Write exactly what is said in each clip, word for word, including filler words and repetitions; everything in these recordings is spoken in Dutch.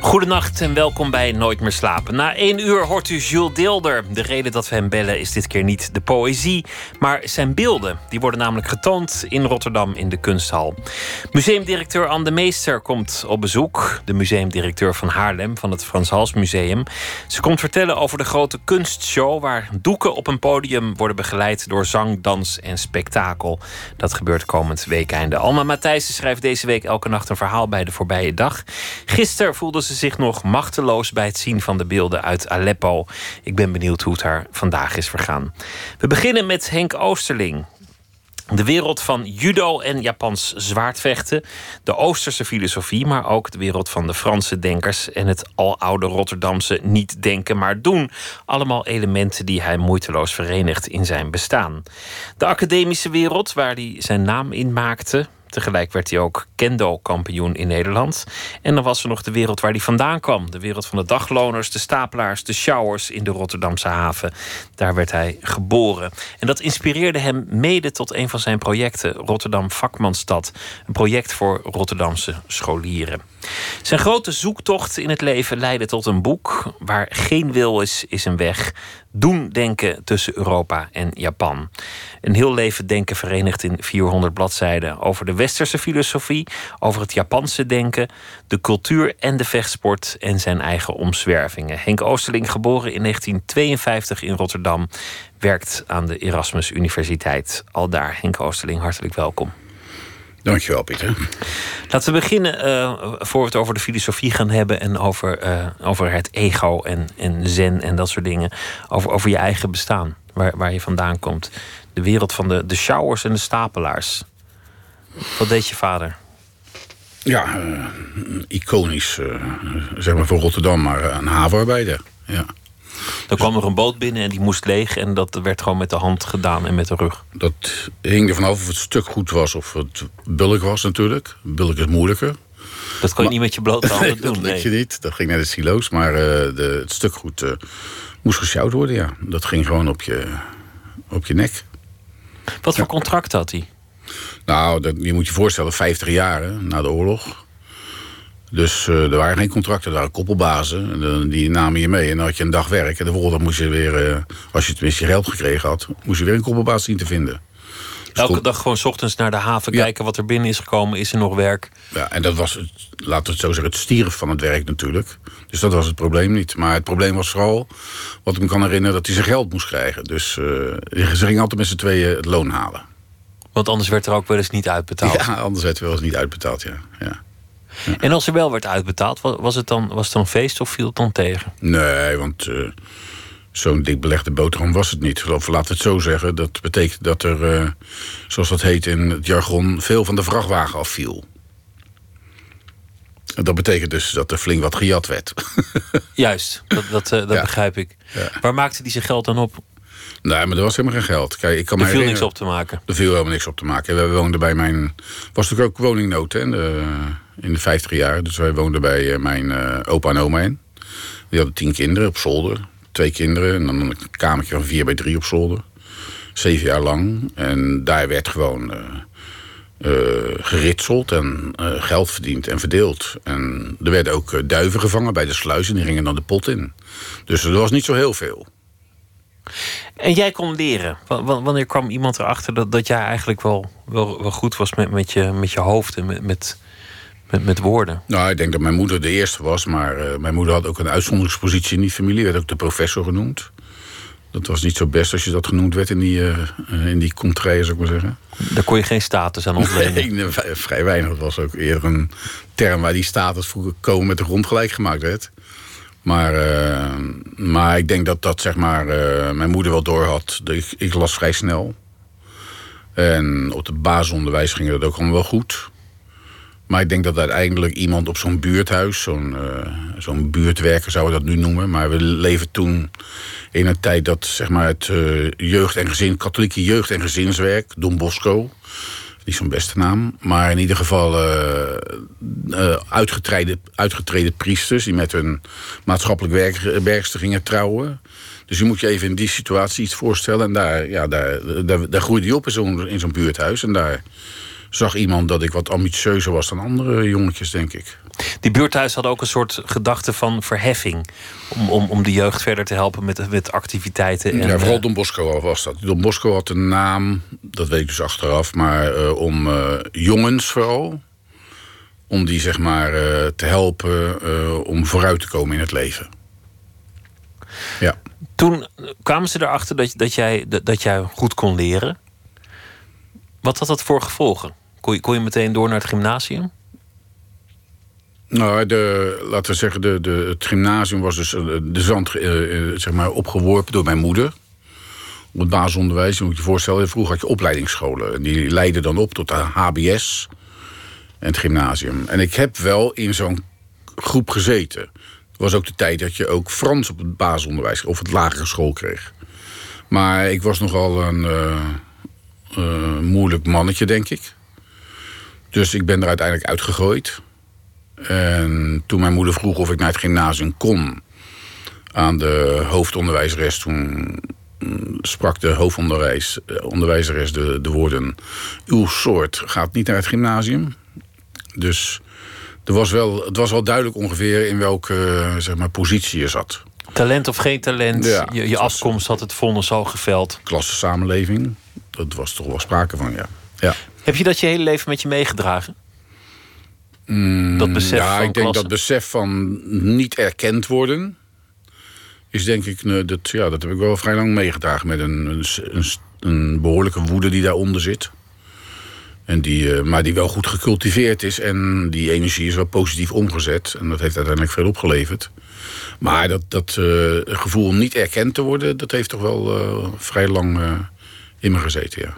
Goedenacht en welkom bij Nooit meer slapen. Na één uur hoort u Jules Deelder. De reden dat we hem bellen is dit keer niet de poëzie, maar zijn beelden. Die worden namelijk getoond in Rotterdam in de Kunsthal. Museumdirecteur Ann de Meester komt op bezoek. De museumdirecteur van Haarlem, van het Frans Hals Museum. Ze komt vertellen over de grote kunstshow waar doeken op een podium worden begeleid door zang, dans en spektakel. Dat gebeurt komend weekende. Alma Matthijssen schrijft deze week elke nacht een verhaal bij de voorbije dag. Gisteren voelde ze zich nog machteloos bij het zien van de beelden uit Aleppo. Ik ben benieuwd hoe het haar vandaag is vergaan. We beginnen met Henk Oosterling. De wereld van judo en Japans zwaardvechten, de Oosterse filosofie, maar ook de wereld van de Franse denkers en het aloude Rotterdamse niet denken maar doen. Allemaal elementen die hij moeiteloos verenigt in zijn bestaan. De academische wereld waar hij zijn naam in maakte. Tegelijk werd hij ook kendo-kampioen in Nederland. En dan was er nog de wereld waar hij vandaan kwam. De wereld van de dagloners, de stapelaars, de sjouwers in de Rotterdamse haven. Daar werd hij geboren. En dat inspireerde hem mede tot een van zijn projecten. Rotterdam Vakmanstad. Een project voor Rotterdamse scholieren. Zijn grote zoektocht in het leven leidde tot een boek. Waar geen wil is, is een weg. Doen denken tussen Europa en Japan. Een heel leven denken verenigd in vierhonderd bladzijden over de westerse filosofie, over het Japanse denken, de cultuur en de vechtsport en zijn eigen omzwervingen. Henk Oosterling, geboren in negentien tweeënvijftig in Rotterdam, werkt aan de Erasmus Universiteit. Aldaar, Henk Oosterling, hartelijk welkom. Dankjewel, Pieter. Laten we beginnen, uh, voor we het over de filosofie gaan hebben en over, uh, over het ego en, en zen en dat soort dingen. Over, over je eigen bestaan, waar, waar je vandaan komt. De wereld van de, de sjouwers en de stapelaars. Wat deed je vader? Ja, uh, iconisch, uh, zeg maar voor Rotterdam, maar een havenarbeider. Ja. Dan kwam er een boot binnen en die moest leeg. En dat werd gewoon met de hand gedaan en met de rug. Dat hing er vanaf of het stuk goed was of het bulk was natuurlijk. Bulk is moeilijker. Dat kon je maar, niet met je blote handen nee, doen. Dat nee. Deed je niet. Dat ging naar de silo's. Maar uh, de, het stuk goed uh, moest gesjouwd worden, ja. Dat ging gewoon op je, op je nek. Wat ja. voor contract had hij? Nou, dat, je moet je voorstellen, vijftig jaar hè, na de oorlog. Dus uh, er waren geen contracten, er waren koppelbazen. En, uh, die namen je mee en dan had je een dag werk. En de volgende dag moest je weer, uh, als je tenminste je geld gekregen had, moest je weer een koppelbaas zien te vinden. Dus elke kon... dag gewoon 's ochtends naar de haven ja. kijken wat er binnen is gekomen. Is er nog werk? Ja, en dat was, het, laten we het zo zeggen, het stierf van het werk natuurlijk. Dus dat was het probleem niet. Maar het probleem was vooral, wat ik me kan herinneren, dat hij zijn geld moest krijgen. Dus uh, ze gingen altijd met z'n tweeën het loon halen. Want anders werd er ook wel eens niet uitbetaald. Ja, anders werd er wel eens niet uitbetaald, ja. ja. Ja. En als er wel werd uitbetaald, was het dan, was het dan feest of viel het dan tegen? Nee, want uh, zo'n dik belegde boterham was het niet. Of laten we het zo zeggen. Dat betekent dat er, uh, zoals dat heet in het jargon, veel van de vrachtwagen afviel. Dat betekent dus dat er flink wat gejat werd. Juist, dat, dat, uh, dat ja. begrijp ik. Ja. Waar maakte die zijn geld dan op? Nee, maar er was helemaal geen geld. Kijk, ik kan er viel herinneren. niks op te maken. Er viel helemaal niks op te maken. We woonden bij mijn... was natuurlijk ook woningnood hè, in de, in de vijftig jaar. Dus wij woonden bij mijn uh, opa en oma in. Die hadden tien kinderen op zolder. Twee kinderen. En dan een kamertje van vier bij drie op zolder. Zeven jaar lang. En daar werd gewoon uh, uh, geritseld en uh, geld verdiend en verdeeld. En er werden ook uh, duiven gevangen bij de sluis. En die gingen dan de pot in. Dus er was niet zo heel veel. En jij kon leren. W- wanneer kwam iemand erachter dat, dat jij eigenlijk wel, wel, wel goed was met, met, je, met je hoofd en met, met, met, met woorden? Nou, ik denk dat mijn moeder de eerste was, maar uh, mijn moeder had ook een uitzonderingspositie in die familie. Werd ook de professor genoemd. Dat was niet zo best als je dat genoemd werd in die, uh, in die contraire, zou ik maar zeggen. Daar kon je geen status aan ontlenen. Nee, vrij weinig. Dat was ook eerder een term waar die status vroeger komen met de grond gelijk gemaakt werd. Maar, uh, maar ik denk dat dat zeg maar, uh, mijn moeder wel door had. Ik, ik las vrij snel. En op het basisonderwijs ging dat ook allemaal wel goed. Maar ik denk dat uiteindelijk iemand op zo'n buurthuis... zo'n, uh, zo'n buurtwerker zouden we dat nu noemen. Maar we leven toen in een tijd dat zeg maar, het uh, jeugd- en gezin, katholieke jeugd- en gezinswerk... Don Bosco, niet zo'n beste naam. Maar in ieder geval, uh, uh, uitgetreden, uitgetreden priesters die met hun maatschappelijk werk, werkster gingen trouwen. Dus je moet je even in die situatie iets voorstellen. En daar, ja, daar, daar, daar groeide hij op in zo'n, in zo'n buurthuis. En daar zag iemand dat ik wat ambitieuzer was dan andere jongetjes, denk ik. Die buurthuis hadden ook een soort gedachte van verheffing. Om, om, om de jeugd verder te helpen met, met activiteiten. En ja, vooral Don Bosco was dat. Don Bosco had een naam, dat weet ik dus achteraf, maar uh, om uh, jongens vooral. Om die zeg maar uh, te helpen uh, om vooruit te komen in het leven. Ja. Toen kwamen ze erachter dat, dat, jij, dat jij goed kon leren. Wat had dat voor gevolgen? Kon je, kon je meteen door naar het gymnasium? Nou, de, laten we zeggen, de, de, het gymnasium was dus de zand eh, zeg maar, opgeworpen door mijn moeder. Op het basisonderwijs, je moet je voorstellen, vroeger had je opleidingsscholen. En die leidden dan op tot de H B S en het gymnasium. En ik heb wel in zo'n groep gezeten. Het was ook de tijd dat je ook Frans op het basisonderwijs of het lagere school kreeg. Maar ik was nogal een uh, uh, moeilijk mannetje, denk ik. Dus ik ben er uiteindelijk uitgegooid. En toen mijn moeder vroeg of ik naar het gymnasium kon, aan de hoofdonderwijzeres, toen sprak de hoofdonderwijzeres de, de woorden: uw soort gaat niet naar het gymnasium. Dus er was wel, het was wel duidelijk ongeveer in welke zeg maar, positie je zat. Talent of geen talent, ja, je, je afkomst had het vonnis al geveld. Klassensamenleving, dat was toch wel sprake van, ja. ja. Heb je dat je hele leven met je meegedragen? Dat besef ja, van ik denk klassen. Dat besef van niet erkend worden is denk ik, dat, ja, dat heb ik wel vrij lang meegedragen met een, een, een behoorlijke woede die daaronder zit. En die, maar die wel goed gecultiveerd is en die energie is wel positief omgezet en dat heeft uiteindelijk veel opgeleverd. Maar dat, dat uh, gevoel om niet erkend te worden, dat heeft toch wel uh, vrij lang uh, in me gezeten, ja.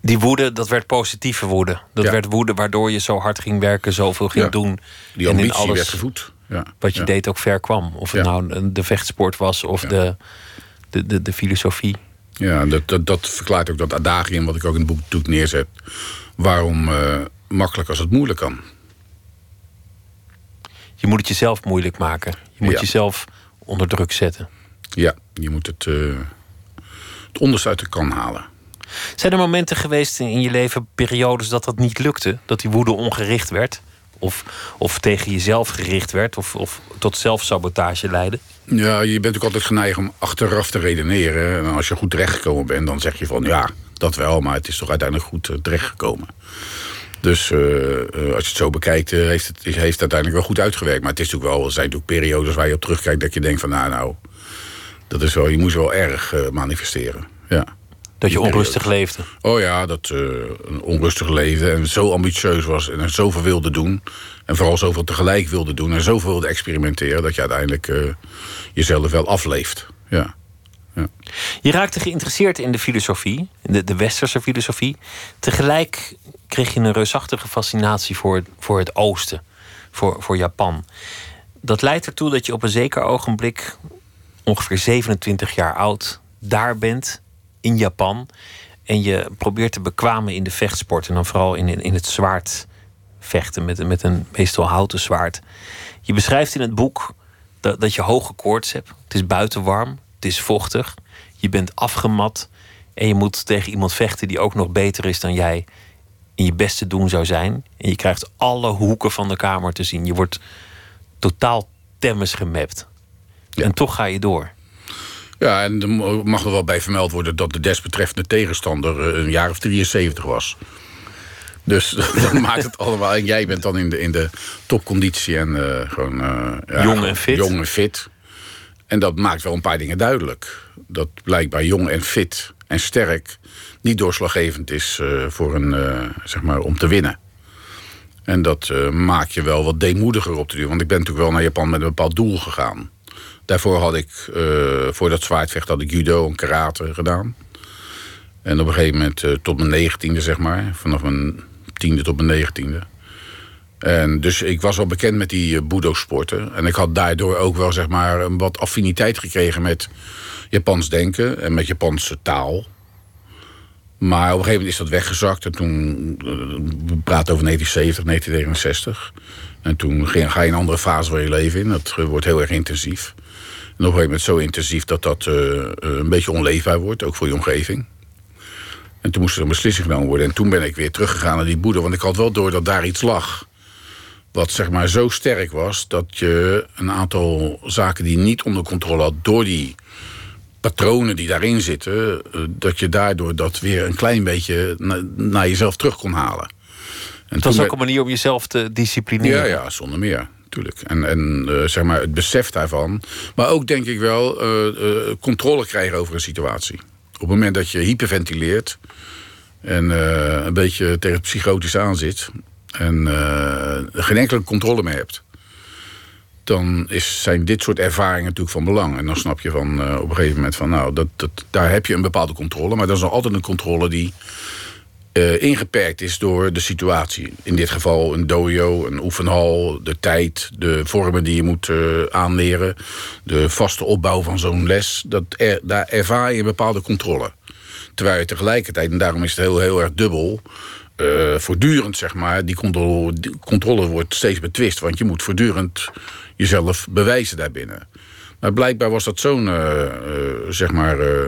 Die woede, dat werd positieve woede. Dat ja. werd woede waardoor je zo hard ging werken, zoveel ging ja. doen. Die ambitie en in alles werd gevoed. Ja. Wat je ja. deed ook ver kwam. Of het ja. nou de vechtsport was of ja. de, de, de, de filosofie. Ja, dat, dat, dat verklaart ook dat adagium wat ik ook in het boek natuurlijk neerzet. Waarom uh, makkelijk als het moeilijk kan. Je moet het jezelf moeilijk maken. Je moet ja. jezelf onder druk zetten. Ja, je moet het, uh, het onderste uit de kan halen. Zijn er momenten geweest in je leven, periodes, dat dat niet lukte? Dat die woede ongericht werd? Of, of tegen jezelf gericht werd? Of, of tot zelfsabotage leidde? Ja, je bent ook altijd geneigd om achteraf te redeneren. En als je goed terechtgekomen bent, dan zeg je van ja, dat wel. Maar het is toch uiteindelijk goed uh, terechtgekomen. Dus uh, als je het zo bekijkt, uh, heeft het heeft uiteindelijk wel goed uitgewerkt. Maar het is natuurlijk wel, er zijn natuurlijk periodes waar je op terugkijkt dat je denkt van nou, nou dat is wel, je moest wel erg uh, manifesteren. Ja. Dat je onrustig leefde. Oh ja, dat uh, een onrustig leefde en zo ambitieus was en zoveel wilde doen. En vooral zoveel tegelijk wilde doen en zoveel wilde experimenteren dat je uiteindelijk uh, jezelf wel afleeft. Ja. Ja. Je raakte geïnteresseerd in de filosofie, de, de westerse filosofie. Tegelijk kreeg je een reusachtige fascinatie voor, voor het oosten, voor, voor Japan. Dat leidt ertoe dat je op een zeker ogenblik, ongeveer zevenentwintig jaar oud, daar bent in Japan. En je probeert te bekwamen in de vechtsport. En dan vooral in, in het zwaard vechten. Met, met een meestal houten zwaard. Je beschrijft in het boek dat, dat je hoge koorts hebt. Het is buiten warm. Het is vochtig. Je bent afgemat. En je moet tegen iemand vechten die ook nog beter is dan jij. In je beste doen zou zijn. En je krijgt alle hoeken van de kamer te zien. Je wordt totaal Temmes gemapt. Ja. En toch ga je door. Ja, en er mag er wel bij vermeld worden dat de desbetreffende tegenstander een jaar of drieënzeventig was. Dus dat maakt het allemaal. En jij bent dan in de, in de topconditie en uh, gewoon. Uh, ja, jong en fit. Jong en fit. En dat maakt wel een paar dingen duidelijk. Dat blijkbaar jong en fit en sterk niet doorslaggevend is uh, voor een, uh, zeg maar, om te winnen. En dat uh, maakt je wel wat deemoediger op te duwen. Want ik ben natuurlijk wel naar Japan met een bepaald doel gegaan. Daarvoor had ik, uh, voor dat zwaardvecht had ik judo en karate gedaan. En op een gegeven moment uh, tot mijn negentiende, zeg maar. Vanaf mijn tiende tot mijn negentiende. En dus ik was wel bekend met die uh, budo-sporten. En ik had daardoor ook wel, zeg maar, een wat affiniteit gekregen met Japans denken en met Japanse taal. Maar op een gegeven moment is dat weggezakt. En toen, we uh, praten over negentien zeventig, negentien negenenzestig... En toen ga je een andere fase van je leven in. Dat wordt heel erg intensief. En op een gegeven moment zo intensief dat dat uh, een beetje onleefbaar wordt. Ook voor je omgeving. En toen moest er een beslissing genomen worden. En toen ben ik weer teruggegaan naar die boerderij. Want ik had wel door dat daar iets lag. Wat zeg maar zo sterk was dat je een aantal zaken die niet onder controle had... door die patronen die daarin zitten... dat je daardoor dat weer een klein beetje na, naar jezelf terug kon halen. En dat is ook een manier om jezelf te disciplineren. Ja, ja, zonder meer, natuurlijk. En, en uh, zeg maar het besef daarvan. Maar ook denk ik wel uh, uh, controle krijgen over een situatie. Op het moment dat je hyperventileert... en uh, een beetje tegen het psychotisch aan zit... en uh, geen enkele controle meer hebt... dan is, zijn dit soort ervaringen natuurlijk van belang. En dan snap je van, uh, op een gegeven moment van... nou, dat, dat, daar heb je een bepaalde controle... maar dat is nog altijd een controle die... Uh, ingeperkt is door de situatie. In dit geval een dojo, een oefenhal, de tijd... de vormen die je moet uh, aanleren... de vaste opbouw van zo'n les. Dat er, daar ervaar je een bepaalde controle. Terwijl je tegelijkertijd, en daarom is het heel, heel erg dubbel... Uh, voortdurend, zeg maar, die controle, die controle wordt steeds betwist... want je moet voortdurend jezelf bewijzen daarbinnen. Maar blijkbaar was dat zo'n, uh, uh, zeg maar... Uh,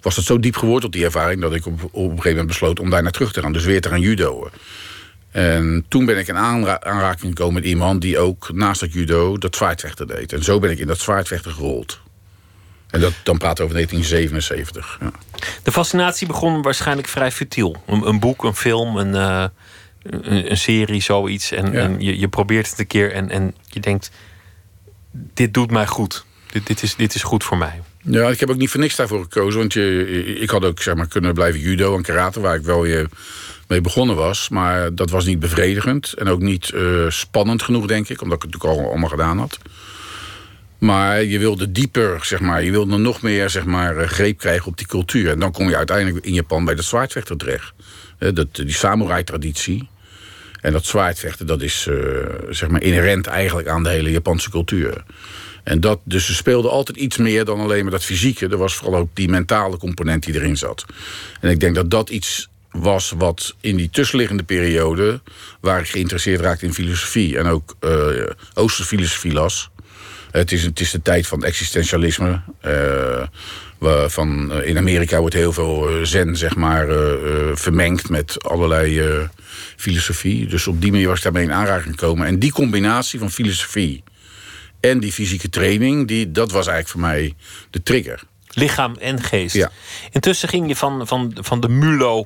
was dat zo diep geworteld, die ervaring... dat ik op, op een gegeven moment besloot om daar naar terug te gaan. Dus weer te gaan judoën. En toen ben ik in aanra- aanraking gekomen met iemand... die ook naast het judo dat zwaardvechten deed. En zo ben ik in dat zwaardvechten gerold. En dat, dan praten we over negentien zevenenzeventig. Ja. De fascinatie begon waarschijnlijk vrij futiel. Een, een boek, een film, een, uh, een, een serie, zoiets. En, ja. en je, je probeert het een keer en, en je denkt... dit doet mij goed. Dit, dit, is, dit is goed voor mij. Ja, ik heb ook niet voor niks daarvoor gekozen. Want je, ik had ook zeg maar, kunnen blijven judo en karate... waar ik wel weer mee begonnen was. Maar dat was niet bevredigend. En ook niet uh, spannend genoeg, denk ik. Omdat ik het natuurlijk al allemaal gedaan had. Maar je wilde dieper, zeg maar. Je wilde nog meer zeg maar, greep krijgen op die cultuur. En dan kom je uiteindelijk in Japan bij dat zwaardvechter terecht. Dat, die samurai-traditie. En dat zwaardvechten, dat is uh, zeg maar inherent eigenlijk aan de hele Japanse cultuur. En dat, dus er speelde altijd iets meer dan alleen maar dat fysieke. Er was vooral ook die mentale component die erin zat. En ik denk dat dat iets was wat in die tussenliggende periode... waar ik geïnteresseerd raakte in filosofie en ook uh, Oosterse filosofie las. Het is, het is de tijd van existentialisme. Uh, waar van, uh, in Amerika wordt heel veel zen zeg maar, uh, uh, vermengd met allerlei uh, filosofie. Dus op die manier was ik daarmee in aanraking gekomen. En die combinatie van filosofie... en die fysieke training, die, dat was eigenlijk voor mij de trigger. Lichaam en geest. Ja. Intussen ging je van, van, van de MULO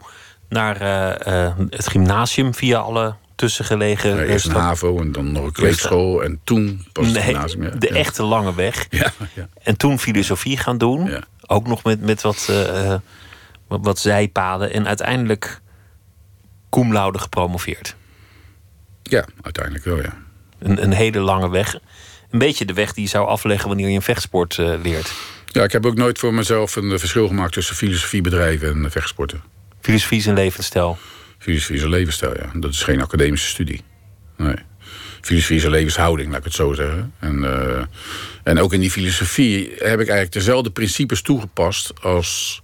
naar uh, uh, het gymnasium... via alle tussengelegen... Ja, eerst een HAVO en dan nog een kleefschool... en toen pas nee, het gymnasium. Ja. De ja. echte lange weg. Ja, ja. En toen filosofie gaan doen. Ja. Ook nog met, met wat, uh, wat, wat zijpaden. En uiteindelijk cum laude gepromoveerd. Ja, uiteindelijk wel, ja. Een, een hele lange weg... Een beetje de weg die je zou afleggen wanneer je een vechtsport uh, leert. Ja, ik heb ook nooit voor mezelf een verschil gemaakt... tussen filosofiebedrijven en vechtsporten. Filosofie is een levensstijl? Filosofie is een levensstijl, ja. Dat is geen academische studie. Nee. Filosofie is een levenshouding, laat ik het zo zeggen. En, uh, en ook in die filosofie heb ik eigenlijk dezelfde principes toegepast... als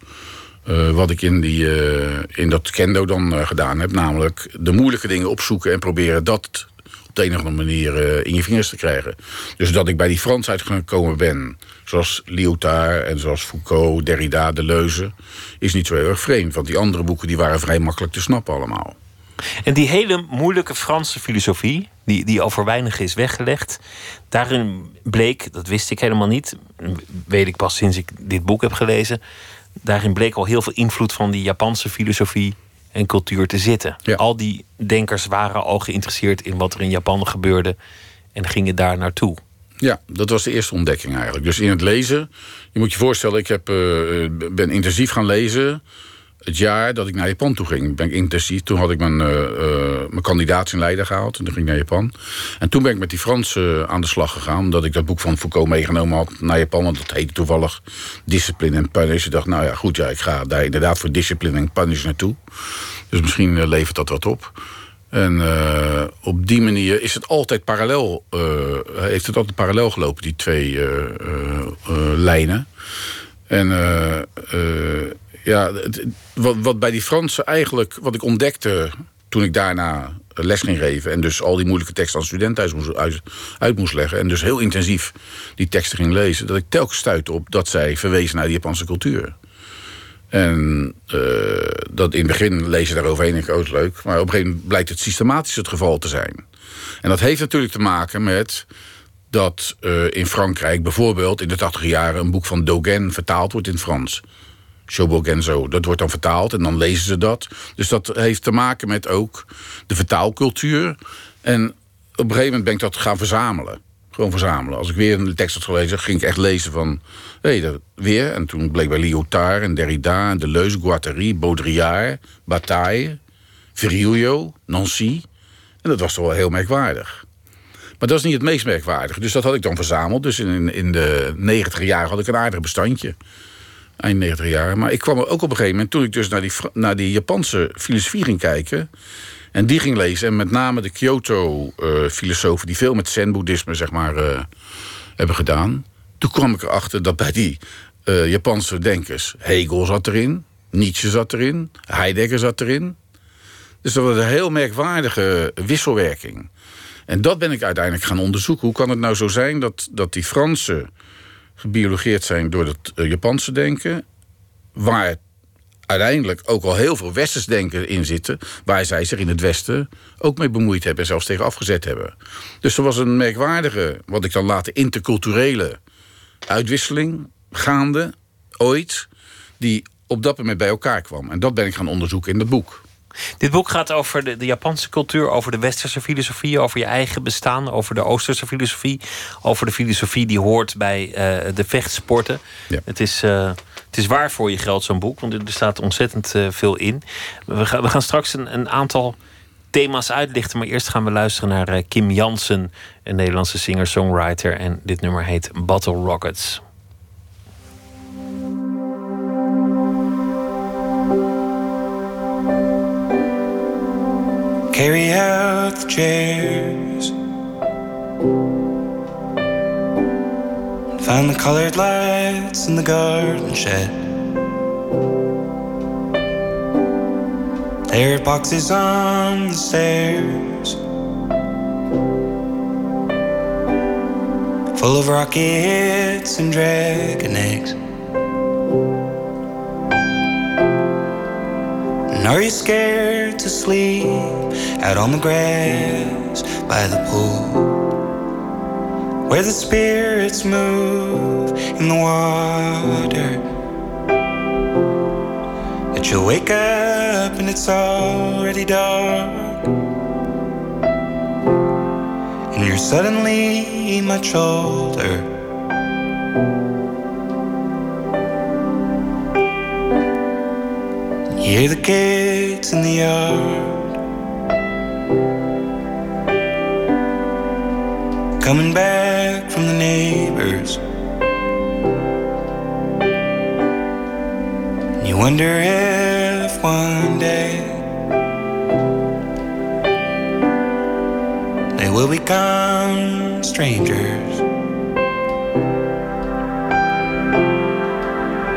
uh, wat ik in, die, uh, in dat kendo dan uh, gedaan heb. Namelijk de moeilijke dingen opzoeken en proberen dat... op de een of andere manier in je vingers te krijgen. Dus dat ik bij die Frans uitgekomen ben... zoals Lyotard en zoals Foucault, Derrida, Deleuze... is niet zo heel erg vreemd. Want die andere boeken die waren vrij makkelijk te snappen allemaal. En die hele moeilijke Franse filosofie... die, die al voor weinig is weggelegd... daarin bleek, dat wist ik helemaal niet... weet ik pas sinds ik dit boek heb gelezen... daarin bleek al heel veel invloed van die Japanse filosofie... en cultuur te zitten. Ja. Al die denkers waren al geïnteresseerd in wat er in Japan gebeurde... en gingen daar naartoe. Ja, dat was de eerste ontdekking eigenlijk. Dus in het lezen, je moet je voorstellen... ik heb, uh, ben intensief gaan lezen het jaar dat ik naar Japan toe ging. Ben ik intensief. Toen had ik mijn, uh, uh, mijn kandidaat in Leiden gehaald... en toen ging ik naar Japan. En toen ben ik met die Fransen aan de slag gegaan... omdat ik dat boek van Foucault meegenomen had naar Japan... want dat heette toevallig Discipline en Punish. Ik dacht, nou ja, goed, ja, ik ga daar inderdaad voor Discipline en Punish naartoe. Dus misschien uh, levert dat wat op. En uh, op die manier is het altijd parallel, uh, heeft het altijd parallel gelopen, die twee uh, uh, uh, lijnen. En... Uh, uh, Ja, wat, wat bij die Fransen eigenlijk, wat ik ontdekte toen ik daarna les ging geven. En dus al die moeilijke teksten aan studenten uit, uit moest leggen. En dus heel intensief die teksten ging lezen. Dat ik telkens stuitte op dat zij verwezen naar de Japanse cultuur. En uh, dat in het begin lezen daaroverheen en ik, oh, is leuk. Maar op een gegeven moment blijkt het systematisch het geval te zijn. En dat heeft natuurlijk te maken met dat uh, in Frankrijk bijvoorbeeld in de tachtiger jaren een boek van Dogen vertaald wordt in het Frans. Shobogenzo, dat wordt dan vertaald en dan lezen ze dat. Dus dat heeft te maken met ook de vertaalcultuur. En op een gegeven moment ben ik dat gaan verzamelen. Gewoon verzamelen. Als ik weer een tekst had gelezen, ging ik echt lezen van... Hé, hey, weer. En toen bleek bij Lyotard en Derrida en Deleuze, Guattari, Baudrillard, Bataille, Virilio, Nancy. En dat was toch wel heel merkwaardig. Maar dat is niet het meest merkwaardige. Dus dat had ik dan verzameld. Dus in, in de negentiger jaren had ik een aardig bestandje. Eind negentiger jaren. Maar ik kwam er ook op een gegeven moment... toen ik dus naar die, naar die Japanse filosofie ging kijken... en die ging lezen. En met name de Kyoto-filosofen... Uh, die veel met zen-boeddhisme, zeg maar, uh, hebben gedaan. Toen kwam ik erachter dat bij die uh, Japanse denkers... Hegel zat erin, Nietzsche zat erin, Heidegger zat erin. Dus dat was een heel merkwaardige wisselwerking. En dat ben ik uiteindelijk gaan onderzoeken. Hoe kan het nou zo zijn dat, dat die Fransen... gebiologeerd zijn door het uh, Japanse denken... waar uiteindelijk ook al heel veel westers denken in zitten... waar zij zich in het Westen ook mee bemoeid hebben... en zelfs tegen afgezet hebben. Dus er was een merkwaardige, wat ik dan later interculturele uitwisseling... gaande, ooit, die op dat moment bij elkaar kwam. En dat ben ik gaan onderzoeken in dat boek. Dit boek gaat over de, de Japanse cultuur, over de westerse filosofie... over je eigen bestaan, over de oosterse filosofie... over de filosofie die hoort bij uh, de vechtsporten. Ja. Het is... Uh, Het is waar voor je geld, zo'n boek, want er staat ontzettend uh, veel in. We gaan, we gaan straks een, een aantal thema's uitlichten... maar eerst gaan we luisteren naar uh, Kim Jansen, een Nederlandse singer-songwriter... en dit nummer heet Battle Rockets. Carry out the chairs. Find the colored lights in the garden shed. There are boxes on the stairs, full of rockets and dragon eggs. And are you scared to sleep out on the grass by the pool? Where the spirits move in the water, that you'll wake up and it's already dark, and you're suddenly much older. You hear the kids in the yard coming back from the neighbors, and you wonder if one day they will become strangers.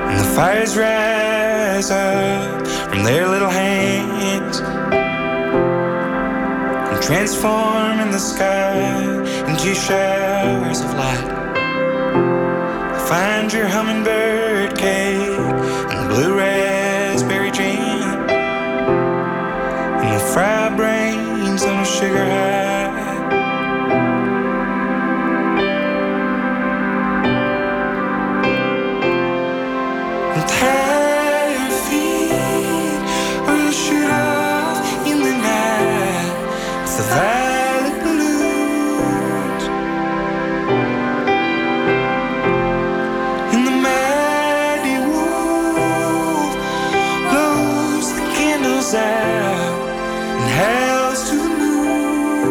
And the fires rise up from their little hands and transform in the sky into showers of light. Find your hummingbird cake and blue raspberry jam and the fried brains on a sugar high. And tie your feet or you'll shoot off in the night. It's the out and hell's to the moon.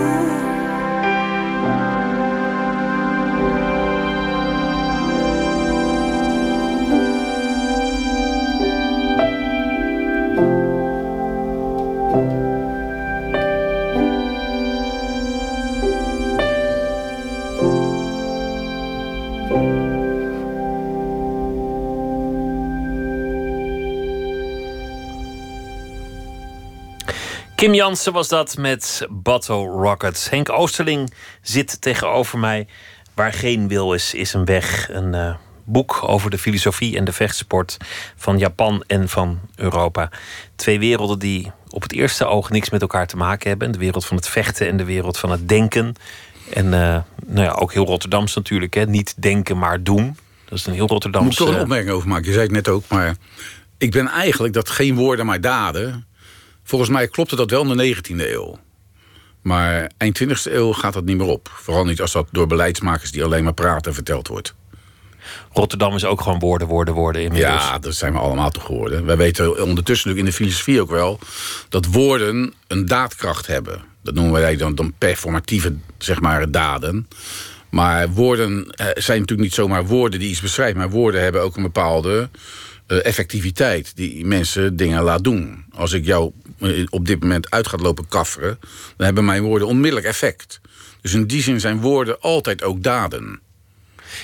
Kim Jansen was dat met Battle Rocket. Henk Oosterling zit tegenover mij. Waar geen wil is, is een weg. Een uh, boek over de filosofie en de vechtsport van Japan en van Europa. Twee werelden die op het eerste oog niks met elkaar te maken hebben. De wereld van het vechten en de wereld van het denken. En uh, nou ja, ook heel Rotterdams natuurlijk. Hè? Niet denken, maar doen. Dat is een heel Rotterdams... Moet ik toch een opmerking over maken? Je zei het net ook, maar ik ben eigenlijk dat geen woorden maar daden. Volgens mij klopte dat wel in de negentiende eeuw. Maar eind twintigste eeuw gaat dat niet meer op. Vooral niet als dat door beleidsmakers die alleen maar praten verteld wordt. Rotterdam is ook gewoon woorden, woorden, woorden inmiddels. Ja, dat zijn we allemaal toch geworden. Wij weten ondertussen in de filosofie ook wel dat woorden een daadkracht hebben. Dat noemen wij dan, dan performatieve, zeg maar, daden. Maar woorden eh, zijn natuurlijk niet zomaar woorden die iets beschrijven. Maar woorden hebben ook een bepaalde eh, effectiviteit die mensen dingen laat doen. Als ik jou op dit moment uit gaat lopen kafferen, dan hebben mijn woorden onmiddellijk effect. Dus in die zin zijn woorden altijd ook daden.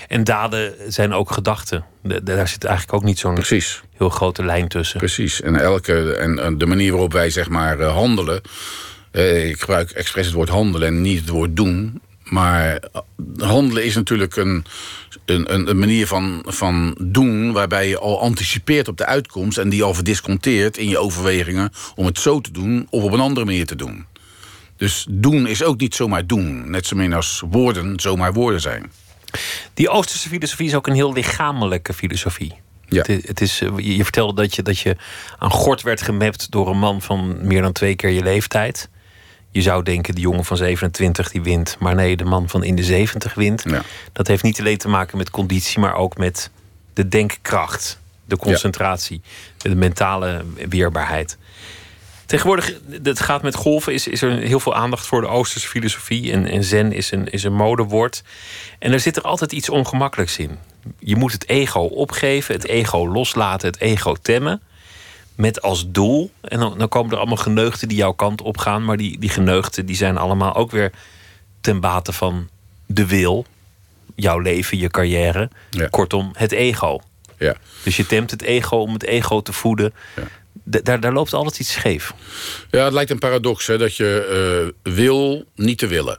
En daden zijn ook gedachten. Daar zit eigenlijk ook niet zo'n Precies. heel grote lijn tussen. Precies. En, elke, en de manier waarop wij, zeg maar, handelen... Eh, ik gebruik expres het woord handelen en niet het woord doen... Maar handelen is natuurlijk een, een, een manier van, van doen... waarbij je al anticipeert op de uitkomst... en die al verdisconteert in je overwegingen... om het zo te doen of op een andere manier te doen. Dus doen is ook niet zomaar doen. Net zo min als woorden zomaar woorden zijn. Die Oosterse filosofie is ook een heel lichamelijke filosofie. Ja. Het, het is, je vertelde dat je, dat je aan gort werd gemapt... door een man van meer dan twee keer je leeftijd... Je zou denken, die jongen van zevenentwintig die wint. Maar nee, de man van in de zeventig wint. Ja. Dat heeft niet alleen te maken met conditie... maar ook met de denkkracht, de concentratie... Ja. De mentale weerbaarheid. Tegenwoordig, het gaat met golven... is, is er heel veel aandacht voor de Oosterse filosofie... en, en zen is een, is een modewoord. En er zit er altijd iets ongemakkelijks in. Je moet het ego opgeven, het ego loslaten, het ego temmen... met als doel, en dan, dan komen er allemaal geneugten die jouw kant op gaan... maar die, die geneugten die zijn allemaal ook weer ten bate van de wil... jouw leven, je carrière, ja. Kortom, het ego. Ja. Dus je temt het ego om het ego te voeden. Ja. Da- daar, daar loopt altijd iets scheef. Ja, het lijkt een paradox, hè, dat je uh, wil niet te willen.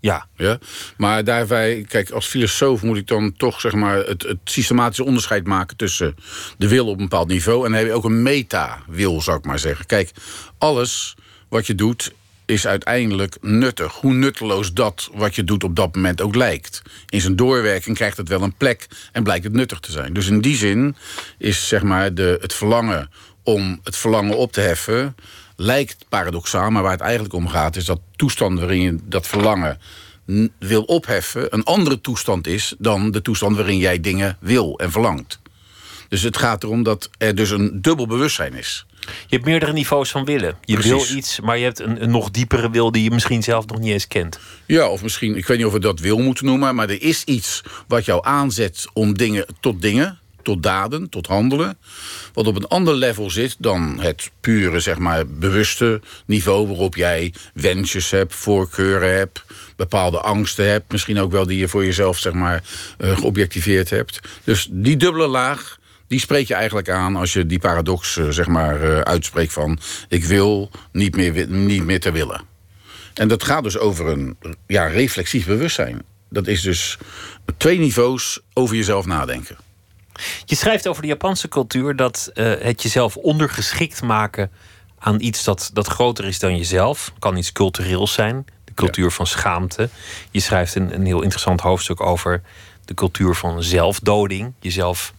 Ja. Ja. Maar daarbij, kijk, als filosoof moet ik dan toch, zeg maar, het, het systematische onderscheid maken tussen de wil op een bepaald niveau en dan heb je ook een meta-wil, zou ik maar zeggen. Kijk, alles wat je doet is uiteindelijk nuttig. Hoe nutteloos dat wat je doet op dat moment ook lijkt. In zijn doorwerking krijgt het wel een plek en blijkt het nuttig te zijn. Dus in die zin is, zeg maar, de, het verlangen om het verlangen op te heffen... lijkt paradoxaal, maar waar het eigenlijk om gaat... is dat toestand waarin je dat verlangen n- wil opheffen... een andere toestand is dan de toestand waarin jij dingen wil en verlangt. Dus het gaat erom dat er dus een dubbel bewustzijn is. Je hebt meerdere niveaus van willen. Je Precies. wil iets, maar je hebt een, een nog diepere wil... die je misschien zelf nog niet eens kent. Ja, of misschien, ik weet niet of we dat wil moeten noemen... maar er is iets wat jou aanzet om dingen tot dingen... tot daden, tot handelen, wat op een ander level zit dan het pure, zeg maar, bewuste niveau... waarop jij wensjes hebt, voorkeuren hebt, bepaalde angsten hebt... misschien ook wel die je voor jezelf, zeg maar, uh, geobjectiveerd hebt. Dus die dubbele laag, die spreek je eigenlijk aan als je die paradox, uh, zeg maar, uh, uitspreekt van... ik wil niet meer, niet meer te willen. En dat gaat dus over een ja, reflexief bewustzijn. Dat is dus twee niveaus over jezelf nadenken. Je schrijft over de Japanse cultuur dat uh, het jezelf ondergeschikt maken aan iets dat, dat groter is dan jezelf. Het kan iets cultureels zijn, de cultuur ja. van schaamte. Je schrijft een, een heel interessant hoofdstuk over de cultuur van zelfdoding. Jezelf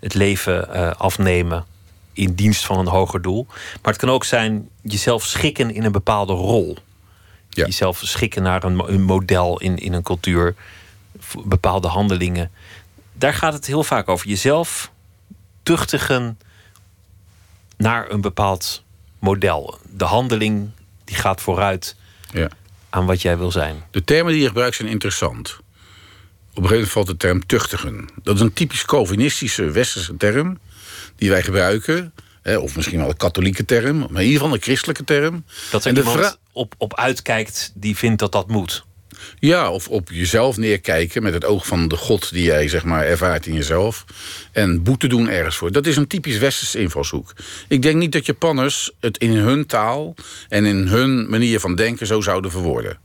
het leven uh, afnemen in dienst van een hoger doel. Maar het kan ook zijn jezelf schikken in een bepaalde rol. Ja. Jezelf schikken naar een, een model in, in een cultuur, bepaalde handelingen. Daar gaat het heel vaak over. Jezelf tuchtigen naar een bepaald model. De handeling die gaat vooruit ja. aan wat jij wil zijn. De termen die je gebruikt zijn interessant. Op een gegeven moment valt de term tuchtigen. Dat is een typisch Calvinistische westerse term die wij gebruiken. Of misschien wel een katholieke term, maar in ieder geval een christelijke term. Dat er en iemand vra- op, op uitkijkt die vindt dat dat moet. Ja, of op jezelf neerkijken met het oog van de God die jij zeg maar ervaart in jezelf. En boete doen ergens voor. Dat is een typisch westerse invalshoek. Ik denk niet dat Japanners het in hun taal en in hun manier van denken zo zouden verwoorden.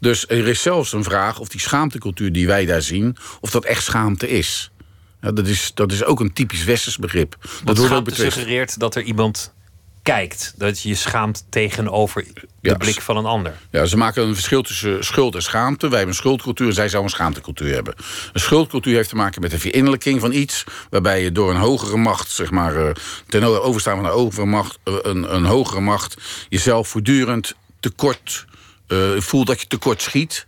Dus er is zelfs een vraag of die schaamtecultuur die wij daar zien, of dat echt schaamte is. Ja, dat is, dat is ook een typisch westers begrip. Dat schaamte suggereert dat er iemand kijkt. Dat je je schaamt tegenover de ja, blik van een ander. Ja, ze maken een verschil tussen schuld en schaamte. Wij hebben een schuldcultuur en zij zouden een schaamtecultuur hebben. Een schuldcultuur heeft te maken met de verinnerlijking van iets, waarbij je door een hogere macht, zeg maar, ten overstaan van een hogere macht, een, een hogere macht, jezelf voortdurend tekort uh, voelt dat je tekort schiet.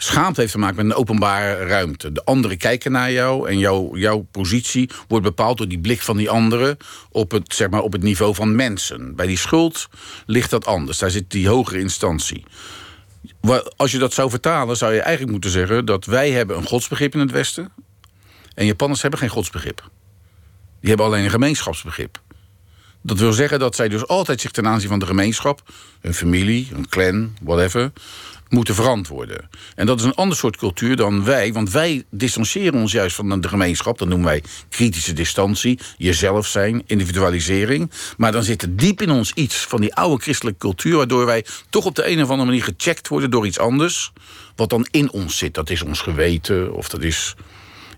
Schaamte heeft te maken met een openbare ruimte. De anderen kijken naar jou en jou, jouw positie wordt bepaald door die blik van die anderen op het, zeg maar, op het niveau van mensen. Bij die schuld ligt dat anders. Daar zit die hogere instantie. Als je dat zou vertalen, zou je eigenlijk moeten zeggen dat wij hebben een godsbegrip in het Westen en Japanners hebben geen godsbegrip. Die hebben alleen een gemeenschapsbegrip. Dat wil zeggen dat zij dus altijd zich ten aanzien van de gemeenschap, hun familie, hun clan, whatever, moeten verantwoorden. En dat is een ander soort cultuur dan wij, want wij distancieren ons juist van de gemeenschap. Dat noemen wij kritische distantie, jezelf zijn, individualisering. Maar dan zit er diep in ons iets van die oude christelijke cultuur, waardoor wij toch op de een of andere manier gecheckt worden door iets anders, wat dan in ons zit. Dat is ons geweten, of dat is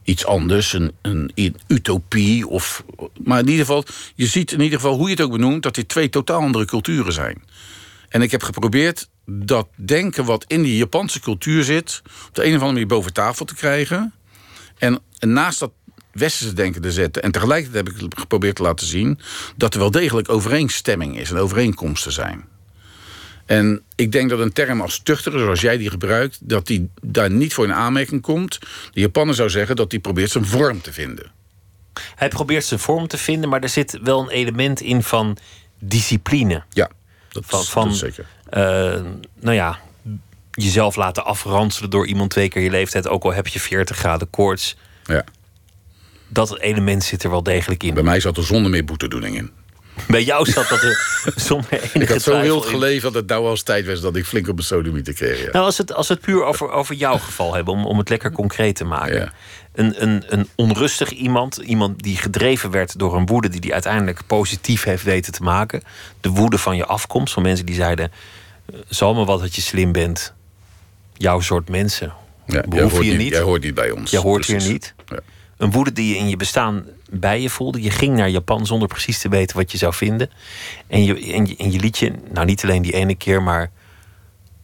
iets anders, een, een, een utopie. Of, maar in ieder geval, je ziet in ieder geval, hoe je het ook benoemt, dat dit twee totaal andere culturen zijn. En ik heb geprobeerd dat denken wat in die Japanse cultuur zit op de een of andere manier boven tafel te krijgen. En, en naast dat westerse denken te zetten. En tegelijkertijd heb ik geprobeerd te laten zien dat er wel degelijk overeenstemming is en overeenkomsten zijn. En ik denk dat een term als tuchteren, zoals jij die gebruikt, dat die daar niet voor in aanmerking komt. De Japaner zou zeggen dat die probeert zijn vorm te vinden. Hij probeert zijn vorm te vinden, maar er zit wel een element in van discipline. Ja, dat, van, van, dat is zeker. Uh, nou ja, jezelf laten afranselen door iemand twee keer je leeftijd, ook al heb je veertig graden koorts. Ja. Dat element zit er wel degelijk in. Bij mij zat er zonder meer boetedoening in. Bij jou zat dat er zonder enige Ik had zo wild geleefd dat het nou al eens tijd was dat ik flink op mijn sodomieten kreeg. Ja. Nou, als het, als het puur over, over jouw geval hebben, om, om het lekker concreet te maken. Ja. Een, een, een onrustig iemand, iemand die gedreven werd door een woede die die uiteindelijk positief heeft weten te maken. De woede van je afkomst, van mensen die zeiden, zal me wat dat je slim bent. Jouw soort mensen. Ja, jij, hoort je niet, niet. jij hoort niet bij ons. Jij hoort precies. Hier niet. Ja. Een woede die je in je bestaan bij je voelde. Je ging naar Japan zonder precies te weten wat je zou vinden. En je, en je, en je liet je, nou niet alleen die ene keer, maar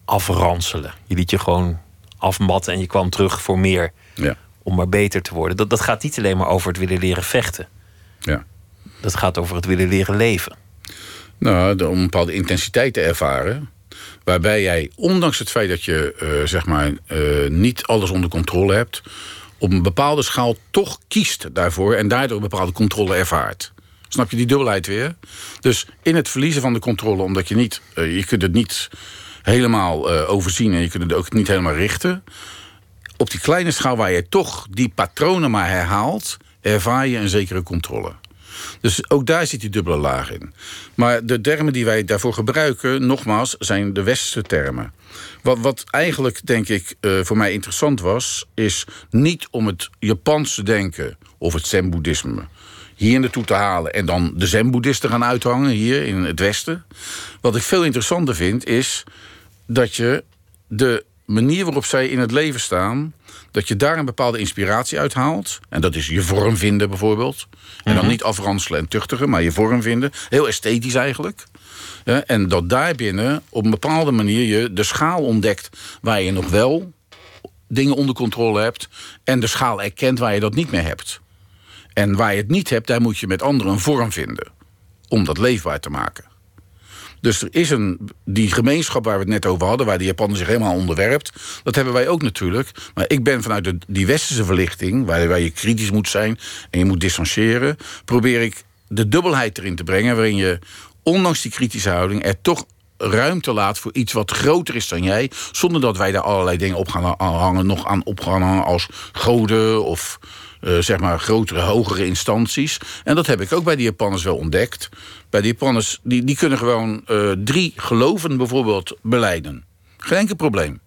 afranselen. Je liet je gewoon afmatten en je kwam terug voor meer. Ja. Om maar beter te worden. Dat, dat gaat niet alleen maar over het willen leren vechten. Ja. Dat gaat over het willen leren leven. Nou, om een bepaalde intensiteit te ervaren. Waarbij jij, ondanks het feit dat je uh, zeg maar, uh, niet alles onder controle hebt, op een bepaalde schaal toch kiest daarvoor en daardoor een bepaalde controle ervaart. Snap je die dubbelheid weer? Dus in het verliezen van de controle, omdat je niet, uh, je kunt het niet helemaal uh, overzien en je kunt het ook niet helemaal richten. Op die kleine schaal waar je toch die patronen maar herhaalt, ervaar je een zekere controle. Dus ook daar zit die dubbele laag in. Maar de termen die wij daarvoor gebruiken, nogmaals, zijn de westerse termen. Wat, wat eigenlijk, denk ik, uh, voor mij interessant was, is niet om het Japanse denken of het zen-boeddhisme hier naartoe te halen en dan de zen-boeddhisten gaan uithangen hier in het Westen. Wat ik veel interessanter vind, is dat je de manier waarop zij in het leven staan, dat je daar een bepaalde inspiratie uit haalt. En dat is je vorm vinden bijvoorbeeld. En dan niet afranselen en tuchtigen, maar je vorm vinden. Heel esthetisch eigenlijk. Ja, en dat daarbinnen op een bepaalde manier je de schaal ontdekt waar je nog wel dingen onder controle hebt. En de schaal erkent waar je dat niet meer hebt. En waar je het niet hebt, daar moet je met anderen een vorm vinden. Om dat leefbaar te maken. Dus er is een, die gemeenschap waar we het net over hadden, waar de Japaner zich helemaal onderwerpt, dat hebben wij ook natuurlijk. Maar ik ben vanuit de, die westerse verlichting, waar, waar je kritisch moet zijn en je moet distancieren, probeer ik de dubbelheid erin te brengen, waarin je, ondanks die kritische houding, er toch ruimte laat voor iets wat groter is dan jij, zonder dat wij daar allerlei dingen op gaan hangen, nog aan op gaan hangen als goden of Uh, zeg maar grotere, hogere instanties. En dat heb ik ook bij de Japanners wel ontdekt. Bij de Japanners, die, die kunnen gewoon uh, drie geloven bijvoorbeeld belijden. Geen enkel probleem.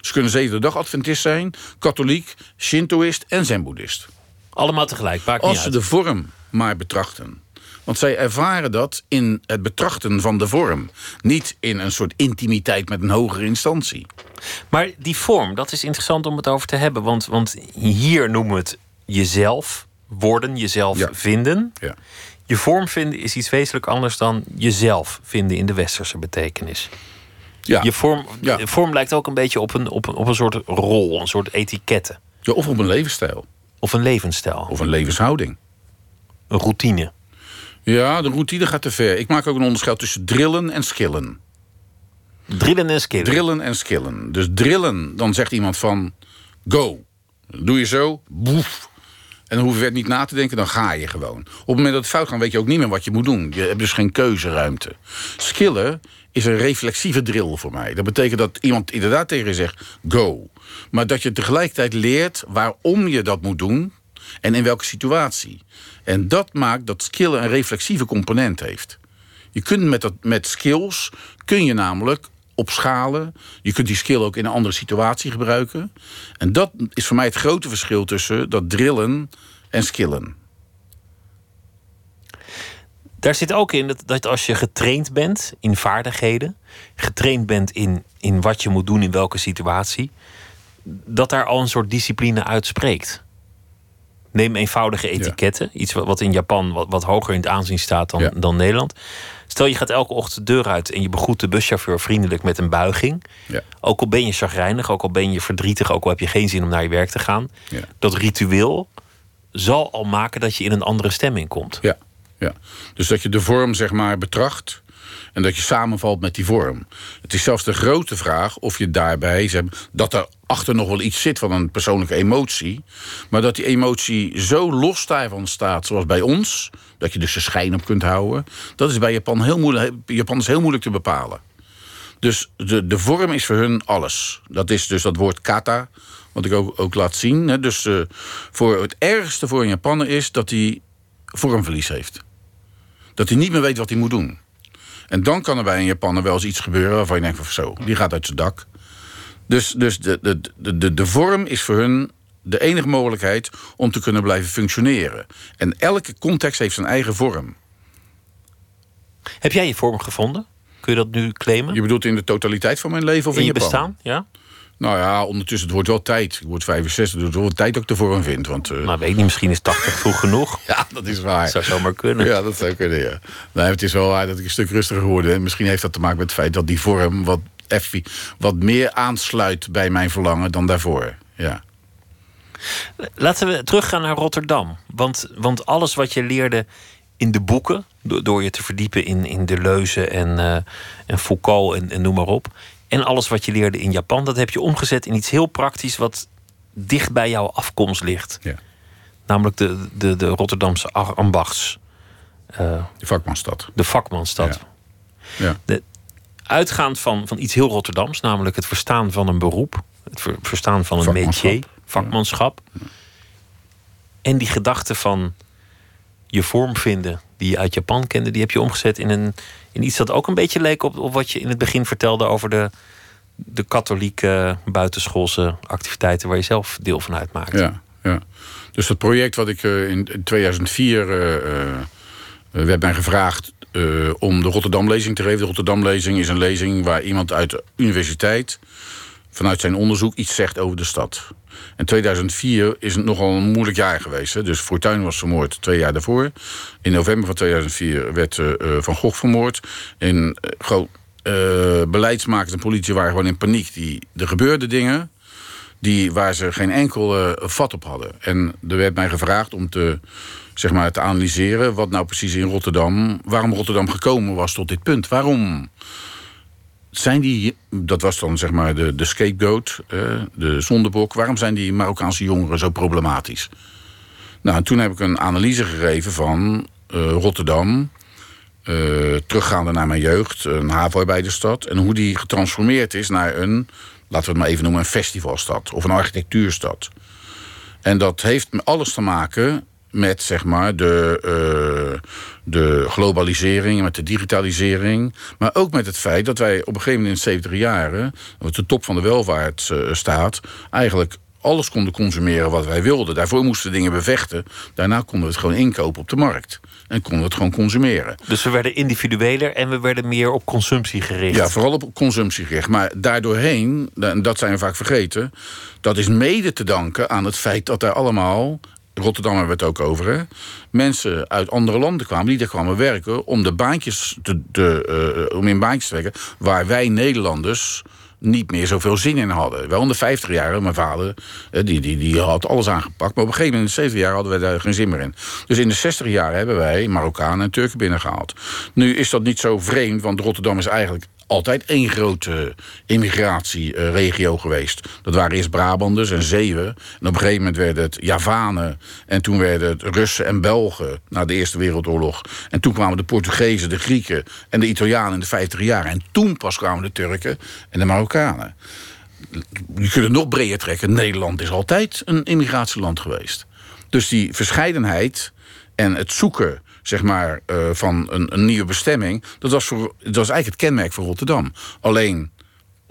Ze kunnen zevende dag Adventist zijn, katholiek, Shintoïst en zenboeddhist. Allemaal tegelijk, maakt niet uit. Als ze de vorm maar betrachten. Want zij ervaren dat in het betrachten van de vorm. Niet in een soort intimiteit met een hogere instantie. Maar die vorm, dat is interessant om het over te hebben. Want, want hier noemen we het jezelf worden, jezelf ja. vinden. Ja. Je vorm vinden is iets wezenlijk anders dan jezelf vinden in de westerse betekenis. Ja. Je vorm, ja. vorm lijkt ook een beetje op een, op een, op een soort rol, een soort etiketten. Ja, of op een levensstijl. Of een levensstijl. Of een levenshouding. Een routine. Ja, de routine gaat te ver. Ik maak ook een onderscheid tussen drillen en skillen. Drillen en skillen? Drillen en skillen. Dus drillen, dan zegt iemand van go. Dan doe je zo, boef. En dan hoef je het niet na te denken, dan ga je gewoon. Op het moment dat het fout gaat, weet je ook niet meer wat je moet doen. Je hebt dus geen keuzeruimte. Skillen is een reflexieve drill voor mij. Dat betekent dat iemand inderdaad tegen je zegt go. Maar dat je tegelijkertijd leert waarom je dat moet doen en in welke situatie. En dat maakt dat skill een reflexieve component heeft. Je kunt met, dat, met skills kun je namelijk opschalen. Je kunt die skill ook in een andere situatie gebruiken. En dat is voor mij het grote verschil tussen dat drillen en skillen. Daar zit ook in dat, dat als je getraind bent in vaardigheden, getraind bent in, in wat je moet doen in welke situatie, dat daar al een soort discipline uitspreekt. Neem eenvoudige etiketten. Ja. Iets wat in Japan wat, wat hoger in het aanzien staat dan, ja. dan Nederland. Stel, je gaat elke ochtend de deur uit en je begroet de buschauffeur vriendelijk met een buiging. Ja. Ook al ben je chagrijnig, ook al ben je verdrietig, ook al heb je geen zin om naar je werk te gaan. Ja. Dat ritueel zal al maken dat je in een andere stemming komt. Ja, ja. Dus dat je de vorm zeg maar betracht en dat je samenvalt met die vorm. Het is zelfs de grote vraag of je daarbij, zeg, dat er achter nog wel iets zit van een persoonlijke emotie, maar dat die emotie zo los daarvan staat, zoals bij ons, dat je dus de schijn op kunt houden, dat is bij Japan heel moeilijk, Japan is heel moeilijk te bepalen. Dus de, de vorm is voor hun alles. Dat is dus dat woord kata, wat ik ook, ook laat zien. Hè. Dus uh, voor het ergste voor een Japanner is dat hij vormverlies heeft. Dat hij niet meer weet wat hij moet doen. En dan kan er bij een Japanner wel eens iets gebeuren waarvan je denkt, of zo, die gaat uit zijn dak. Dus, dus de, de, de, de vorm is voor hun de enige mogelijkheid om te kunnen blijven functioneren. En elke context heeft zijn eigen vorm. Heb jij je vorm gevonden? Kun je dat nu claimen? Je bedoelt in de totaliteit van mijn leven of in, in je Japan? Bestaan? Ja. Nou ja, ondertussen, het wordt wel tijd. Ik word vijfenzestig, het wordt wel tijd dat ik de vorm vind. Want, uh... Nou, weet ik niet, misschien is tachtig vroeg genoeg. Ja, dat is waar. Dat zou zomaar kunnen. Ja, dat zou kunnen, ja. Nee, het is wel waar dat ik een stuk rustiger word. En misschien heeft dat te maken met het feit dat die vorm wat, effe, wat meer aansluit bij mijn verlangen dan daarvoor. Ja. Laten we teruggaan naar Rotterdam. Want, want alles wat je leerde in de boeken, do- door je te verdiepen in, in Deleuze en, uh, en Foucault en, en noem maar op, en alles wat je leerde in Japan, dat heb je omgezet in iets heel praktisch wat dicht bij jouw afkomst ligt. Ja. Namelijk de, de, de Rotterdamse ambachts. Uh, de vakmanstad. De vakmanstad. Ja. Ja. De, uitgaand van, van iets heel Rotterdams, namelijk het verstaan van een beroep, het ver, verstaan van een métier, vakmanschap. Ja. En die gedachte van je vorm vinden die je uit Japan kende, die heb je omgezet in, een, in iets dat ook een beetje leek op, op wat je in het begin vertelde over de, de katholieke buitenschoolse activiteiten waar je zelf deel van uitmaakte. Ja, ja. Dus het project wat ik uh, in tweeduizend vier uh, uh, werd mij gevraagd uh, om de Rotterdamlezing te geven. De Rotterdamlezing is een lezing waar iemand uit de universiteit vanuit zijn onderzoek iets zegt over de stad. En tweeduizend vier is het nogal een moeilijk jaar geweest. Hè? Dus Fortuyn was vermoord twee jaar daarvoor. In november van tweeduizend vier werd uh, Van Gogh vermoord. En uh, uh, beleidsmakers en politici waren gewoon in paniek. Die, er gebeurden dingen die, waar ze geen enkel uh, vat op hadden. En er werd mij gevraagd om te, zeg maar, te analyseren wat nou precies in Rotterdam, waarom Rotterdam gekomen was tot dit punt. Waarom? Zijn die, dat was dan zeg maar de, de scapegoat, de zondebok, waarom zijn die Marokkaanse jongeren zo problematisch? Nou, en toen heb ik een analyse gegeven van uh, Rotterdam, uh, teruggaande naar mijn jeugd, een havenarbeidersstad, en hoe die getransformeerd is naar een, laten we het maar even noemen, een festivalstad of een architectuurstad. En dat heeft alles te maken met zeg maar, de, uh, de globalisering, met de digitalisering. Maar ook met het feit dat wij op een gegeven moment in de zeventig jaren... wat de top van de welvaart uh, staat, eigenlijk alles konden consumeren wat wij wilden. Daarvoor moesten we dingen bevechten. Daarna konden we het gewoon inkopen op de markt. En konden we het gewoon consumeren. Dus we werden individueler en we werden meer op consumptie gericht. Ja, vooral op consumptie gericht. Maar daardoorheen, en dat zijn we vaak vergeten... dat is mede te danken aan het feit dat daar allemaal... Rotterdam hebben we het ook over, hè? Mensen uit andere landen kwamen, die daar kwamen werken... om, de baantjes te, de, uh, om in baantjes te trekken waar wij Nederlanders... niet meer zoveel zin in hadden. Wel in de vijftig jaren, mijn vader, die, die, die had alles aangepakt... maar op een gegeven moment in de zeventig jaar hadden wij daar geen zin meer in. Dus in de zestig jaar hebben wij Marokkanen en Turken binnengehaald. Nu is dat niet zo vreemd, want Rotterdam is eigenlijk... altijd één grote immigratieregio geweest. Dat waren eerst Brabanders en Zeeuwen. En op een gegeven moment werden het Javanen. En toen werden het Russen en Belgen na de Eerste Wereldoorlog. En toen kwamen de Portugezen, de Grieken en de Italianen in de vijftig jaar. En toen pas kwamen de Turken en de Marokkanen. Je kunt het nog breder trekken. Nederland is altijd een immigratieland geweest. Dus die verscheidenheid en het zoeken... zeg maar, uh, van een, een nieuwe bestemming... Dat was, voor, dat was eigenlijk het kenmerk van Rotterdam. Alleen,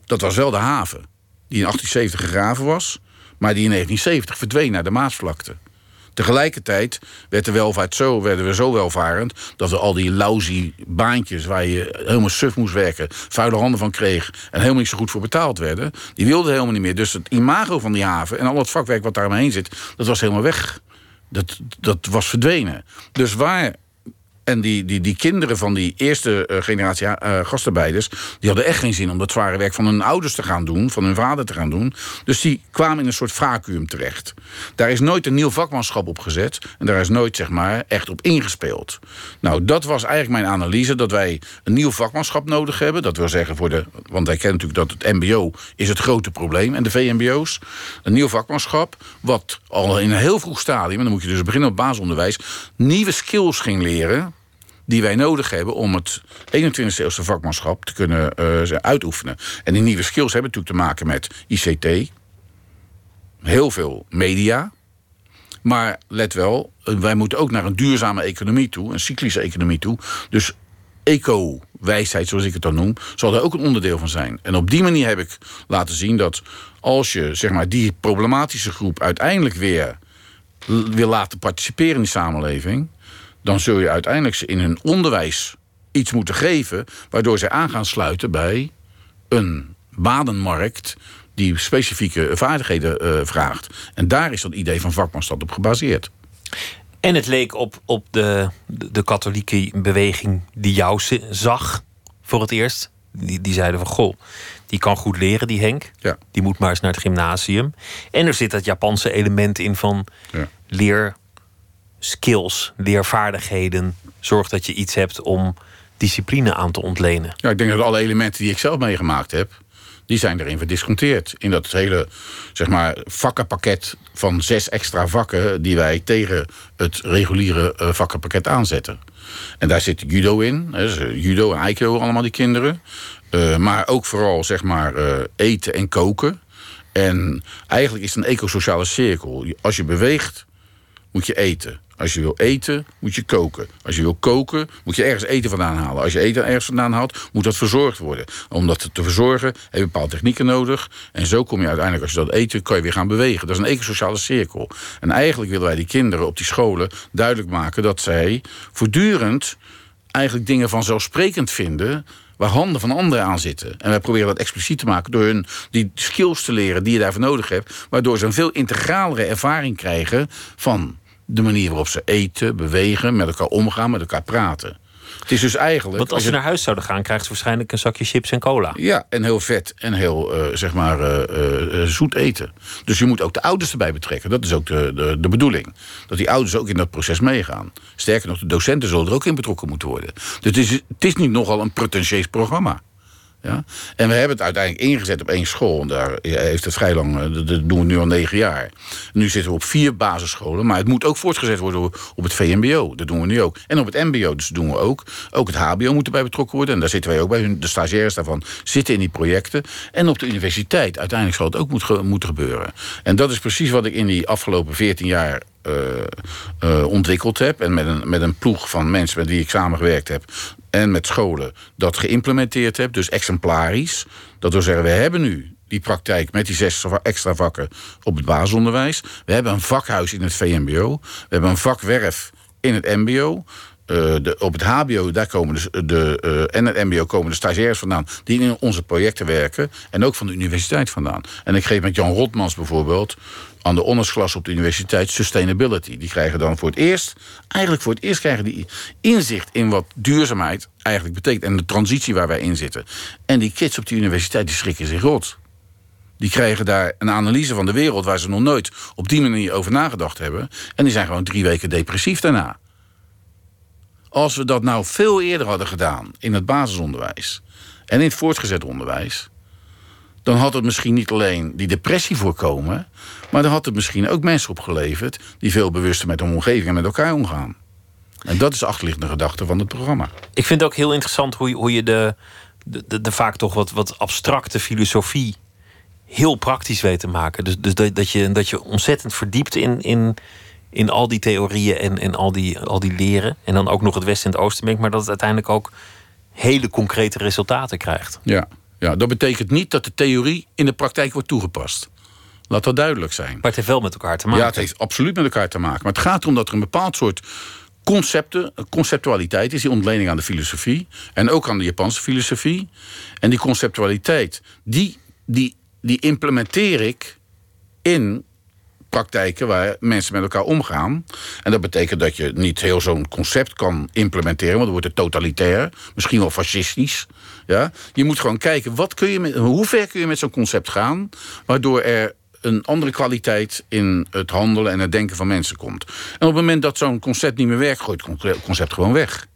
dat was wel de haven... die in achttien zeventig gegraven was... maar die in negentien zeventig verdween naar de Maasvlakte. Tegelijkertijd werd de welvaart zo, werden we zo welvarend... dat we al die lousy baantjes waar je helemaal suf moest werken... vuile handen van kreeg en helemaal niet zo goed voor betaald werden... die wilden helemaal niet meer. Dus het imago van die haven... en al het vakwerk wat daar omheen zit, dat was helemaal weg. Dat, dat was verdwenen. Dus waar... En die, die, die kinderen van die eerste uh, generatie uh, gastarbeiders... die hadden echt geen zin om dat zware werk van hun ouders te gaan doen... van hun vader te gaan doen. Dus die kwamen in een soort vacuüm terecht. Daar is nooit een nieuw vakmanschap op gezet... en daar is nooit zeg maar, echt op ingespeeld. Nou, dat was eigenlijk mijn analyse... dat wij een nieuw vakmanschap nodig hebben. Dat wil zeggen, voor de, want wij kennen natuurlijk dat het mbo is het grote probleem... en de V M B O's. Een nieuw vakmanschap wat al in een heel vroeg stadium... en dan moet je dus beginnen op basisonderwijs... nieuwe skills ging leren... die wij nodig hebben om het eenentwintigste eeuwse vakmanschap te kunnen uh, uitoefenen. En die nieuwe skills hebben natuurlijk te maken met I C T, heel veel media. Maar let wel, wij moeten ook naar een duurzame economie toe, een cyclische economie toe. Dus eco-wijsheid, zoals ik het dan noem, zal daar ook een onderdeel van zijn. En op die manier heb ik laten zien dat als je zeg maar, die problematische groep... uiteindelijk weer wil laten participeren in die samenleving... dan zul je uiteindelijk ze in hun onderwijs iets moeten geven... waardoor ze aan gaan sluiten bij een banenmarkt... die specifieke vaardigheden uh, vraagt. En daar is dat idee van vakmanschap op gebaseerd. En het leek op, op de, de, de katholieke beweging die jou zag voor het eerst. Die, die zeiden van, goh, die kan goed leren, die Henk. Ja. Die moet maar eens naar het gymnasium. En er zit dat Japanse element in van ja. leer... skills, leervaardigheden. Zorg dat je iets hebt om discipline aan te ontlenen. Ja, ik denk dat alle elementen die ik zelf meegemaakt heb... die zijn erin verdisconteerd. In dat hele zeg maar, vakkenpakket van zes extra vakken... die wij tegen het reguliere vakkenpakket aanzetten. En daar zit judo in. Dus judo en aikido, allemaal die kinderen. Uh, maar ook vooral zeg maar, uh, eten en koken. En eigenlijk is het een ecosociale cirkel. Als je beweegt... moet je eten. Als je wil eten, moet je koken. Als je wil koken, moet je ergens eten vandaan halen. Als je eten ergens vandaan haalt, moet dat verzorgd worden. Om dat te verzorgen, heb je bepaalde technieken nodig. En zo kom je uiteindelijk, als je dat eten, kan je weer gaan bewegen. Dat is een ecosociale cirkel. En eigenlijk willen wij die kinderen op die scholen duidelijk maken... dat zij voortdurend eigenlijk dingen vanzelfsprekend vinden... waar handen van anderen aan zitten. En wij proberen dat expliciet te maken door hun die skills te leren... die je daarvoor nodig hebt, waardoor ze een veel integralere ervaring krijgen... van de manier waarop ze eten, bewegen, met elkaar omgaan, met elkaar praten. Het is dus eigenlijk... Want als ze naar huis zouden gaan, krijgt ze waarschijnlijk een zakje chips en cola. Ja, en heel vet en heel, uh, zeg maar, uh, uh, zoet eten. Dus je moet ook de ouders erbij betrekken. Dat is ook de, de, de bedoeling. Dat die ouders ook in dat proces meegaan. Sterker nog, de docenten zullen er ook in betrokken moeten worden. Dus het is, het is niet nogal een pretentieus programma. Ja? En we hebben het uiteindelijk ingezet op één school. En daar heeft het vrij lang, dat doen we nu al negen jaar. Nu zitten we op vier basisscholen. Maar het moet ook voortgezet worden op het V M B O. Dat doen we nu ook. En op het M B O, dus dat doen we ook. Ook het H B O moet erbij betrokken worden. En daar zitten wij ook bij. De stagiaires daarvan zitten in die projecten. En op de universiteit. Uiteindelijk zal het ook moeten gebeuren. En dat is precies wat ik in die afgelopen veertien jaar... uh, uh, ontwikkeld heb... en met een, met een ploeg van mensen met wie ik samengewerkt heb... en met scholen dat geïmplementeerd heb, dus exemplarisch. Dat wil zeggen, we hebben nu die praktijk met die zes extra vakken op het basisonderwijs. We hebben een vakhuis in het V M B O. We hebben een vakwerf in het M B O... Uh, de, op het H B O daar komen de, de, uh, en het M B O komen de stagiairs vandaan... die in onze projecten werken en ook van de universiteit vandaan. En ik geef met Jan Rotmans bijvoorbeeld... aan de honorsklas op de universiteit Sustainability. Die krijgen dan voor het eerst... eigenlijk voor het eerst krijgen die inzicht in wat duurzaamheid eigenlijk betekent... en de transitie waar wij in zitten. En die kids op de universiteit die schrikken zich rot. Die krijgen daar een analyse van de wereld... waar ze nog nooit op die manier over nagedacht hebben. En die zijn gewoon drie weken depressief daarna. Als we dat nou veel eerder hadden gedaan in het basisonderwijs... en in het voortgezet onderwijs... dan had het misschien niet alleen die depressie voorkomen... maar dan had het misschien ook mensen opgeleverd... die veel bewuster met hun omgeving en met elkaar omgaan. En dat is de achterliggende gedachte van het programma. Ik vind het ook heel interessant hoe je, hoe je de, de, de, de vaak toch wat, wat abstracte filosofie... heel praktisch weet te maken. Dus, dus dat, dat, je, dat je ontzettend verdiept in... in in al die theorieën en, en al, die, al die leren. En dan ook nog het Westen en het Oosten mengt. Maar dat het uiteindelijk ook hele concrete resultaten krijgt. Ja, ja, dat betekent niet dat de theorie in de praktijk wordt toegepast. Laat dat duidelijk zijn. Maar het heeft wel met elkaar te maken. Ja, het heeft absoluut met elkaar te maken. Maar het gaat erom dat er een bepaald soort concepten, conceptualiteit is... die ontlening aan de filosofie. En ook aan de Japanse filosofie. En die conceptualiteit, die, die, die implementeer ik in... praktijken waar mensen met elkaar omgaan. En dat betekent dat je niet heel zo'n concept kan implementeren... want dan wordt het totalitair, misschien wel fascistisch. Ja? Je moet gewoon kijken, wat kun je met, hoe ver kun je met zo'n concept gaan... waardoor er een andere kwaliteit in het handelen en het denken van mensen komt. En op het moment dat zo'n concept niet meer werkt... gooit het concept gewoon weg.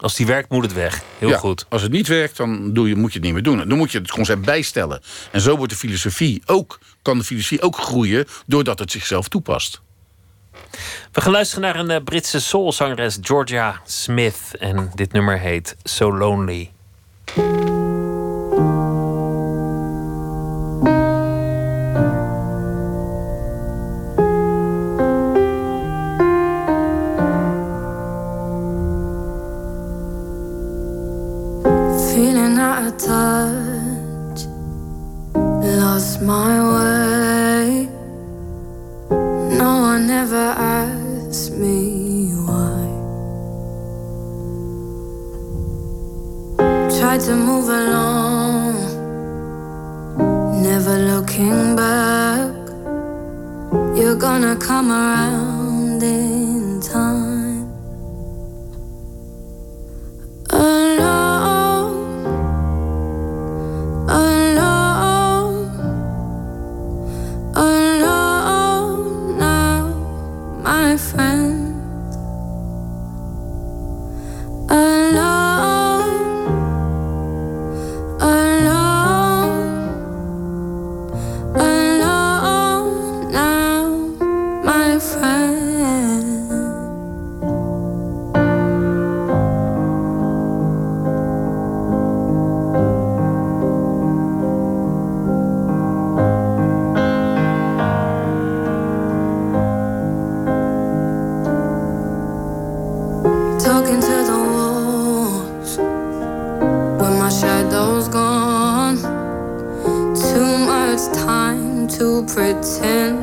Als die werkt, moet het weg. Heel ja, goed. Als het niet werkt, dan doe je, moet je het niet meer doen. Dan moet je het concept bijstellen. En zo wordt de filosofie ook, kan de filosofie ook groeien... doordat het zichzelf toepast. We gaan luisteren naar een uh, Britse soulzangeres, Georgia Smith. En dit nummer heet So Lonely. Touch, lost my way. No one ever asked me why. Tried to move along, never looking back. You're gonna come around in time. Let it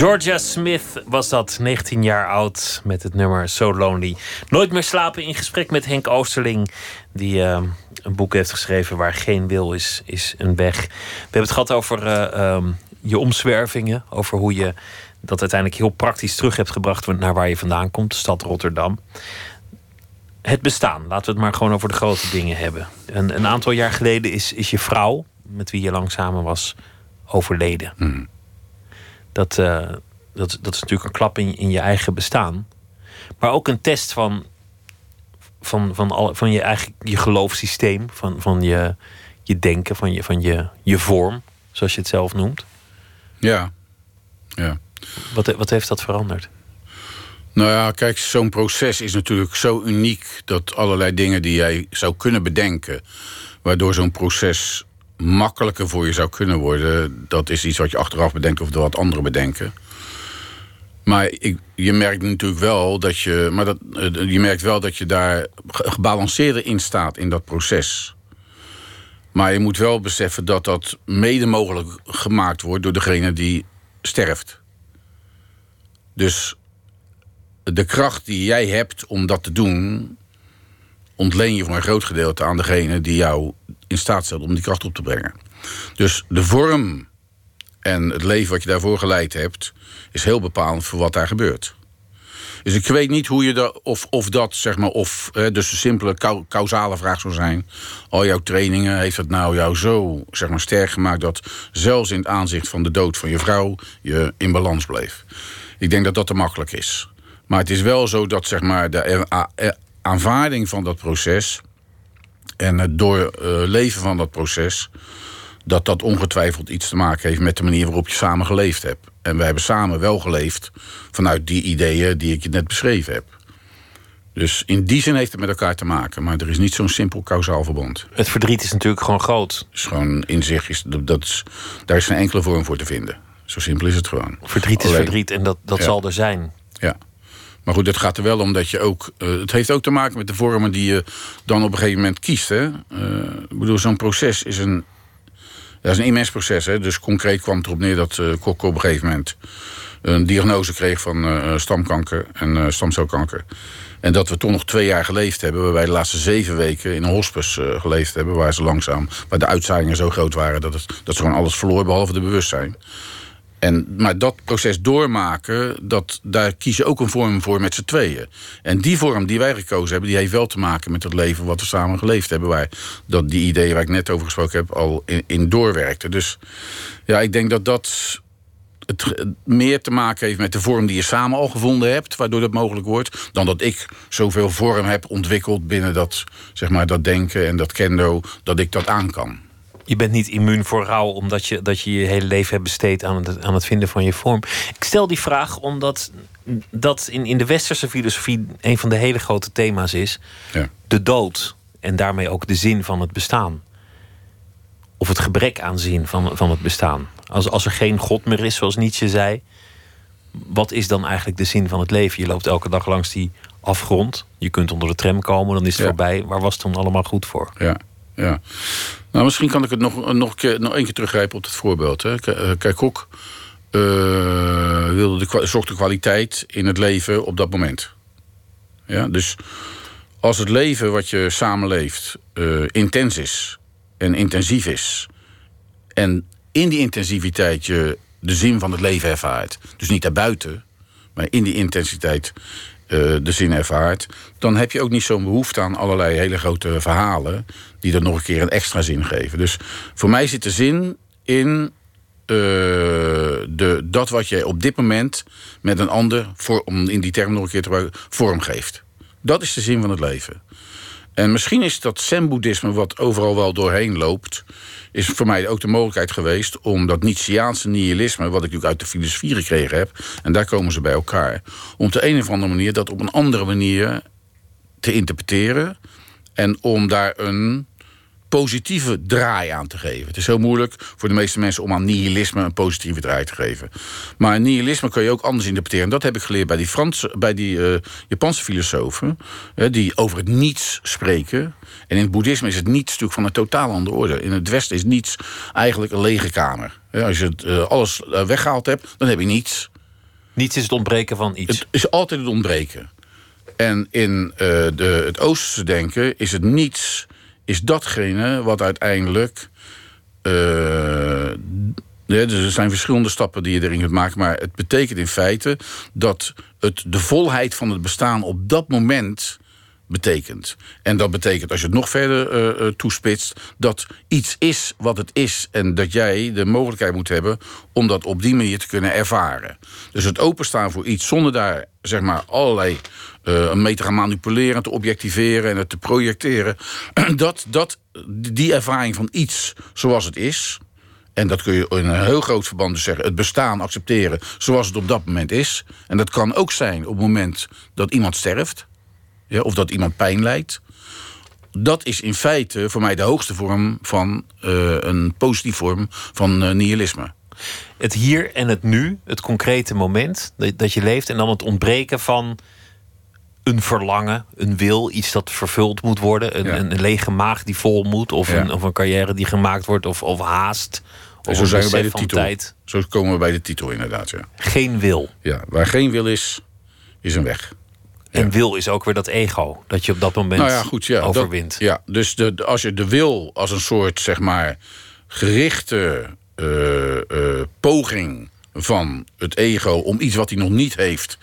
Georgia Smith was dat, negentien jaar oud, met het nummer So Lonely. Nooit meer slapen, in gesprek met Henk Oosterling, die uh, een boek heeft geschreven, Waar geen wil is, is een weg. We hebben het gehad over uh, um, je omzwervingen, over hoe je dat uiteindelijk heel praktisch terug hebt gebracht naar waar je vandaan komt, de stad Rotterdam. Het bestaan, laten we het maar gewoon over de grote dingen hebben. Een, een aantal jaar geleden is, is je vrouw, met wie je lang samen was, overleden. Hmm. Dat, uh, dat, dat is natuurlijk een klap in, in je eigen bestaan. Maar ook een test van, van, van, al, van je eigen je geloofssysteem. Van, van je, je denken, van, je, van je, je vorm, zoals je het zelf noemt. Ja. Ja. Wat, wat heeft dat veranderd? Nou ja, kijk, zo'n proces is natuurlijk zo uniek, dat allerlei dingen die jij zou kunnen bedenken, waardoor zo'n proces makkelijker voor je zou kunnen worden, dat is iets wat je achteraf bedenkt of door wat anderen bedenken. Maar ik, je merkt natuurlijk wel dat je, maar dat, je merkt wel dat je daar gebalanceerder in staat in dat proces. Maar je moet wel beseffen dat dat mede mogelijk gemaakt wordt door degene die sterft. Dus de kracht die jij hebt om dat te doen, ontleen je voor een groot gedeelte aan degene die jou in staat stelt om die kracht op te brengen. Dus de vorm en het leven wat je daarvoor geleid hebt, is heel bepalend voor wat daar gebeurt. Dus ik weet niet hoe je dat, of, of dat, zeg maar, of hè, dus de simpele kau- causale vraag zou zijn. Al jouw trainingen, heeft dat nou jou zo, zeg maar, sterk gemaakt dat zelfs in het aanzicht van de dood van je vrouw je in balans bleef? Ik denk dat dat te makkelijk is. Maar het is wel zo dat, zeg maar, de aanvaarding van dat proces en het doorleven van dat proces, dat dat ongetwijfeld iets te maken heeft met de manier waarop je samen geleefd hebt. En wij hebben samen wel geleefd vanuit die ideeën die ik je net beschreven heb. Dus in die zin heeft het met elkaar te maken, maar er is niet zo'n simpel kausaal verband. Het verdriet is natuurlijk gewoon groot. Is gewoon in zich, is, dat is, daar is geen enkele vorm voor te vinden. Zo simpel is het gewoon. Verdriet is Alleen, verdriet en dat, dat ja. zal er zijn. Ja. Maar goed, het gaat er wel om dat je ook, Uh, het heeft ook te maken met de vormen die je dan op een gegeven moment kiest. Hè? Uh, ik bedoel, zo'n proces is een, dat is een immens proces. Hè? Dus concreet kwam het erop neer dat uh, Kok op een gegeven moment een diagnose kreeg van uh, stamkanker en uh, stamcelkanker. En dat we toch nog twee jaar geleefd hebben, waarbij de laatste zeven weken in een hospice uh, geleefd hebben, waar ze langzaam, waar de uitzaaiingen zo groot waren dat, het, dat ze gewoon alles verloor, behalve de bewustzijn. En, maar dat proces doormaken, dat, daar kies je ook een vorm voor met z'n tweeën. En die vorm die wij gekozen hebben, die heeft wel te maken met het leven wat we samen geleefd hebben. Waar dat die ideeën waar ik net over gesproken heb, al in, in doorwerkte. Dus ja, ik denk dat dat het meer te maken heeft met de vorm die je samen al gevonden hebt, waardoor dat mogelijk wordt, dan dat ik zoveel vorm heb ontwikkeld binnen dat, zeg maar, dat denken en dat kendo, dat ik dat aan kan. Je bent niet immuun voor rouw, omdat je dat je, je hele leven hebt besteed aan het, aan het vinden van je vorm. Ik stel die vraag omdat dat in, in de westerse filosofie een van de hele grote thema's is. Ja. De dood en daarmee ook de zin van het bestaan. Of het gebrek aan zin van, van het bestaan. Als, als er geen God meer is, zoals Nietzsche zei, wat is dan eigenlijk de zin van het leven? Je loopt elke dag langs die afgrond. Je kunt onder de tram komen, dan is het ja. voorbij. Waar was het dan allemaal goed voor? Ja. Ja, nou, misschien kan ik het nog, nog, keer, nog een keer teruggrijpen op dat voorbeeld. Hè. Kijk, Kok uh, wilde de, zocht de kwaliteit in het leven op dat moment. Ja, dus als het leven wat je samenleeft uh, intens is en intensief is, en in die intensiviteit je de zin van het leven ervaart, dus niet daarbuiten, maar in die intensiteit de zin ervaart, dan heb je ook niet zo'n behoefte aan allerlei hele grote verhalen die er nog een keer een extra zin geven. Dus voor mij zit de zin in uh, de, dat wat je op dit moment met een ander, voor, om in die term nog een keer te gebruiken, vormgeeft. Dat is de zin van het leven. En misschien is dat zen-boeddhisme wat overal wel doorheen loopt, is voor mij ook de mogelijkheid geweest om dat Nietzscheaanse nihilisme, wat ik natuurlijk uit de filosofie gekregen heb, en daar komen ze bij elkaar, om op de een of andere manier dat op een andere manier te interpreteren en om daar een positieve draai aan te geven. Het is heel moeilijk voor de meeste mensen om aan nihilisme een positieve draai te geven. Maar nihilisme kun je ook anders interpreteren. En dat heb ik geleerd bij die, Franse, bij die uh, Japanse filosofen, hè, die over het niets spreken. En in het boeddhisme is het niets natuurlijk van een totaal andere orde. In het Westen is niets eigenlijk een lege kamer. Als je het, uh, alles weggehaald hebt, dan heb je niets. Niets is het ontbreken van iets. Het is altijd het ontbreken. En in uh, de, het Oosterse denken is het niets... is datgene wat uiteindelijk... Uh, ja, dus er zijn verschillende stappen die je erin kunt maken... maar het betekent in feite dat het de volheid van het bestaan... op dat moment betekent. En dat betekent, als je het nog verder uh, toespitst... dat iets is wat het is... en dat jij de mogelijkheid moet hebben... om dat op die manier te kunnen ervaren. Dus het openstaan voor iets zonder daar zeg maar allerlei... Uh, mee te gaan manipuleren, te objectiveren en het te projecteren. Dat, dat, die ervaring van iets zoals het is... en dat kun je in een heel groot verband dus zeggen... het bestaan accepteren zoals het op dat moment is. En dat kan ook zijn op het moment dat iemand sterft... Ja, of dat iemand pijn lijdt. Dat is in feite voor mij de hoogste vorm van... Uh, een positieve vorm van uh, nihilisme. Het hier en het nu, het concrete moment dat je leeft... en dan het ontbreken van... een verlangen, een wil, iets dat vervuld moet worden. Een, ja. een lege maag die vol moet. Of, ja. een, of een carrière die gemaakt wordt. Of, of haast. Of zo zijn we bij de titel. Tijd. Zo komen we bij de titel inderdaad. Ja. Geen wil. Ja, waar geen wil is, is een weg. En ja. wil is ook weer dat ego. Dat je op dat moment nou ja, goed, ja, overwint. Dat, ja, dus de, de, als je de wil als een soort zeg maar gerichte uh, uh, poging van het ego... om iets wat hij nog niet heeft...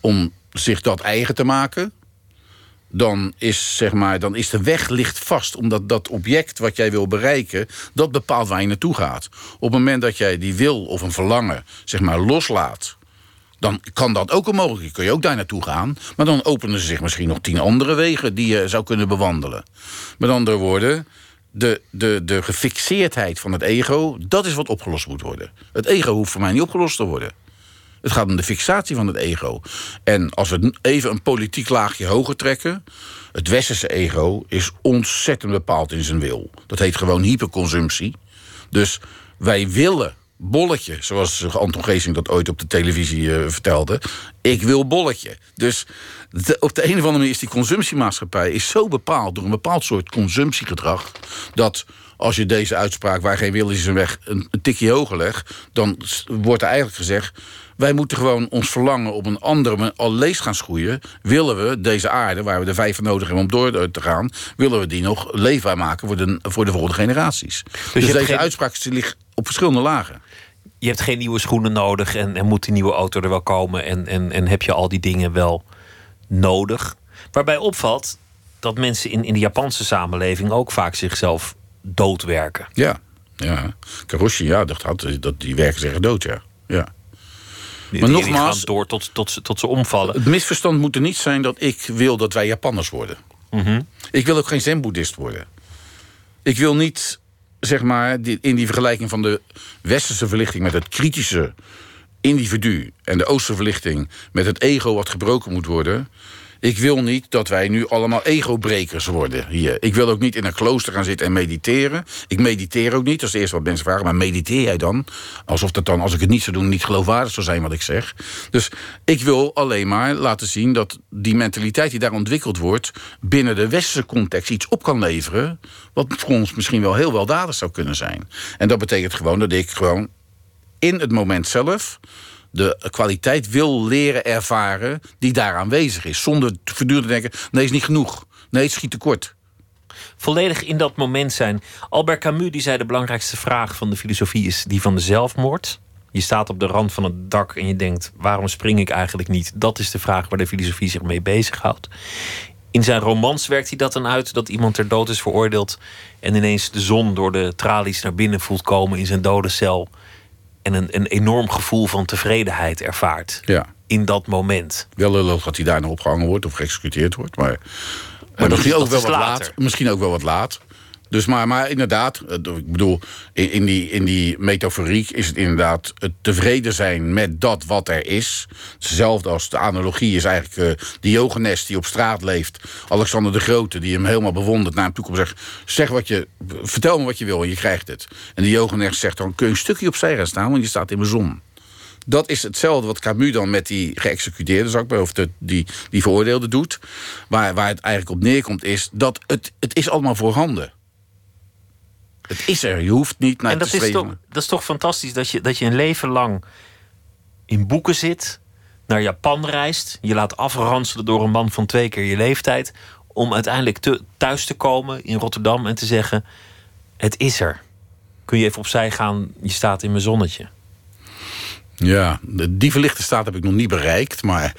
om zich dat eigen te maken, dan is, zeg maar, dan is de weg licht vast. Omdat dat object wat jij wil bereiken, dat bepaalt waar je naartoe gaat. Op het moment dat jij die wil of een verlangen zeg maar, loslaat... dan kan dat ook onmogelijk. Kun je ook daar naartoe gaan. Maar dan openen ze zich misschien nog tien andere wegen... die je zou kunnen bewandelen. Met andere woorden, de, de, de gefixeerdheid van het ego... dat is wat opgelost moet worden. Het ego hoeft voor mij niet opgelost te worden. Het gaat om de fixatie van het ego. En als we even een politiek laagje hoger trekken... het westerse ego is ontzettend bepaald in zijn wil. Dat heet gewoon hyperconsumptie. Dus wij willen bolletje, zoals Anton Geesing dat ooit op de televisie uh, vertelde. Ik wil bolletje. Dus de, op de een of andere manier is die consumptiemaatschappij... is zo bepaald door een bepaald soort consumptiegedrag... dat als je deze uitspraak, waar geen wil is een weg... een, een tikje hoger legt, dan wordt er eigenlijk gezegd... wij moeten gewoon ons verlangen op een andere manier allees gaan schroeien. Willen we deze aarde, waar we er vijf voor nodig hebben om door te gaan... willen we die nog leefbaar maken voor de, voor de volgende generaties. Dus, dus deze geen... uitspraak ligt op verschillende lagen. Je hebt geen nieuwe schoenen nodig en, en moet die nieuwe auto er wel komen... En, en, en heb je al die dingen wel nodig. Waarbij opvalt dat mensen in, in de Japanse samenleving... ook vaak zichzelf doodwerken. Ja, ja. Karoshi, ja, dat had, dat die werken zich dood, ja. Ja. Die, maar die nogmaals, gaan door tot, tot, tot ze omvallen. Het misverstand moet er niet zijn dat ik wil dat wij Japanners worden. Mm-hmm. Ik wil ook geen zen-boeddhist worden. Ik wil niet, zeg maar, in die vergelijking van de westerse verlichting... met het kritische individu en de oosterse verlichting... met het ego wat gebroken moet worden... ik wil niet dat wij nu allemaal ego-brekers worden hier. Ik wil ook niet in een klooster gaan zitten en mediteren. Ik mediteer ook niet, dat is het eerste wat mensen vragen. Maar mediteer jij dan? Alsof dat dan, als ik het niet zou doen... niet geloofwaardig zou zijn wat ik zeg. Dus ik wil alleen maar laten zien dat die mentaliteit die daar ontwikkeld wordt... binnen de westerse context iets op kan leveren... wat voor ons misschien wel heel weldadig zou kunnen zijn. En dat betekent gewoon dat ik gewoon in het moment zelf... de kwaliteit wil leren ervaren die daar aanwezig is. Zonder voortdurend te denken, nee, is niet genoeg. Nee, het schiet tekort. Volledig in dat moment zijn. Albert Camus die zei de belangrijkste vraag van de filosofie is die van de zelfmoord. Je staat op de rand van het dak en je denkt, waarom spring ik eigenlijk niet? Dat is de vraag waar de filosofie zich mee bezighoudt. In zijn romans werkt hij dat dan uit, dat iemand ter dood is veroordeeld... en ineens de zon door de tralies naar binnen voelt komen in zijn dode cel... en een, een enorm gevoel van tevredenheid ervaart. Ja. In dat moment. Wel lullig dat hij daarna opgehangen wordt of geëxecuteerd wordt. Maar, maar misschien, ook wel wat laat, misschien ook wel wat laat. Dus maar, maar inderdaad, ik bedoel, in, in, die, in die metaforiek is het inderdaad... het tevreden zijn met dat wat er is. Hetzelfde als de analogie is eigenlijk uh, Diogenes die op straat leeft. Alexander de Grote die hem helemaal bewondert naar hem toe komt. Zegt, zeg wat je, vertel me wat je wil en je krijgt het. En Diogenes zegt dan, kun je een stukje opzij gaan staan... want je staat in mijn zon. Dat is hetzelfde wat Camus dan met die geëxecuteerde zak... of de, die, die veroordeelde doet. Waar, waar het eigenlijk op neerkomt is dat het, het is allemaal voorhanden. Het is er, je hoeft niet naar en dat te streven. Is toch, dat is toch fantastisch dat je, dat je een leven lang in boeken zit... naar Japan reist. Je laat afranselen door een man van twee keer je leeftijd. Om uiteindelijk te, thuis te komen in Rotterdam en te zeggen... het is er. Kun je even opzij gaan, je staat in mijn zonnetje. Ja, die verlichte staat heb ik nog niet bereikt. Maar,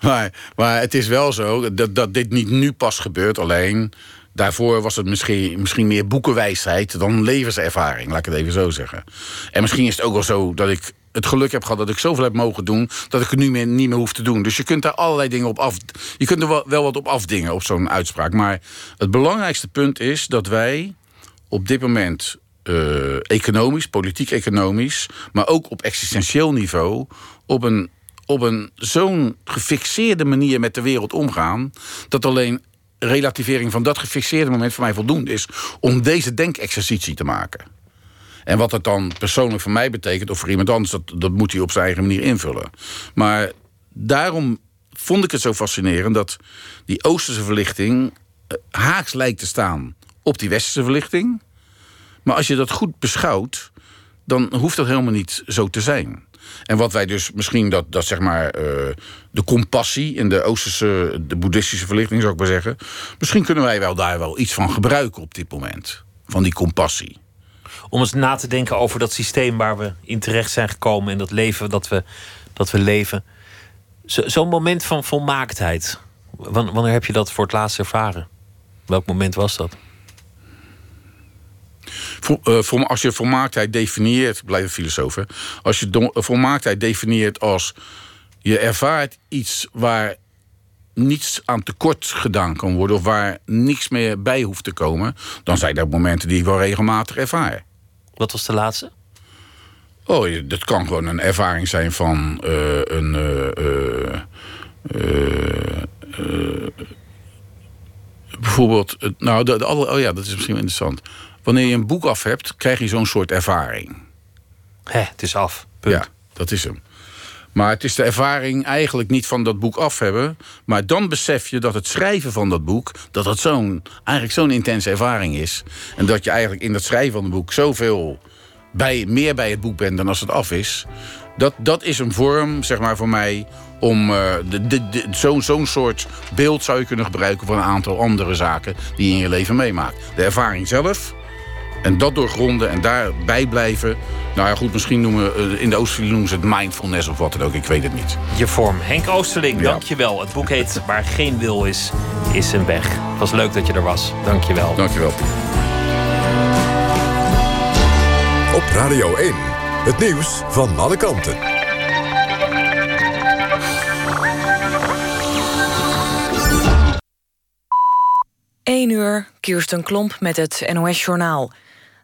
maar, maar het is wel zo dat, dat dit niet nu pas gebeurt. Alleen, daarvoor was het misschien, misschien meer boekenwijsheid dan levenservaring. Laat ik het even zo zeggen. En misschien is het ook wel zo dat ik het geluk heb gehad dat ik zoveel heb mogen doen... dat ik het nu meer, niet meer hoef te doen. Dus je kunt daar allerlei dingen op af... je kunt er wel, wel wat op afdingen op zo'n uitspraak. Maar het belangrijkste punt is dat wij op dit moment... Uh, economisch, politiek-economisch... maar ook op existentieel niveau... op een, op een zo'n gefixeerde manier met de wereld omgaan... dat alleen relativering van dat gefixeerde moment... voor mij voldoende is om deze denkexercitie te maken. En wat dat dan persoonlijk voor mij betekent... of voor iemand anders, dat, dat moet hij op zijn eigen manier invullen. Maar daarom vond ik het zo fascinerend... dat die Oosterse verlichting haaks lijkt te staan op die Westerse verlichting... Maar als je dat goed beschouwt, dan hoeft dat helemaal niet zo te zijn. En wat wij dus misschien dat, dat zeg maar uh, de compassie in de Oosterse, de boeddhistische verlichting zou ik maar zeggen. Misschien kunnen wij wel daar wel iets van gebruiken op dit moment. Van die compassie. Om eens na te denken over dat systeem waar we in terecht zijn gekomen. En dat leven dat we, dat we leven. Zo, zo'n moment van volmaaktheid. Wanneer heb je dat voor het laatst ervaren? Welk moment was dat? Als je volmaaktheid definieert, blijf een filosoof, hè? Als je volmaaktheid definieert als je ervaart iets waar niets aan tekort gedaan kan worden of waar niks meer bij hoeft te komen, dan zijn dat momenten die ik wel regelmatig ervaar. Wat was de laatste? Oh, dat kan gewoon een ervaring zijn van uh, een uh, uh, uh, uh, bijvoorbeeld, nou, de, de, oh ja, dat is misschien interessant. Wanneer je een boek af hebt, krijg je zo'n soort ervaring. Hé, het is af. Punt. Ja, dat is hem. Maar het is de ervaring eigenlijk niet van dat boek af hebben... maar dan besef je dat het schrijven van dat boek... dat dat zo'n, eigenlijk zo'n intense ervaring is. En dat je eigenlijk in dat schrijven van het boek... zoveel bij, meer bij het boek bent dan als het af is. Dat, dat is een vorm, zeg maar, voor mij... om uh, de, de, de, zo, zo'n soort beeld zou je kunnen gebruiken... van een aantal andere zaken die je in je leven meemaakt. De ervaring zelf... en dat doorgronden en daarbij blijven. Nou ja, goed, misschien noemen we, in de Oosterling noemen ze het mindfulness of wat dan ook. Ik weet het niet. Je vorm. Henk Oosterling, ja. Dankjewel. Het boek heet Waar geen wil is, is een weg. Het was leuk dat je er was. Dankjewel. Dankjewel. Op Radio één, het nieuws van alle kanten. één uur, Kirsten Klomp met het N O S-journaal.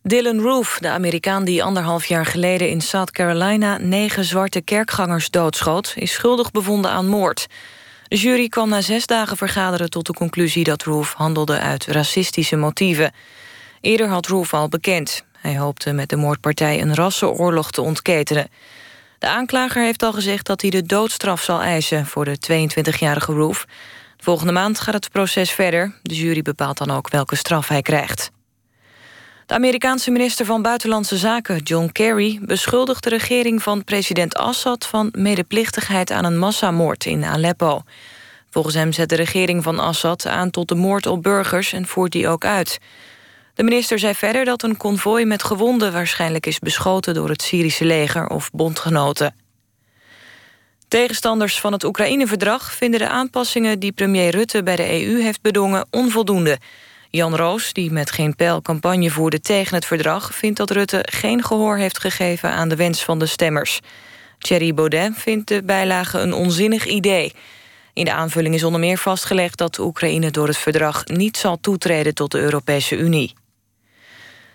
Dylan Roof, de Amerikaan die anderhalf jaar geleden in South Carolina... negen zwarte kerkgangers doodschoot, is schuldig bevonden aan moord. De jury kwam na zes dagen vergaderen tot de conclusie... dat Roof handelde uit racistische motieven. Eerder had Roof al bekend. Hij hoopte met de moordpartij een rassenoorlog te ontketenen. De aanklager heeft al gezegd dat hij de doodstraf zal eisen... voor de tweeëntwintigjarige Roof... Volgende maand gaat het proces verder. De jury bepaalt dan ook welke straf hij krijgt. De Amerikaanse minister van Buitenlandse Zaken, John Kerry... beschuldigt de regering van president Assad... van medeplichtigheid aan een massamoord in Aleppo. Volgens hem zet de regering van Assad aan tot de moord op burgers... en voert die ook uit. De minister zei verder dat een konvooi met gewonden... waarschijnlijk is beschoten door het Syrische leger of bondgenoten. Tegenstanders van het Oekraïne-verdrag vinden de aanpassingen... die premier Rutte bij de E U heeft bedongen onvoldoende. Jan Roos, die met Geen Pijl campagne voerde tegen het verdrag... vindt dat Rutte geen gehoor heeft gegeven aan de wens van de stemmers. Thierry Baudet vindt de bijlage een onzinnig idee. In de aanvulling is onder meer vastgelegd... dat Oekraïne door het verdrag niet zal toetreden tot de Europese Unie.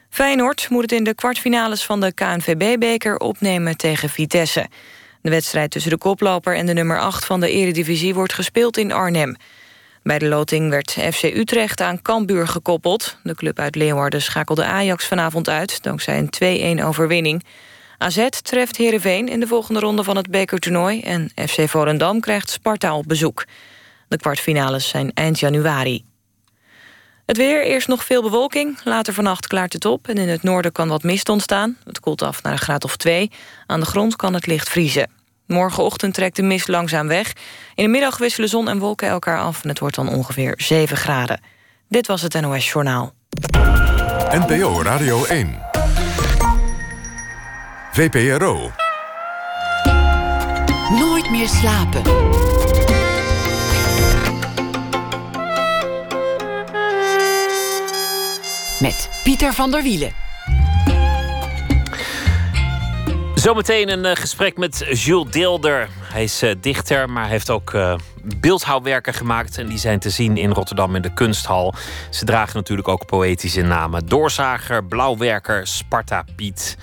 Feyenoord moet het in de kwartfinales van de K N V B-beker opnemen tegen Vitesse. De wedstrijd tussen de koploper en de nummer acht van de Eredivisie wordt gespeeld in Arnhem. Bij de loting werd F C Utrecht aan Cambuur gekoppeld. De club uit Leeuwarden schakelde Ajax vanavond uit, dankzij een twee-een overwinning. A Z treft Heerenveen in de volgende ronde van het bekertoernooi... en F C Volendam krijgt Sparta op bezoek. De kwartfinales zijn eind januari. Het weer, eerst nog veel bewolking, later vannacht klaart het op... en in het noorden kan wat mist ontstaan. Het koelt af naar een graad of twee. Aan de grond kan het licht vriezen. Morgenochtend trekt de mist langzaam weg. In de middag wisselen zon en wolken elkaar af en het wordt dan ongeveer zeven graden. Dit was het N O S Journaal. N P O Radio één. V P R O. Nooit meer slapen. Met Pieter van der Wielen. Zometeen een uh, gesprek met Jules Deelder. Hij is uh, dichter, maar heeft ook uh, beeldhouwwerken gemaakt. En die zijn te zien in Rotterdam in de Kunsthal. Ze dragen natuurlijk ook poëtische namen. Doorzager, Blauwwerker, Sparta Piet.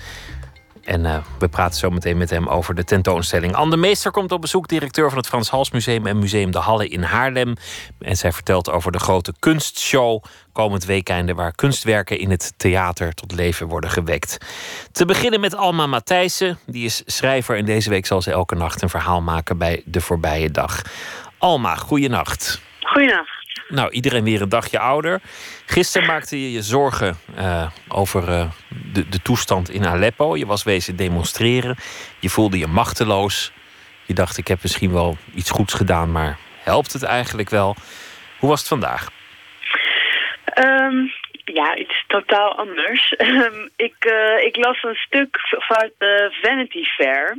En uh, we praten zo meteen met hem over de tentoonstelling. Anne de Meester komt op bezoek, directeur van het Frans Hals Museum en Museum De Halle in Haarlem. En zij vertelt over de grote kunstshow komend weekende, waar kunstwerken in het theater tot leven worden gewekt. Te beginnen met Alma Matthijssen. Die is schrijver en deze week zal ze elke nacht een verhaal maken bij De Voorbije Dag. Alma, goeienacht. Goeienacht. Nou, iedereen weer een dagje ouder. Gisteren maakte je je zorgen uh, over uh, de, de toestand in Aleppo. Je was wezen demonstreren. Je voelde je machteloos. Je dacht, ik heb misschien wel iets goeds gedaan, maar helpt het eigenlijk wel? Hoe was het vandaag? Um, ja, iets totaal anders. ik, uh, ik las een stuk van de Vanity Fair.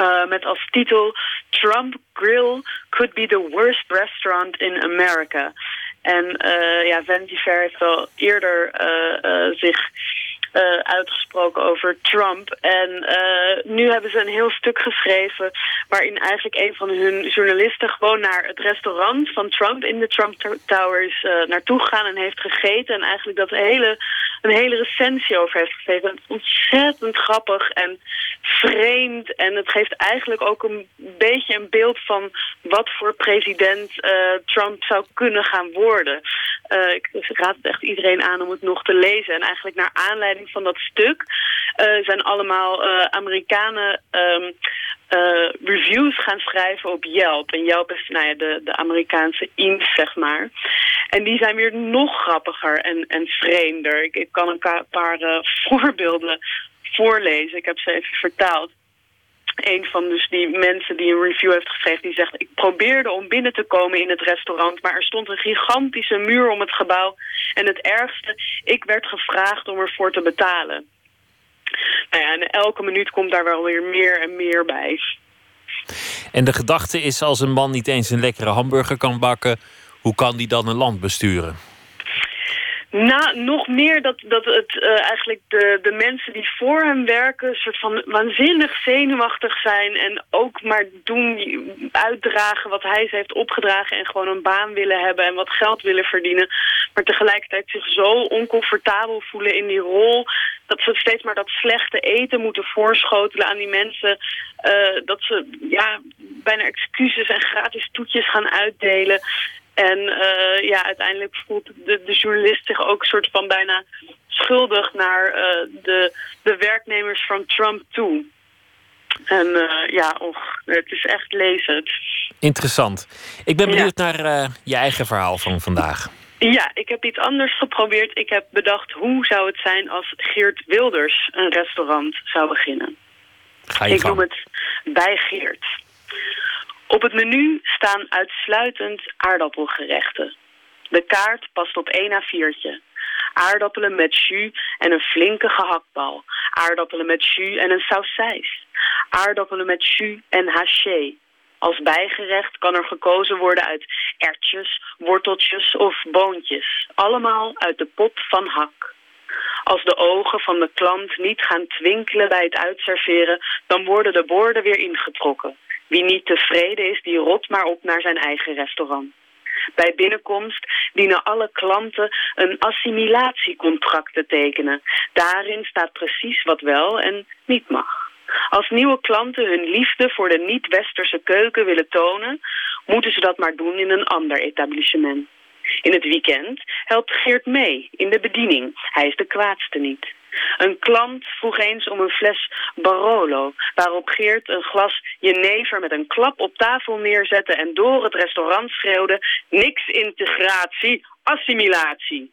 Uh, met als titel Trump Grill could be the worst restaurant in America. En uh, ja, Vanity Fair heeft al eerder uh, uh, zich uh, uitgesproken over Trump. En uh, nu hebben ze een heel stuk geschreven waarin eigenlijk een van hun journalisten gewoon naar het restaurant van Trump in de Trump Tower is uh, naartoe gegaan en heeft gegeten. En eigenlijk dat hele... een hele recensie over heeft gegeven. Ontzettend grappig en vreemd. En het geeft eigenlijk ook een beetje een beeld van wat voor president uh, Trump zou kunnen gaan worden. Uh, ik, dus ik raad het echt iedereen aan om het nog te lezen. En eigenlijk naar aanleiding van dat stuk uh, zijn allemaal uh, Amerikanen um, uh, reviews gaan schrijven op Yelp. En Yelp is nou ja, de, de Amerikaanse Eats, zeg maar. En die zijn weer nog grappiger en, en vreemder. Ik, ik kan een paar uh, voorbeelden voorlezen. Ik heb ze even vertaald. Een van dus die mensen die een review heeft geschreven, die zegt: ik probeerde om binnen te komen in het restaurant, maar er stond een gigantische muur om het gebouw. En het ergste, ik werd gevraagd om ervoor te betalen. Nou ja, en elke minuut komt daar wel weer meer en meer bij. En de gedachte is, als een man niet eens een lekkere hamburger kan bakken, hoe kan die dan een land besturen? Nou, nog meer dat, dat het uh, eigenlijk de, de mensen die voor hem werken een soort van waanzinnig zenuwachtig zijn en ook maar doen, uitdragen wat hij ze heeft opgedragen en gewoon een baan willen hebben en wat geld willen verdienen, maar tegelijkertijd zich zo oncomfortabel voelen in die rol dat ze steeds maar dat slechte eten moeten voorschotelen aan die mensen, uh, dat ze ja bijna excuses en gratis toetjes gaan uitdelen. En uh, ja, uiteindelijk voelt de, de journalist zich ook soort van bijna schuldig naar uh, de, de werknemers van Trump toe. En uh, ja, och, het is echt lezen. Interessant. Ik ben benieuwd ja. naar uh, je eigen verhaal van vandaag. Ja, ik heb iets anders geprobeerd. Ik heb bedacht, hoe zou het zijn als Geert Wilders een restaurant zou beginnen? Ga je ik gang. noem het Bij Geert. Op het menu staan uitsluitend aardappelgerechten. De kaart past op één A viertje. Aardappelen met jus en een flinke gehaktbal. Aardappelen met jus en een sausijs. Aardappelen met jus en haché. Als bijgerecht kan er gekozen worden uit erwtjes, worteltjes of boontjes. Allemaal uit de pop van hak. Als de ogen van de klant niet gaan twinkelen bij het uitserveren, dan worden de borden weer ingetrokken. Wie niet tevreden is, die rot maar op naar zijn eigen restaurant. Bij binnenkomst dienen alle klanten een assimilatiecontract te tekenen. Daarin staat precies wat wel en niet mag. Als nieuwe klanten hun liefde voor de niet-westerse keuken willen tonen, moeten ze dat maar doen in een ander etablissement. In het weekend helpt Geert mee in de bediening. Hij is de kwaadste niet. Een klant vroeg eens om een fles Barolo, waarop Geert een glas jenever met een klap op tafel neerzette en door het restaurant schreeuwde: niks integratie, assimilatie.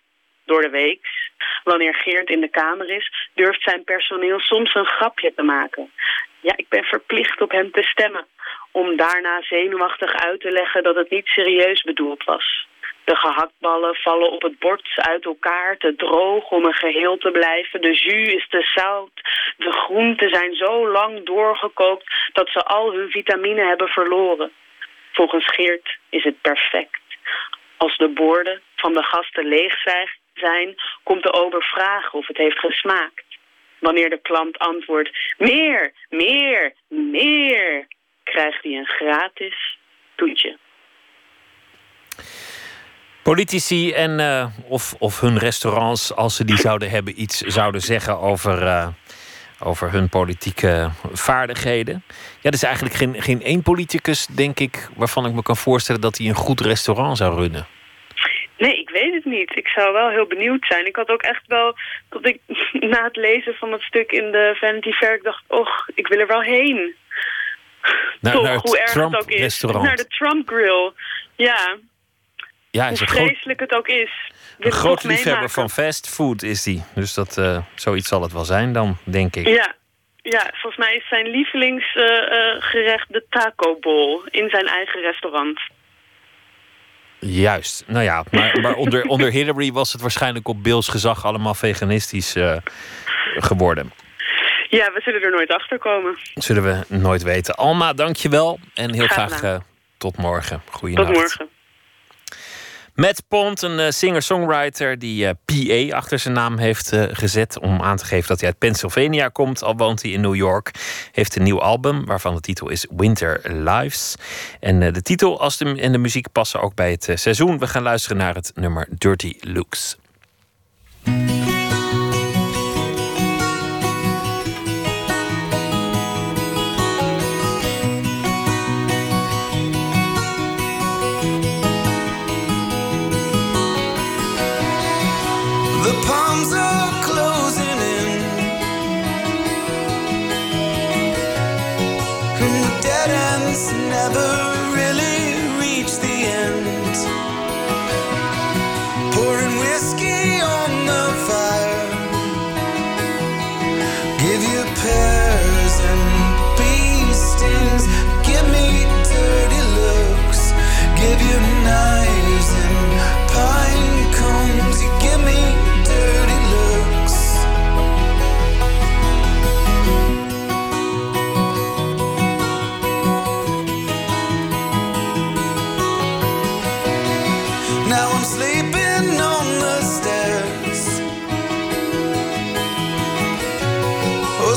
door de week, wanneer Geert in de kamer is, durft zijn personeel soms een grapje te maken. Ja, ik ben verplicht op hem te stemmen, om daarna zenuwachtig uit te leggen dat het niet serieus bedoeld was. De gehaktballen vallen op het bord uit elkaar, te droog om een geheel te blijven. De jus is te zout. De groenten zijn zo lang doorgekookt dat ze al hun vitamine hebben verloren. Volgens Geert is het perfect. Als de borden van de gasten leeg zijn, komt de ober vragen of het heeft gesmaakt. Wanneer de klant antwoordt, meer, meer, meer, krijgt hij een gratis toetje. Politici en uh, of, of hun restaurants, als ze die zouden hebben, iets zouden zeggen over, uh, over hun politieke vaardigheden. Ja, er is eigenlijk geen, geen één politicus, denk ik, waarvan ik me kan voorstellen dat hij een goed restaurant zou runnen. Nee, ik weet het niet. Ik zou wel heel benieuwd zijn. Ik had ook echt wel, dat ik na het lezen van dat stuk in de Vanity Fair, ik dacht, och, ik wil er wel heen. Naar, Toch, naar het hoe erg Trump het ook is. Restaurant. Naar de Trump Grill, ja. Ja, hoe vreselijk het ook is. Een groot liefhebber van fastfood is hij. Dus dat, uh, zoiets zal het wel zijn dan, denk ik. Ja, ja volgens mij is zijn lievelingsgerecht uh, de taco bowl in zijn eigen restaurant. Juist. Nou ja, maar, maar onder, onder Hillary was het waarschijnlijk op Bills gezag allemaal veganistisch uh, geworden. Ja, we zullen er nooit achter komen. Zullen we nooit weten. Alma, dank je wel. En heel graag, graag uh, tot morgen. Goeienacht. Tot morgen. Matt Pond, een singer-songwriter die P A achter zijn naam heeft gezet om aan te geven dat hij uit Pennsylvania komt, al woont hij in New York. Heeft een nieuw album waarvan de titel is Winter Lives. En de titel als de, en de muziek passen ook bij het seizoen. We gaan luisteren naar het nummer Dirty Looks. Never really reach the end. Pouring whiskey on the fire. Give you pears and bee stings. Give me dirty looks. Give you knives and pine cones. You give me dirty looks.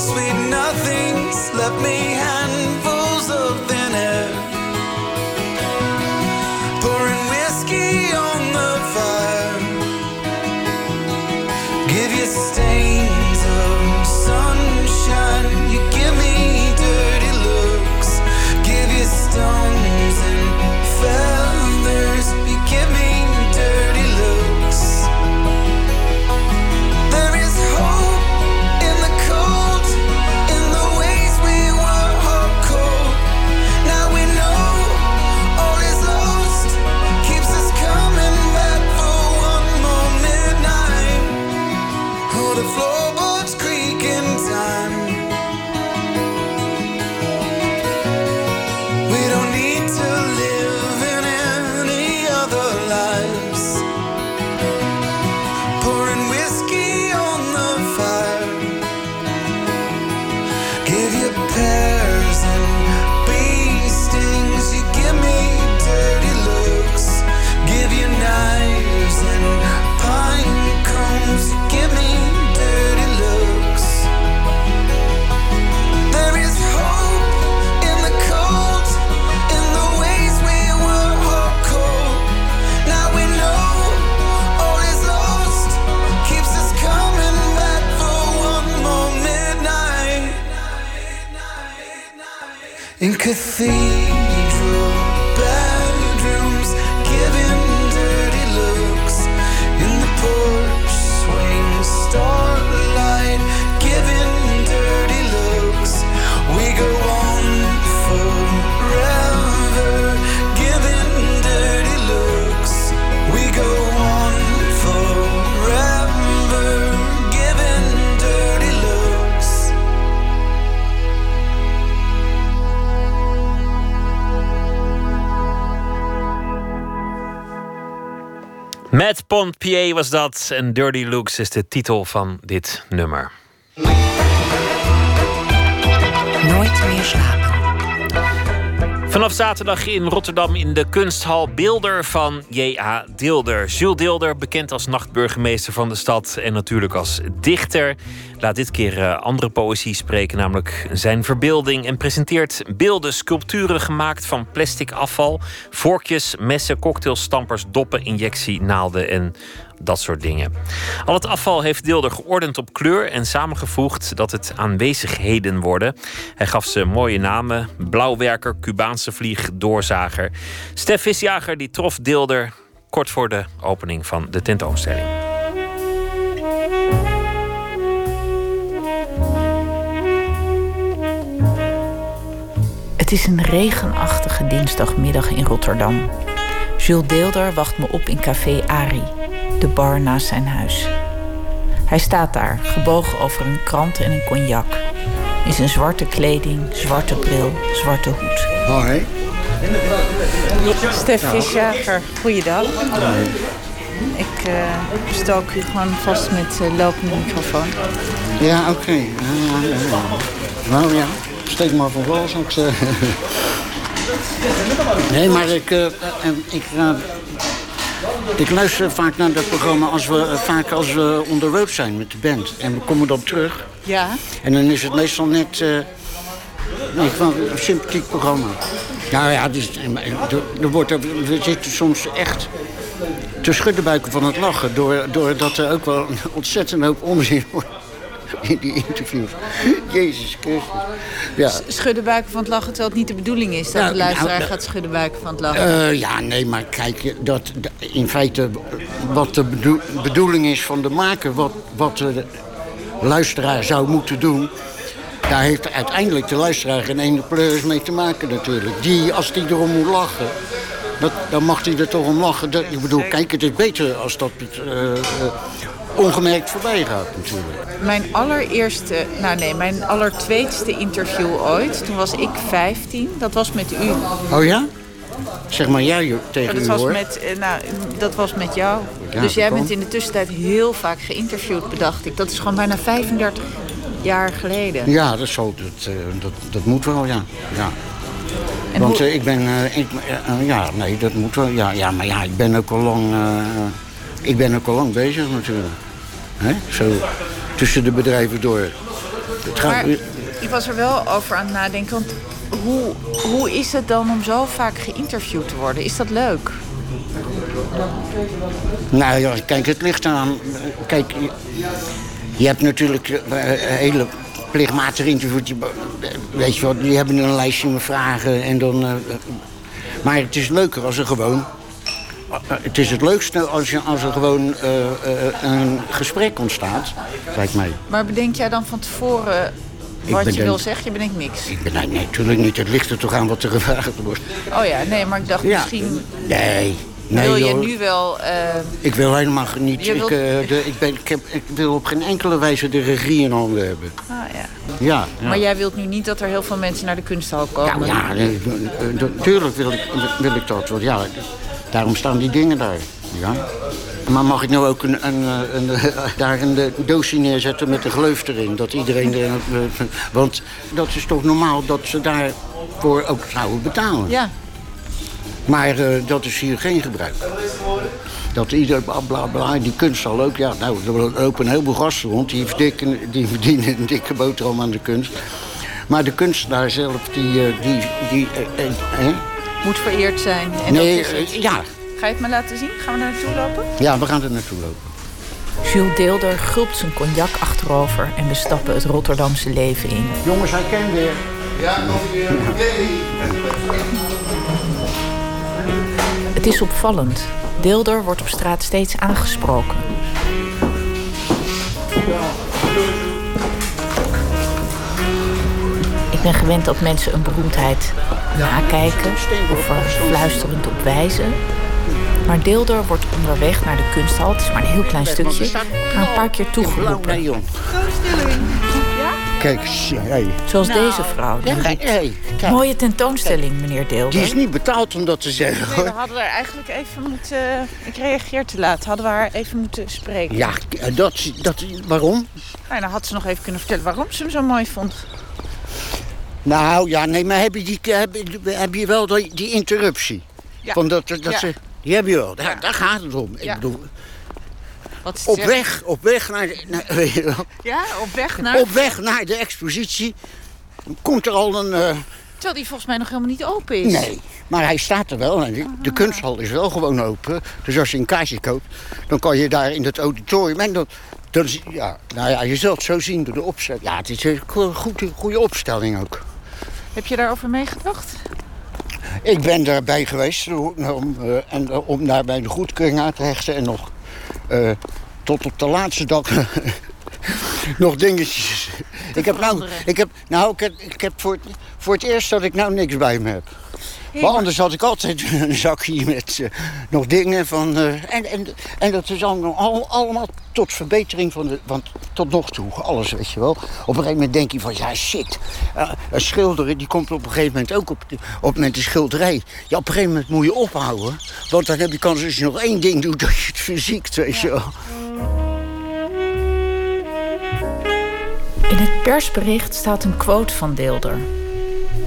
Sweet nothings left me handfuls of thin air. Pouring whiskey on the fire. Give you stains of sunshine. You give me dirty looks. Give you stones and feathers. You give me dirty looks. There is hope. In cathedral bedrooms, giving dirty looks. In the porch swing starlight, giving dirty looks. We go on forever, giving dirty looks. We go on forever. Matt Pompier was dat. En Dirty Looks is de titel van dit nummer. Nooit meer slapen. Vanaf zaterdag in Rotterdam in de kunsthal Beelder van J A. Deelder. Jules Deelder, bekend als nachtburgemeester van de stad en natuurlijk als dichter, laat dit keer andere poëzie spreken, namelijk zijn verbeelding, en presenteert beelden, sculpturen gemaakt van plastic afval, vorkjes, messen, cocktails, stampers, doppen, injectie, naalden en dat soort dingen. Al het afval heeft Deelder geordend op kleur en samengevoegd dat het aanwezigheden worden. Hij gaf ze mooie namen: blauwwerker, Cubaanse vlieg, doorzager. Stef Visjager die trof Deelder kort voor de opening van de tentoonstelling. Het is een regenachtige dinsdagmiddag in Rotterdam. Jules Deelder wacht me op in café Ari, de bar naast zijn huis. Hij staat daar, gebogen over een krant en een cognac. In zijn zwarte kleding, zwarte bril, zwarte hoed. Hoi. Stef Visjager, goeiedag. Hoi. Ik uh, stalk u gewoon vast met uh, lopende microfoon. Ja, oké. Okay. Uh, uh, uh. Nou ja, steek maar van wal, zou ik zeggen. Nee, maar ik... Uh, ik uh, Ik luister vaak naar dat programma als we, vaak als we onderweg zijn met de band. En we komen dan terug. Ja. En dan is het meestal net uh, nee, een sympathiek programma. Nou ja, dus, er wordt, we zitten soms echt te schuddenbuiken van het lachen. Doordat er ook wel een ontzettend hoop onzin wordt in die interviews. Jezus Christus. Ja. Schuddenbuiken van het lachen, terwijl het niet de bedoeling is dat nou, de luisteraar nou, gaat schuddenbuiken van het lachen. Uh, ja, nee, maar kijk, dat, in feite wat de bedo- bedoeling is van de maker, wat, wat de luisteraar zou moeten doen, daar heeft uiteindelijk de luisteraar geen ene pleurs mee te maken natuurlijk. Die, als die erom moet lachen, dat, dan mag die er toch om lachen. Dat, ik bedoel, kijk, het is beter als dat... Uh, uh, ongemerkt voorbij gaat natuurlijk. Mijn allereerste, nou nee, mijn allertweetste interview ooit, toen was ik vijftien, dat was met u. Oh ja? Zeg maar jij tegen dat u, was hoor. Met, nou, dat was met jou. Ja, dus jij kom. bent in de tussentijd heel vaak geïnterviewd, bedacht ik. Dat is gewoon bijna vijfendertig jaar geleden. Ja, dat, zo, dat, dat, dat moet wel, ja. ja. En Want hoe... uh, ik ben, uh, ik, uh, ja, nee, dat moet wel, ja, ja, maar ja, ik ben ook al lang... Uh, Ik ben ook al lang bezig natuurlijk. He? Zo tussen de bedrijven door. Het gaat... Maar ik was er wel over aan het nadenken. Want hoe, hoe is het dan om zo vaak geïnterviewd te worden? Is dat leuk? Nou ja, kijk, het ligt aan. Kijk, je hebt natuurlijk hele plichtmatige interviews. Weet je wat, die hebben een lijstje met vragen. En dan, uh, maar het is leuker als er gewoon... Het is het leukste als, je, als er gewoon uh, uh, een gesprek ontstaat, lijkt mij. Maar bedenk jij dan van tevoren wat bedenk, je wil zeggen? Je bedenkt niks? Ik bedenk, nee, natuurlijk niet. Het ligt er toch aan wat er gevraagd wordt. Oh ja, nee, maar ik dacht ja. misschien... Nee, nee Wil je hoor. nu wel... Uh... Ik wil helemaal niet. Wilt... Ik, uh, de, ik, ben, ik, heb, ik wil op geen enkele wijze de regie in handen hebben. Ah ja. Ja, ja. Maar jij wilt nu niet dat er heel veel mensen naar de kunsthal komen? Ja, ja natuurlijk wil ik, wil ik dat. Want ja... Daarom staan die dingen daar. Ja. Maar mag ik nou ook een, een, een, een, daar een doosje neerzetten met de gleuf erin? Dat iedereen er, want dat is toch normaal dat ze daarvoor ook zouden betalen? Ja. Maar uh, dat is hier geen gebruik. Dat ieder bla bla bla, die kunst zal ook. Ja, nou, er lopen een heleboel gasten rond. Die verdienen, die verdienen een dikke boterham aan de kunst. Maar de kunstenaar zelf, die. die, die eh, eh, eh, Moet vereerd zijn. En nee, uh, ja. Ga je het maar laten zien? Gaan we naar naartoe lopen? Ja, we gaan er naartoe lopen. Jules Deelder gulpt zijn cognac achterover en we stappen het Rotterdamse leven in. Jongens, hij kent weer. Ja, nog weer. Het is opvallend. Deelder wordt op straat steeds aangesproken. Ik ben gewend dat mensen een beroemdheid nakijken of er fluisterend op wijzen. Maar Deelder wordt onderweg naar de kunsthal, het is maar een heel klein stukje, maar een paar keer toegeroepen. Kijk, hey. Zoals nou, deze vrouw. Die kijk, hey, kijk. Mooie tentoonstelling, kijk. Meneer Deelder. Die is niet betaald om dat te zeggen, hoor. Nee, we hadden haar eigenlijk even moeten... Ik reageer te laat. Hadden we haar even moeten spreken. Ja, dat... dat waarom? Nou, dan had ze nog even kunnen vertellen waarom ze hem zo mooi vond. Nou, ja, nee, maar heb je, die, heb, heb je wel die, die interruptie? Ja. Van dat, dat ja. Ze, die heb je wel. Daar, ja. Daar gaat het om. Ja. Ik bedoel... Wat op, weg, op weg naar de, naar, weet je wel. Ja, op weg naar... Op weg naar de expositie komt er al een... Uh... Terwijl die volgens mij nog helemaal niet open is. Nee, maar hij staat er wel. En de, de kunsthal is wel gewoon open. Dus als je een kaartje koopt, dan kan je daar in het auditorium... En dan, dan, ja, nou ja, je zult het zo zien door de opzet. Ja, het is een goede, goede opstelling ook. Heb je daarover meegedacht? Ik ben daarbij geweest om, uh, en, om daarbij de goedkeuring aan te hechten en nog... Uh, tot op de laatste dag nog dingetjes. Ik heb, nou, ik, heb, nou, ik, heb, ik heb voor het, voor het eerst dat ik nou niks bij me heb. Hey, maar anders had ik altijd een zakje met uh, nog dingen van... Uh, en, en, en dat is allemaal, allemaal tot verbetering van de... Want tot nog toe, alles, weet je wel. Op een gegeven moment denk je van, ja, shit. Uh, een schilder, die komt op een gegeven moment ook op, de, op met de schilderij. Ja, op een gegeven moment moet je ophouden. Want dan heb je kans als je nog één ding doet, dat je het verziekt, weet je wel. In het persbericht staat een quote van Deelder.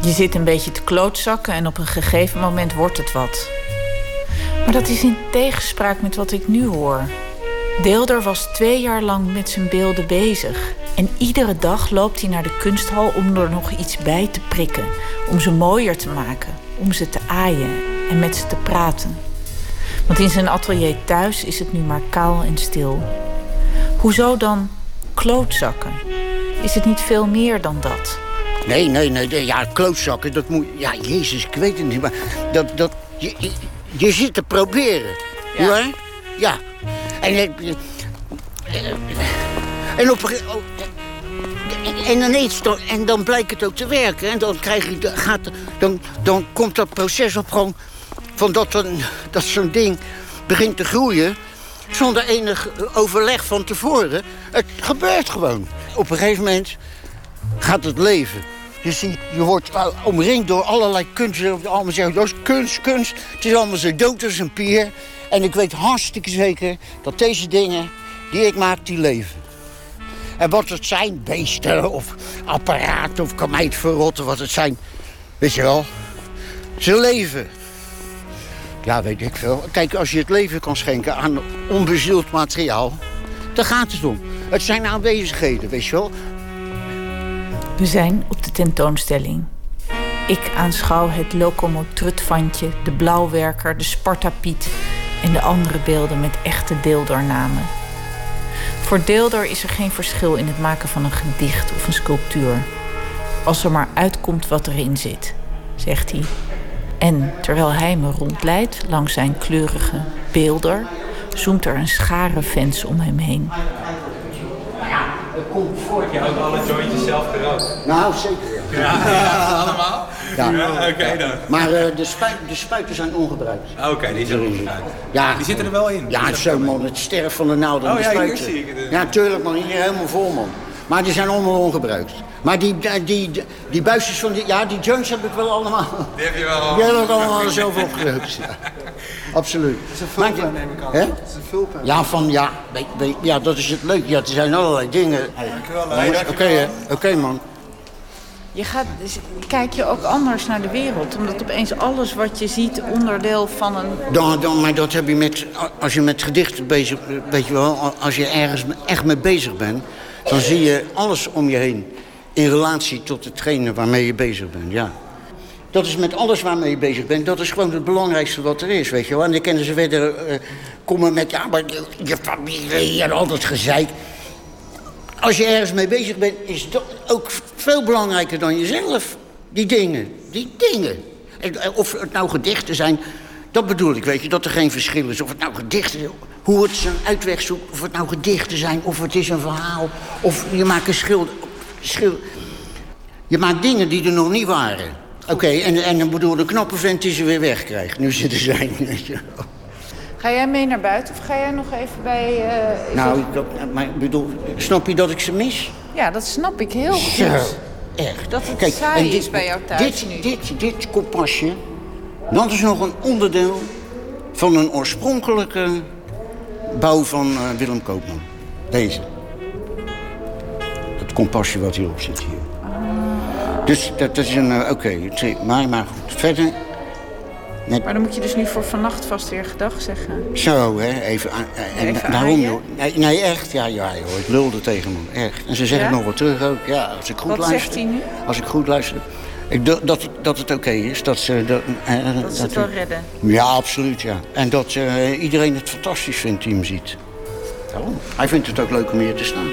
Je zit een beetje te klootzakken en op een gegeven moment wordt het wat. Maar dat is in tegenspraak met wat ik nu hoor. Deelder was twee jaar lang met zijn beelden bezig. En iedere dag loopt hij naar de kunsthal om er nog iets bij te prikken. Om ze mooier te maken, om ze te aaien en met ze te praten. Want in zijn atelier thuis is het nu maar kaal en stil. Hoezo dan klootzakken? Is het niet veel meer dan dat? Nee, nee, nee. Ja, klootzakken, dat moet... Ja, jezus, ik weet het niet, maar... Dat, dat, je, je, je zit te proberen. Ja. Hoor? Ja. En... En, en op en, en, ineens, dan, en dan blijkt het ook te werken. En dan krijg je... Gaat, dan, dan komt dat proces op gang... Van dat, een, dat zo'n ding begint te groeien... Zonder enig overleg van tevoren. Het gebeurt gewoon. Op een gegeven moment... Gaat het leven. Je, ziet, je wordt omringd door allerlei kunst. Allemaal zeggen, dat is kunst, kunst. Het is allemaal zo dood als een pier. En ik weet hartstikke zeker dat deze dingen die ik maak, die leven. En wat het zijn, beesten of apparaten of kamijt verrotten, wat het zijn. Weet je wel, ze leven. Ja, weet ik veel. Kijk, als je het leven kan schenken aan onbezield materiaal, daar gaat het om. Het zijn aanwezigheden, weet je wel. We zijn op de tentoonstelling. Ik aanschouw het locomotrutfantje, de blauwwerker, de Spartapiet... en de andere beelden met echte Deeldernamen. Voor Deelder is er geen verschil in het maken van een gedicht of een sculptuur. Als er maar uitkomt wat erin zit, zegt hij. En terwijl hij me rondleidt langs zijn kleurige Beelder... zoomt er een schare fans om hem heen. Comfort. Je houdt alle jointjes zelf gerookt. Nou, zeker. Ja, ja allemaal? Ja. Ja, oké okay, dan. Maar uh, de, spuit, de spuiten zijn ongebruikt. Oké, okay, die zijn ongebruikt. Ja. Die zitten er wel in? Ja, zo man, het sterf van de naald en oh, de spuiten. Ja, hier zie ik het. Ja, tuurlijk man, hier helemaal vol man. Maar die zijn allemaal ongebruikt. Maar die, die, die, die buisjes van die, ja, die joints heb ik wel allemaal. Die heb je wel allemaal. Die heb ik allemaal zelf opgeruikt. Ja. Absoluut. Het is een vulpen, neem ik aan. He? Het is een vulpen. Ja, van, ja, be, be, ja, dat is het leuk. Ja, er zijn allerlei dingen. Dankjewel. Oké, okay, okay, man. Je gaat, dus, kijk je ook anders naar de wereld. Omdat opeens alles wat je ziet onderdeel van een... Dan, dan, maar dat heb je met... Als je met gedichten bezig... Weet je wel, als je ergens echt mee bezig bent... Dan zie je alles om je heen. In relatie tot hetgene waarmee je bezig bent, ja. Dat is met alles waarmee je bezig bent. Dat is gewoon het belangrijkste wat er is, weet je wel. En dan kennen ze verder uh, komen met... Ja, maar je, je familie en al dat gezeik. Als je ergens mee bezig bent, is dat ook veel belangrijker dan jezelf. Die dingen. Die dingen. En, of het nou gedichten zijn... Dat bedoel ik, weet je, dat er geen verschil is. Of het nou gedichten zijn, hoe het zijn uitweg zoekt. Of het nou gedichten zijn, of het is een verhaal. Of je maakt een schilder... Schil... Je maakt dingen die er nog niet waren. Oké, okay, en, en dan bedoel de knappe vent die ze weer wegkrijgt. Nu ze er zijn. Ga jij mee naar buiten of ga jij nog even bij... Uh, nou, dat, maar bedoel, snap je dat ik ze mis? Ja, dat snap ik heel goed. Zo, echt. Dat het Kijk, saai dit, is bij jou thuis dit, nu. Dit, dit, dit kompasje, dat is nog een onderdeel van een oorspronkelijke bouw van uh, Willem Koopman. Deze. Het kompasje wat hierop zit hier. Ah. Dus dat, dat is een... Uh, Oké, okay, maar, maar goed. Verder... Net... Maar dan moet je dus nu voor vannacht vast weer gedag zeggen. Zo, hè, even aan. En even daarom, aan, nee, nee, echt, ja, ja, joh, ik lulde tegen me, echt. En ze zeggen ja? nog wat terug ook, ja, als ik goed wat luister. Wat zegt hij nu? Als ik goed luister, ik, dat, dat, dat het oké okay is, dat ze... Dat, eh, dat ze het wel redden? Ja, absoluut, ja. En dat eh, iedereen het fantastisch vindt die hem ziet. Daarom. Hij vindt het ook leuk om hier te staan.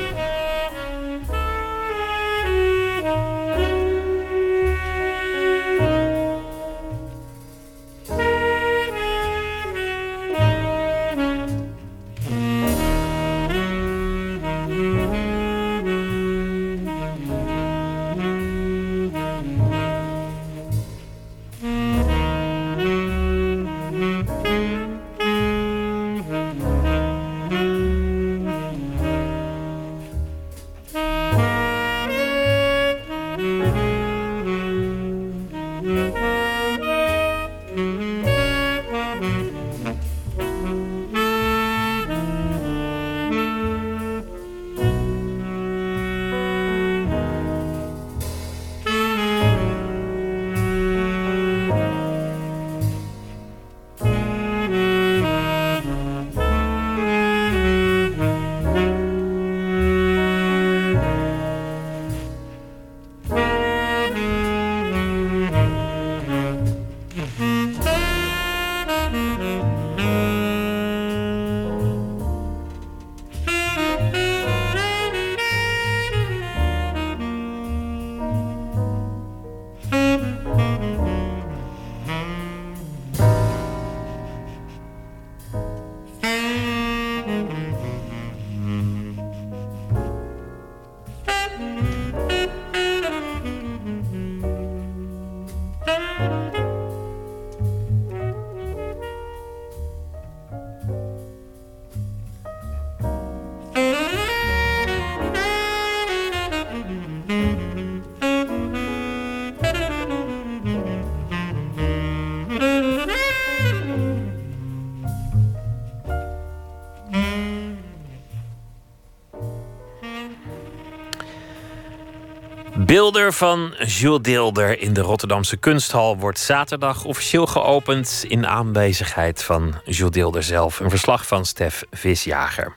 Beelder van Jules Deelder in de Rotterdamse Kunsthal wordt zaterdag officieel geopend in aanwezigheid van Jules Deelder zelf. Een verslag van Stef Visjager.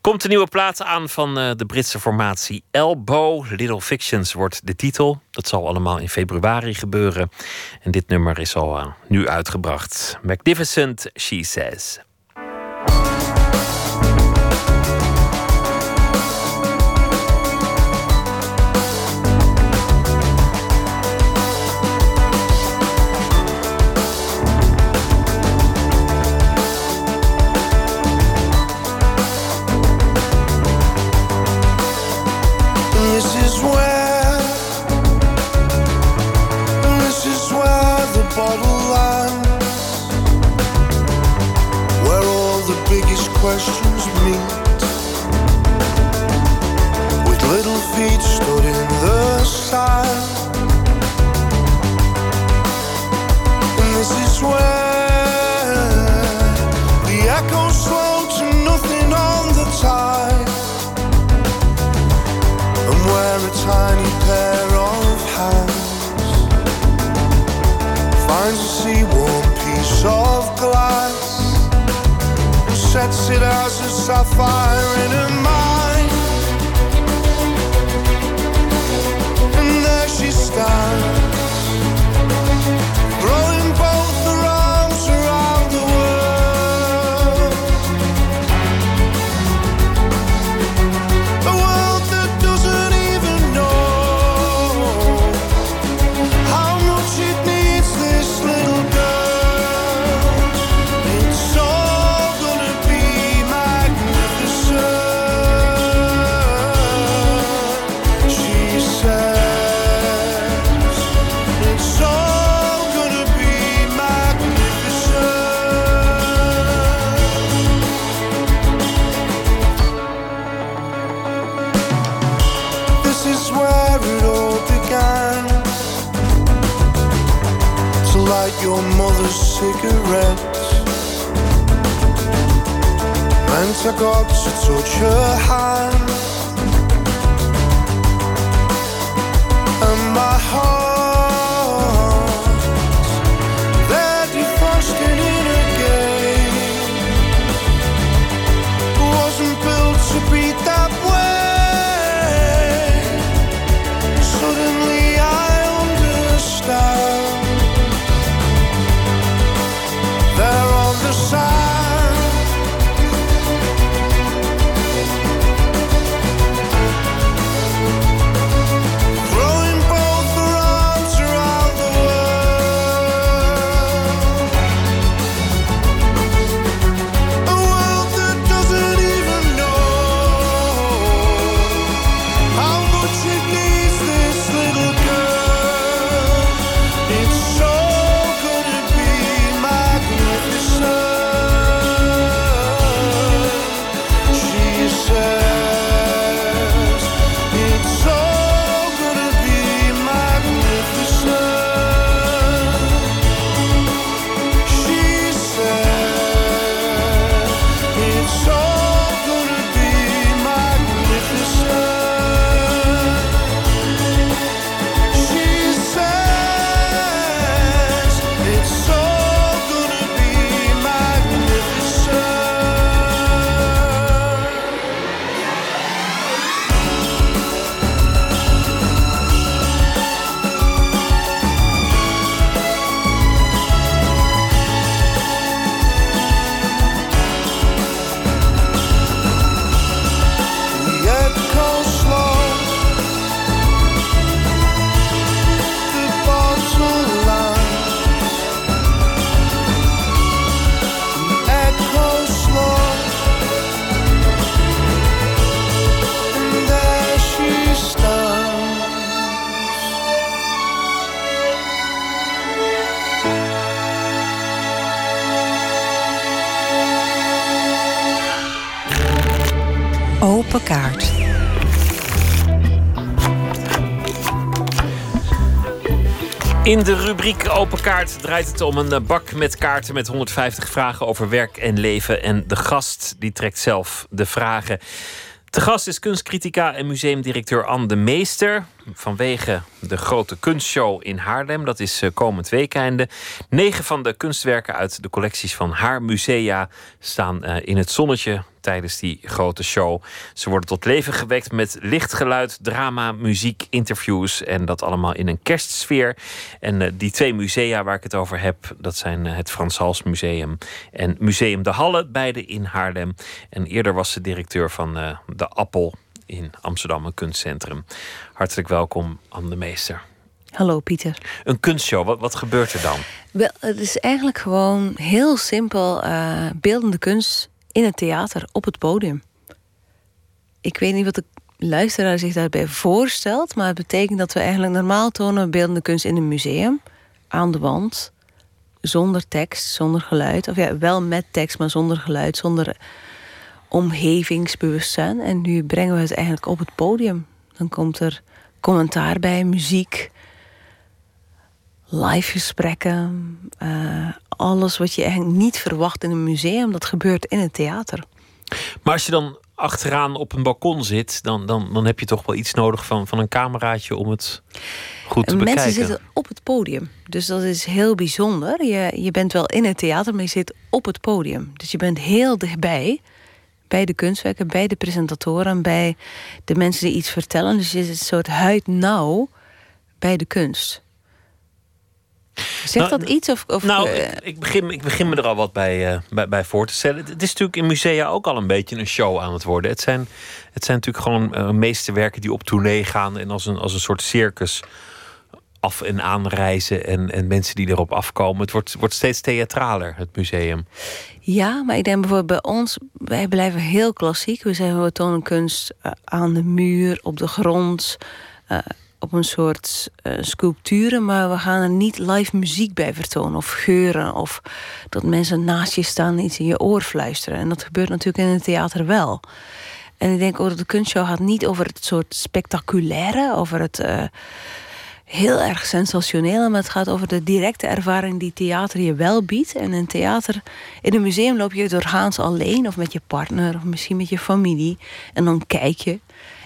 Komt de nieuwe plaat aan van de Britse formatie Elbow. Little Fictions wordt de titel. Dat zal allemaal in februari gebeuren. En dit nummer is al nu uitgebracht. Magnificent, She Says. Questions meet with little feet stood in the sand, and this is where the echoes slow to nothing on the tide, and where a tiny pair of hands finds a sea-warm piece of glass, sets it as a sapphire in her mind, and there she stands, throwing both her arms around the world, a world that doesn't even know how much it needs this little girl. It's so. We're light your mother's cigarettes. Meant I got to touch her hand, and my heart that you thrust it in again wasn't built to beat that way. Suddenly I understand. There on the side. Kaart. In de rubriek Open Kaart draait het om een bak met kaarten met honderdvijftig vragen over werk en leven. En de gast die trekt zelf de vragen. Te gast is kunstcritica en museumdirecteur Ann de Meester. Vanwege de grote kunstshow in Haarlem, dat is komend weekende. Negen van de kunstwerken uit de collecties van haar musea staan in het zonnetje tijdens die grote show. Ze worden tot leven gewekt met lichtgeluid, drama, muziek, interviews en dat allemaal in een kerstsfeer. En die twee musea waar ik het over heb, dat zijn het Frans Hals Museum en Museum de Halle, beide in Haarlem. En eerder was ze directeur van de Appel in Amsterdam, een kunstcentrum. Hartelijk welkom, Ann de Meester. Hallo, Pieter. Een kunstshow, wat, wat gebeurt er dan? Wel, het is eigenlijk gewoon heel simpel uh, beeldende kunst in het theater, op het podium. Ik weet niet wat de luisteraar zich daarbij voorstelt, maar het betekent dat we eigenlijk normaal tonen beeldende kunst in een museum, aan de wand, zonder tekst, zonder geluid. Of ja, wel met tekst, maar zonder geluid, zonder omgevingsbewustzijn. En nu brengen we het eigenlijk op het podium. Dan komt er commentaar bij, muziek, live gesprekken. Uh, alles wat je eigenlijk niet verwacht in een museum, dat gebeurt in het theater. Maar als je dan achteraan op een balkon zit, dan, dan, dan heb je toch wel iets nodig van, van een cameraatje om het goed te en bekijken. Mensen zitten op het podium. Dus dat is heel bijzonder. Je, je bent wel in het theater, maar je zit op het podium. Dus je bent heel dichtbij. Bij de kunstwerken, bij de presentatoren, bij de mensen die iets vertellen. Dus je zit een soort huidnauw bij de kunst. Zegt nou, dat iets? Of, of nou, uh, ik, ik, begin, ik begin me er al wat bij, uh, bij, bij voor te stellen. Het, het is natuurlijk in musea ook al een beetje een show aan het worden. Het zijn, het zijn natuurlijk gewoon uh, meesterwerken die op tournee gaan en als een, als een soort circus af- en aanreizen en, en mensen die erop afkomen. Het wordt, wordt steeds theatraler, het museum. Ja, maar ik denk bijvoorbeeld bij ons, wij blijven heel klassiek. We zijn we tonen kunst uh, aan de muur, op de grond, uh, op een soort uh, sculpturen, maar we gaan er niet live muziek bij vertonen of geuren of dat mensen naast je staan en iets in je oor fluisteren. En dat gebeurt natuurlijk in het theater wel. En ik denk ook dat de kunstshow gaat niet over het soort spectaculaire, over het uh, heel erg sensationeel. Maar het gaat over de directe ervaring die theater je wel biedt. En in theater, in een museum loop je doorgaans alleen. Of met je partner, of misschien met je familie. En dan kijk je.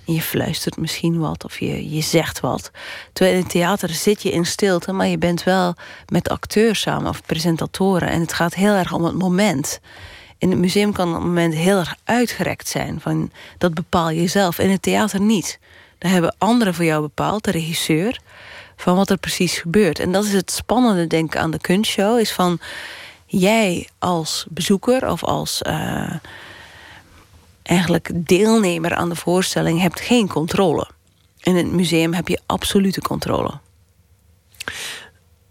En je fluistert misschien wat, of je, je zegt wat. Terwijl in het theater zit je in stilte, maar je bent wel met acteurs samen of presentatoren. En het gaat heel erg om het moment. In het museum kan het moment heel erg uitgerekt zijn. Van, dat bepaal je zelf. In het theater niet. Daar hebben anderen voor jou bepaald, de regisseur, van wat er precies gebeurt. En dat is het spannende, denk ik, aan de kunstshow. Is van, jij als bezoeker of als... Uh, eigenlijk deelnemer aan de voorstelling hebt geen controle. In het museum heb je absolute controle.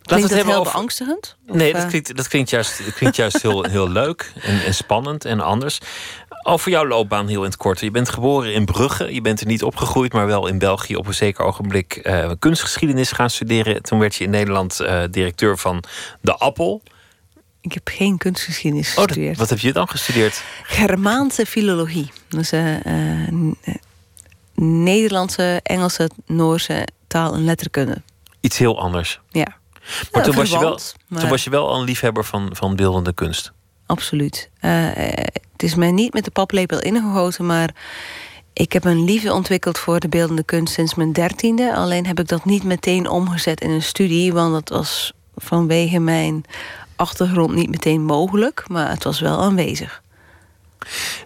Klinkt dat heel beangstigend? Nee, dat klinkt, dat klinkt juist, dat klinkt juist heel, heel leuk en, en spannend en anders. Over jouw loopbaan heel in het kort. Je bent geboren in Brugge. Je bent er niet opgegroeid, maar wel in België op een zeker ogenblik uh, kunstgeschiedenis gaan studeren. Toen werd je in Nederland uh, directeur van De Appel. Ik heb geen kunstgeschiedenis oh, gestudeerd. Dat, wat heb je dan gestudeerd? Germaanse filologie. Dus uh, uh, Nederlandse, Engelse, Noorse taal en letterkunde. Iets heel anders. Ja. Maar, nou, toen, was je wel, maar... toen was je wel al een liefhebber van, van beeldende kunst. Absoluut. Uh, het is mij niet met de paplepel ingegoten, maar ik heb een liefde ontwikkeld voor de beeldende kunst sinds mijn dertiende. Alleen heb ik dat niet meteen omgezet in een studie, want dat was vanwege mijn achtergrond niet meteen mogelijk, maar het was wel aanwezig.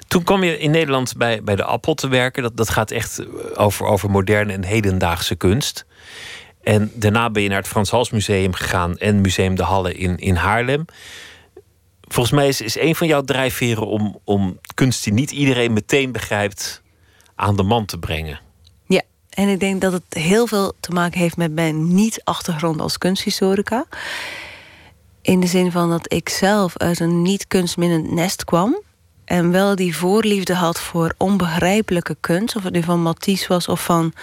Toen kwam je in Nederland bij, bij De Appel te werken. Dat, dat gaat echt over, over moderne en hedendaagse kunst. En daarna ben je naar het Frans Hals Museum gegaan en Museum De Halle in, in Haarlem. Volgens mij is, is een van jouw drijfveren om, om kunst die niet iedereen meteen begrijpt aan de man te brengen. En ik denk dat het heel veel te maken heeft met mijn niet-achtergrond als kunsthistorica. In de zin van dat ik zelf uit een niet-kunstminnend nest kwam. En wel die voorliefde had voor onbegrijpelijke kunst. Of het nu van Matisse was, of van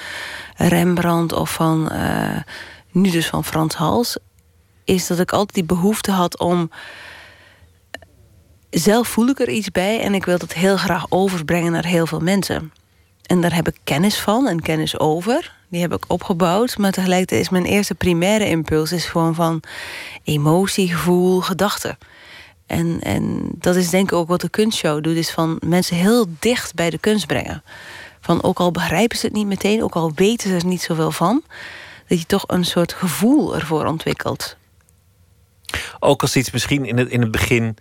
Rembrandt, of van uh, nu dus van Frans Hals. Is dat ik altijd die behoefte had om... Zelf voel ik er iets bij en ik wil dat heel graag overbrengen naar heel veel mensen. En daar heb ik kennis van en kennis over. Die heb ik opgebouwd. Maar tegelijkertijd is mijn eerste primaire impuls is gewoon van emotie, gevoel, gedachten. En, en dat is denk ik ook wat de kunstshow doet. Is van mensen heel dicht bij de kunst brengen. Van ook al begrijpen ze het niet meteen, ook al weten ze er niet zoveel van. Dat je toch een soort gevoel ervoor ontwikkelt. Ook als iets misschien in het, in het begin...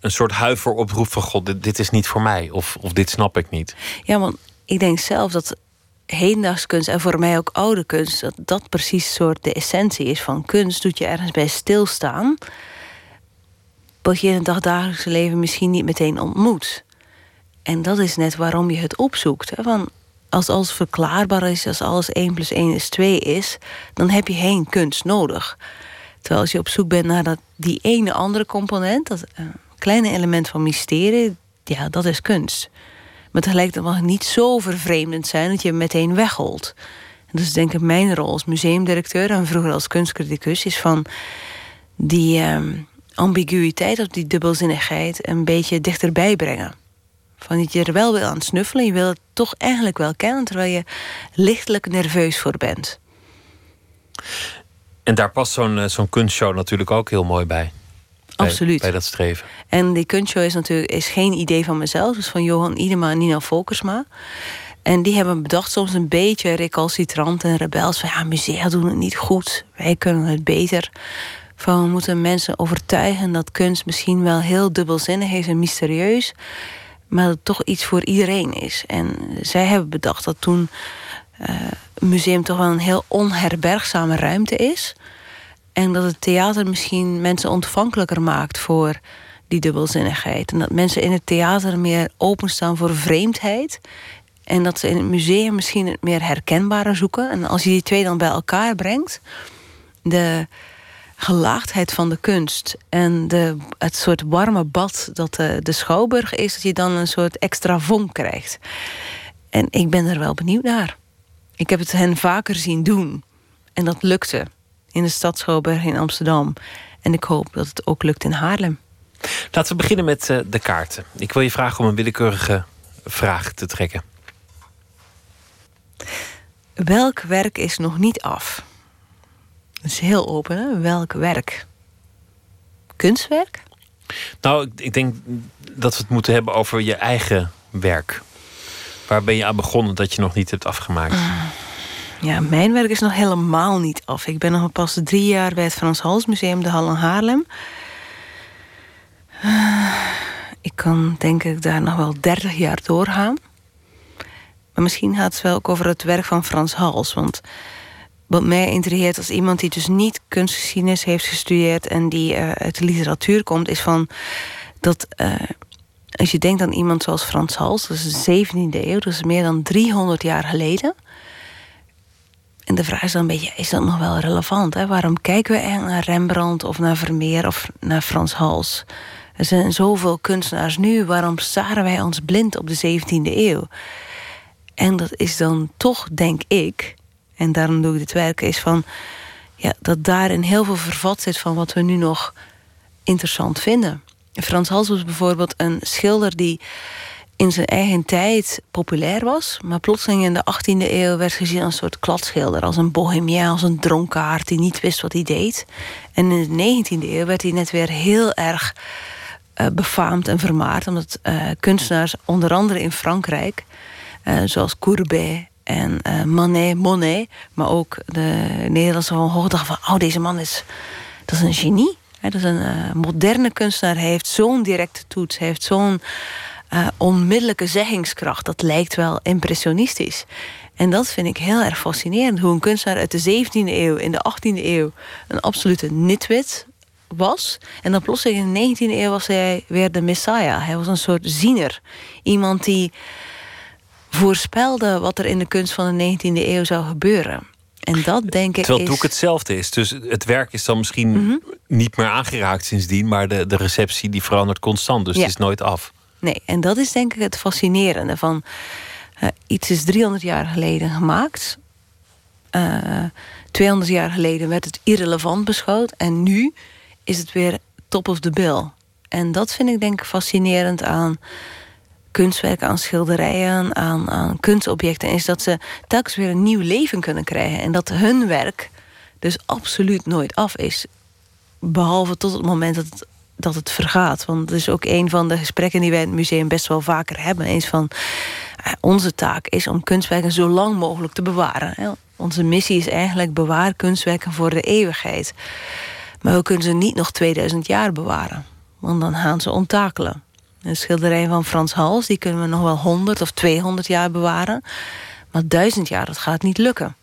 een soort huiveroproep van God, dit, dit is niet voor mij. Of, of dit snap ik niet. Ja, want... Ik denk zelf dat hedendaagse kunst en voor mij ook oude kunst... dat dat precies soort de essentie is van kunst. Doet je ergens bij stilstaan... wat je in het dagdagelijkse leven misschien niet meteen ontmoet. En dat is net waarom je het opzoekt. Hè? Want als alles verklaarbaar is, als alles één plus één is twee is... dan heb je geen kunst nodig. Terwijl als je op zoek bent naar dat, die ene andere component... dat uh, kleine element van mysterie, ja, dat is kunst... Maar tegelijkertijd mag het niet zo vervreemdend zijn dat je hem meteen wegholt. En dus denk ik mijn rol als museumdirecteur en vroeger als kunstcriticus is van die um, ambiguïteit of die dubbelzinnigheid een beetje dichterbij brengen. Van dat je er wel wil aan snuffelen, je wil het toch eigenlijk wel kennen terwijl je lichtelijk nerveus voor bent. En daar past zo'n, zo'n kunstshow natuurlijk ook heel mooi bij. Absoluut. Bij dat streven. En die kunstshow is natuurlijk is geen idee van mezelf. Dus van Johan Idema en Nina Volkersma. En die hebben bedacht, soms een beetje recalcitrant en rebels. Van ja, musea doen het niet goed. Wij kunnen het beter. Van we moeten mensen overtuigen dat kunst misschien wel heel dubbelzinnig is en mysterieus. Maar dat het toch iets voor iedereen is. En zij hebben bedacht dat toen uh, een museum toch wel een heel onherbergzame ruimte is. En dat het theater misschien mensen ontvankelijker maakt voor die dubbelzinnigheid. En dat mensen in het theater meer openstaan voor vreemdheid. En dat ze in het museum misschien het meer herkenbare zoeken. En als je die twee dan bij elkaar brengt... de gelaagdheid van de kunst en de, het soort warme bad dat de, de Schouwburg is... dat je dan een soort extra vonk krijgt. En ik ben er wel benieuwd naar. Ik heb het hen vaker zien doen. En dat lukte. In de stad Schouwburg in Amsterdam. En ik hoop dat het ook lukt in Haarlem. Laten we beginnen met uh, de kaarten. Ik wil je vragen om een willekeurige vraag te trekken. Welk werk is nog niet af? Dat is heel open, hè? Welk werk? Kunstwerk? Nou, ik, ik denk dat we het moeten hebben over je eigen werk. Waar ben je aan begonnen dat je nog niet hebt afgemaakt? Uh, ja, mijn werk is nog helemaal niet af. Ik ben nog pas drie jaar bij het Frans Hals Museum, de Hal in Haarlem. Uh, ik kan denk ik daar nog wel dertig jaar doorgaan. Maar misschien gaat het wel ook over het werk van Frans Hals. Want wat mij intrigeert als iemand die dus niet kunstgeschiedenis heeft gestudeerd en die uh, uit de literatuur komt, is van dat uh, als je denkt aan iemand zoals Frans Hals, dat is de zeventiende eeuw, dat is meer dan driehonderd jaar geleden. En de vraag is dan een beetje, is dat nog wel relevant? Hè? Waarom kijken we eigenlijk naar Rembrandt of naar Vermeer of naar Frans Hals? Er zijn zoveel kunstenaars nu, waarom staren wij ons blind op de zeventiende eeuw? En dat is dan toch, denk ik, en daarom doe ik dit werk, is van, ja, dat daarin heel veel vervat zit van wat we nu nog interessant vinden. Frans Hals was bijvoorbeeld een schilder die in zijn eigen tijd populair was, maar plotseling in de achttiende eeuw werd gezien als een soort kladschilder, als een bohemien, als een dronkaard die niet wist wat hij deed. En in de negentiende eeuw werd hij net weer heel erg uh, befaamd en vermaard, omdat uh, kunstenaars, onder andere in Frankrijk, uh, zoals Courbet en uh, Manet, Monet, maar ook de Nederlandse van Gogh dachten van, oh, deze man is, dat is een genie. He, dat is een uh, moderne kunstenaar. Hij heeft zo'n directe toets. Hij heeft zo'n uh, onmiddellijke zeggingskracht. Dat lijkt wel impressionistisch. En dat vind ik heel erg fascinerend. Hoe een kunstenaar uit de zeventiende eeuw in de achttiende eeuw een absolute nitwit was. En dan plotseling in de negentiende eeuw was hij weer de Messiah. Hij was een soort ziener. Iemand die voorspelde wat er in de kunst van de negentiende eeuw zou gebeuren. En dat, denk ik, terwijl het is ook hetzelfde is. Dus het werk is dan misschien mm-hmm. niet meer aangeraakt sindsdien, maar de, de receptie die verandert constant. Dus ja. Het is nooit af. Nee, en dat is denk ik het fascinerende. Van, uh, iets is driehonderd jaar geleden gemaakt. Uh, tweehonderd jaar geleden werd het irrelevant beschouwd. En nu is het weer top of the bill. En dat vind ik denk ik fascinerend aan kunstwerken, aan schilderijen, aan, aan kunstobjecten, is dat ze telkens weer een nieuw leven kunnen krijgen. En dat hun werk dus absoluut nooit af is. Behalve tot het moment dat het, dat het vergaat. Want dat is ook een van de gesprekken die wij in het museum best wel vaker hebben. Eens van, onze taak is om kunstwerken zo lang mogelijk te bewaren. Onze missie is eigenlijk bewaar kunstwerken voor de eeuwigheid. Maar we kunnen ze niet nog tweeduizend jaar bewaren. Want dan gaan ze onttakelen. Een schilderij van Frans Hals, die kunnen we nog wel honderd of tweehonderd jaar bewaren. Maar duizend jaar, dat gaat niet lukken.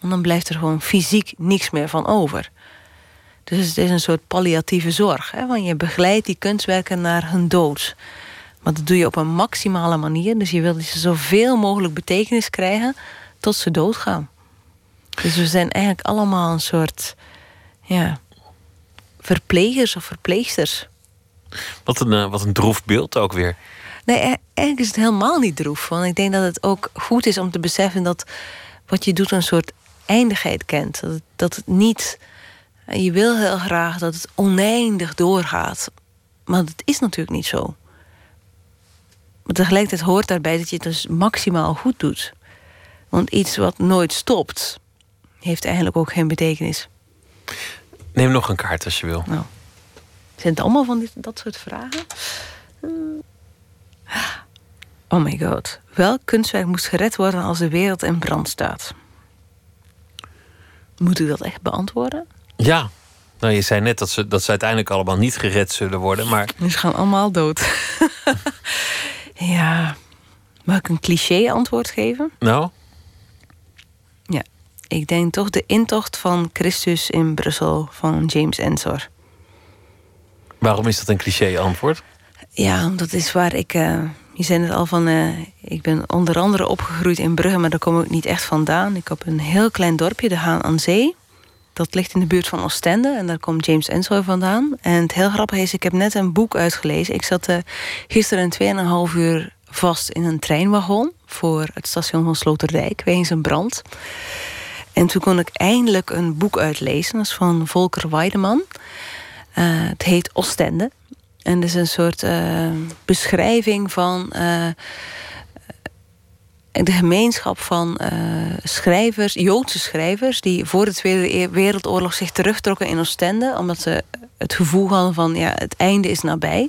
Want dan blijft er gewoon fysiek niks meer van over. Dus het is een soort palliatieve zorg. Hè? Want je begeleidt die kunstwerken naar hun dood. Maar dat doe je op een maximale manier. Dus je wil dat ze zoveel mogelijk betekenis krijgen tot ze doodgaan. Dus we zijn eigenlijk allemaal een soort, ja, verplegers of verpleegsters. Wat een, wat een droef beeld ook weer. Nee, eigenlijk is het helemaal niet droef. Want ik denk dat het ook goed is om te beseffen dat wat je doet een soort eindigheid kent. Dat het, dat het niet, je wil heel graag dat het oneindig doorgaat. Maar dat is natuurlijk niet zo. Maar tegelijkertijd hoort daarbij dat je het dus maximaal goed doet. Want iets wat nooit stopt, heeft eigenlijk ook geen betekenis. Neem nog een kaart als je wil. Nou. Zijn het allemaal van dit, dat soort vragen? Oh my god. Welk kunstwerk moest gered worden als de wereld in brand staat? Moet u dat echt beantwoorden? Ja. Nou, je zei net dat ze, dat ze uiteindelijk allemaal niet gered zullen worden, maar ze gaan allemaal dood. Ja. Mag ik een cliché antwoord geven? Nou? Ja. Ik denk toch de intocht van Christus in Brussel van James Ensor. Waarom is dat een cliché-antwoord? Ja, dat is waar ik. Uh, je zei het al van. Uh, ik ben onder andere opgegroeid in Brugge, maar daar kom ik niet echt vandaan. Ik heb een heel klein dorpje, de Haan aan Zee. Dat ligt in de buurt van Oostende en daar komt James Ensor vandaan. En het heel grappige is, ik heb net een boek uitgelezen. Ik zat uh, gisteren tweeënhalf uur vast in een treinwagon voor het station van Sloterdijk, wegens een brand. En toen kon ik eindelijk een boek uitlezen, dat is van Volker Weideman. Uh, het heet Oostende. En het is een soort uh, beschrijving van uh, de gemeenschap van uh, schrijvers, Joodse schrijvers, die voor de Tweede Wereldoorlog zich terugtrokken in Oostende, omdat ze het gevoel hadden van ja, het einde is nabij.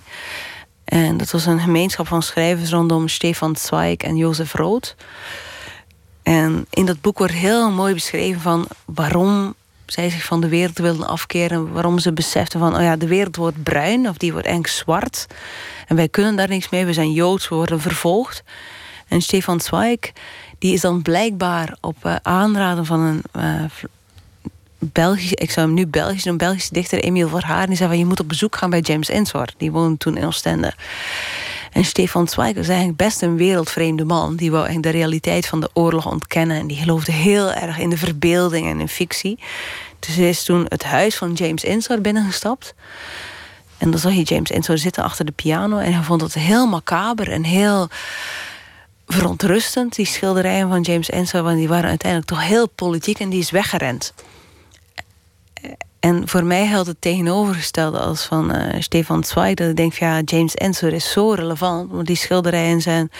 En dat was een gemeenschap van schrijvers rondom Stefan Zweig en Jozef Roth. En in dat boek wordt heel mooi beschreven van waarom zij zich van de wereld wilden afkeren, waarom ze beseften van, oh ja, de wereld wordt bruin of die wordt eigenlijk zwart. En wij kunnen daar niks mee, we zijn Joods, we worden vervolgd. En Stefan Zweig, die is dan blijkbaar op uh, aanraden van een uh, Belgische, ik zou hem nu Belgisch noemen, Belgische dichter Emiel Verhaeren, die zei van, je moet op bezoek gaan bij James Ensor. Die woonde toen in Oostende. En Stefan Zweig was eigenlijk best een wereldvreemde man. Die wou eigenlijk de realiteit van de oorlog ontkennen. En die geloofde heel erg in de verbeelding en in fictie. Dus hij is toen het huis van James Ensor binnengestapt. En dan zag je James Ensor zitten achter de piano. En hij vond het heel macaber en heel verontrustend. Die schilderijen van James Ensor, want die waren uiteindelijk toch heel politiek. En die is weggerend. En voor mij geldt het tegenovergestelde als van uh, Stefan Zweig, dat ik denk van ja, James Ensor is zo relevant, want die schilderijen zijn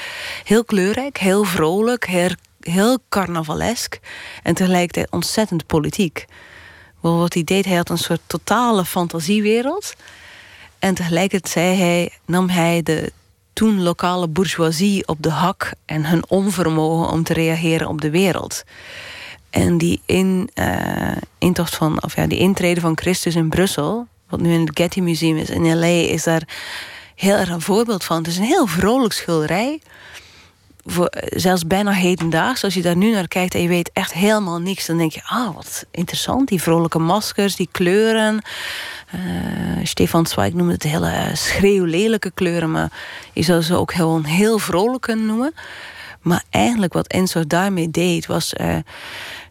heel kleurrijk, heel vrolijk, heel, heel carnavalesk en tegelijkertijd ontzettend politiek. Want wat hij deed, hij had een soort totale fantasiewereld en tegelijkertijd zei hij, nam hij de toen lokale bourgeoisie op de hak en hun onvermogen om te reageren op de wereld. En die, in, uh, intocht van, of ja, die intrede van Christus in Brussel, wat nu in het Getty Museum is in L A, is daar heel erg een voorbeeld van. Het is een heel vrolijk schilderij. Voor, zelfs bijna hedendaags. Als je daar nu naar kijkt en je weet echt helemaal niks, dan denk je, ah, wat interessant. Die vrolijke maskers, die kleuren. Uh, Stefan Zweig noemde het hele schreeuwlelijke kleuren, maar je zou ze ook gewoon heel vrolijk kunnen noemen. Maar eigenlijk wat Ensor daarmee deed, was uh,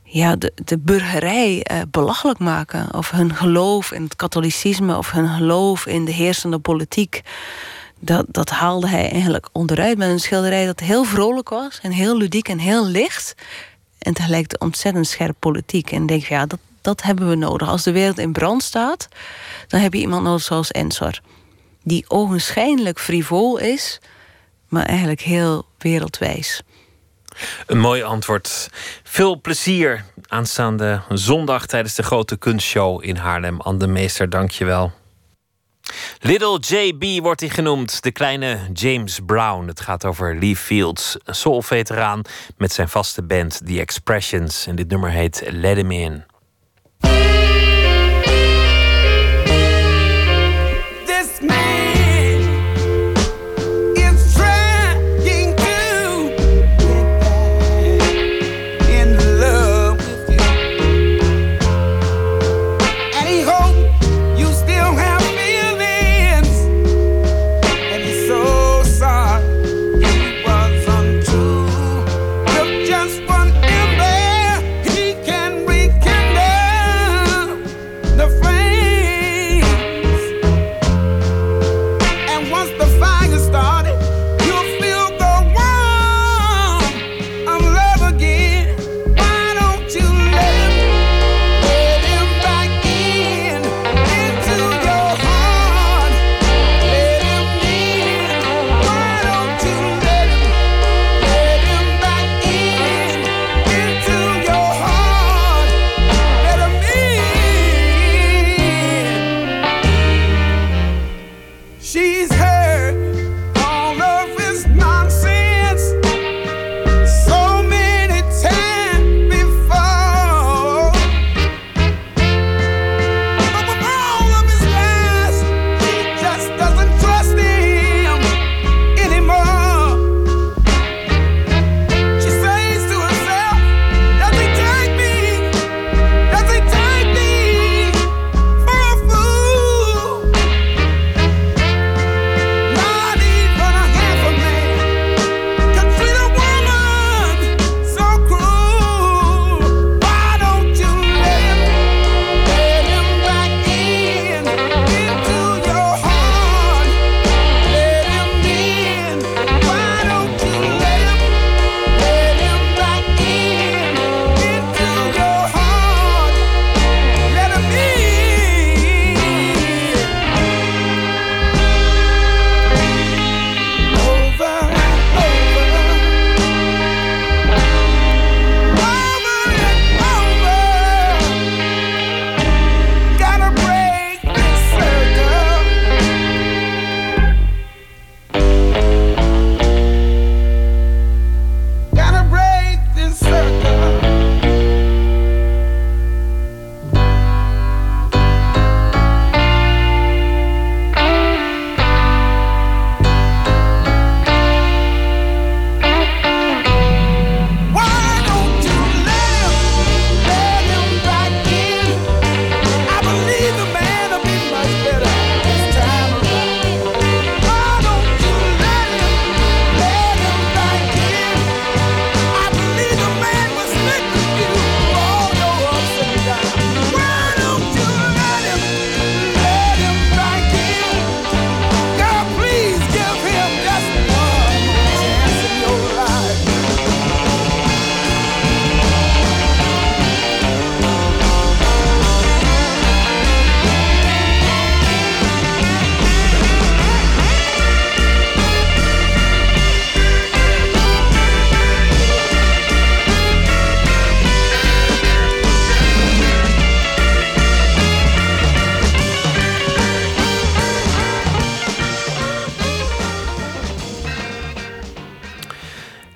ja, de, de burgerij uh, belachelijk maken. Of hun geloof in het katholicisme, of hun geloof in de heersende politiek. Dat, dat haalde hij eigenlijk onderuit met een schilderij dat heel vrolijk was. En heel ludiek en heel licht. En tegelijk ontzettend scherp politiek. En ik denk, ja, dat, dat hebben we nodig. Als de wereld in brand staat, dan heb je iemand nodig zoals Ensor. Die ogenschijnlijk frivol is, maar eigenlijk heel wereldwijs. Een mooi antwoord. Veel plezier aanstaande zondag tijdens de grote kunstshow in Haarlem. Ann de Meester, dank je wel. Little J B wordt hij genoemd, de kleine James Brown. Het gaat over Lee Fields, een soul-veteraan met zijn vaste band The Expressions. En dit nummer heet Let Him In. Can we, can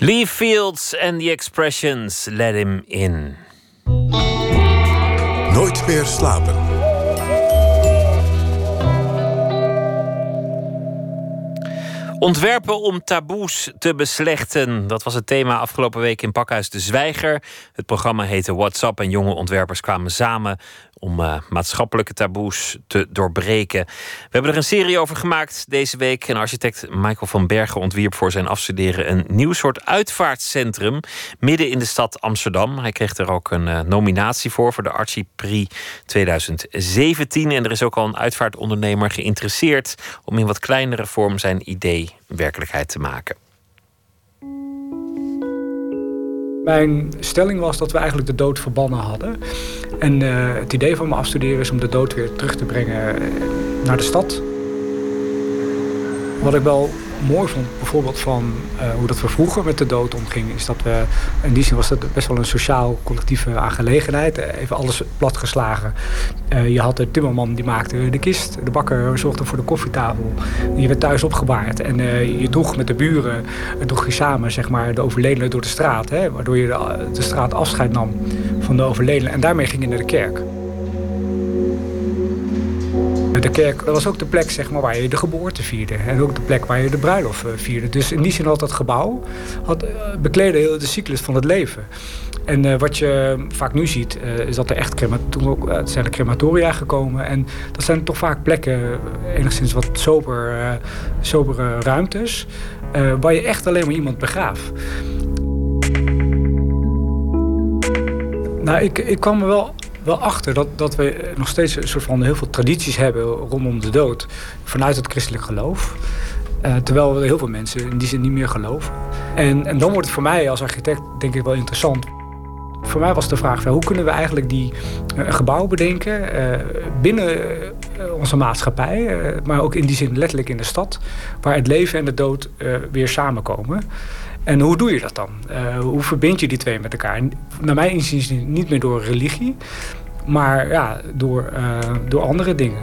Lee Fields and the Expressions, Let Him In. Nooit meer slapen. Ontwerpen om taboes te beslechten. Dat was het thema afgelopen week in Pakhuis De Zwijger. Het programma heette WhatsApp en jonge ontwerpers kwamen samen om uh, maatschappelijke taboes te doorbreken. We hebben er een serie over gemaakt deze week. En architect Michael van Bergen ontwierp voor zijn afstuderen een nieuw soort uitvaartcentrum midden in de stad Amsterdam. Hij kreeg er ook een uh, nominatie voor, voor de Archiprix twintig zeventien. En er is ook al een uitvaartondernemer geïnteresseerd om in wat kleinere vorm zijn idee werkelijkheid te maken. Mijn stelling was dat we eigenlijk de dood verbannen hadden. En uh, het idee van mijn afstuderen is om de dood weer terug te brengen naar de stad. Wat ik wel mooi vond, bijvoorbeeld van uh, hoe dat we vroeger met de dood omgingen, is dat we, in die zin was dat best wel een sociaal collectieve aangelegenheid. Even alles platgeslagen. Uh, je had de timmerman, die maakte de kist. De bakker zorgde voor de koffietafel. Je werd thuis opgebaard. En uh, je droeg met de buren, droeg je samen zeg maar, de overledene door de straat. Hè, waardoor je de, de straat afscheid nam van de overledene. En daarmee ging je naar de kerk. De kerk was ook de plek zeg maar, waar je de geboorte vierde. En ook de plek waar je de bruiloft vierde. Dus in die zin had dat gebouw had, bekleedde heel de cyclus van het leven. En uh, wat je vaak nu ziet, uh, is dat er echt cremato- uh, zijn er crematoria gekomen. En dat zijn toch vaak plekken, enigszins wat sober, uh, sobere ruimtes, uh, waar je echt alleen maar iemand begraaft. Nou, ik, ik kwam er wel... wel achter dat, dat we nog steeds een soort van heel veel tradities hebben rondom de dood vanuit het christelijk geloof. Uh, terwijl we heel veel mensen in die zin niet meer geloven. En, en dan wordt het voor mij als architect denk ik wel interessant. Voor mij was de vraag, hoe kunnen we eigenlijk die uh, gebouw bedenken uh, binnen uh, onze maatschappij, uh, maar ook in die zin letterlijk in de stad, waar het leven en de dood uh, weer samenkomen. En hoe doe je dat dan? Uh, hoe verbind je die twee met elkaar? Naar mijn inziens niet meer door religie, maar ja, door, uh, door andere dingen.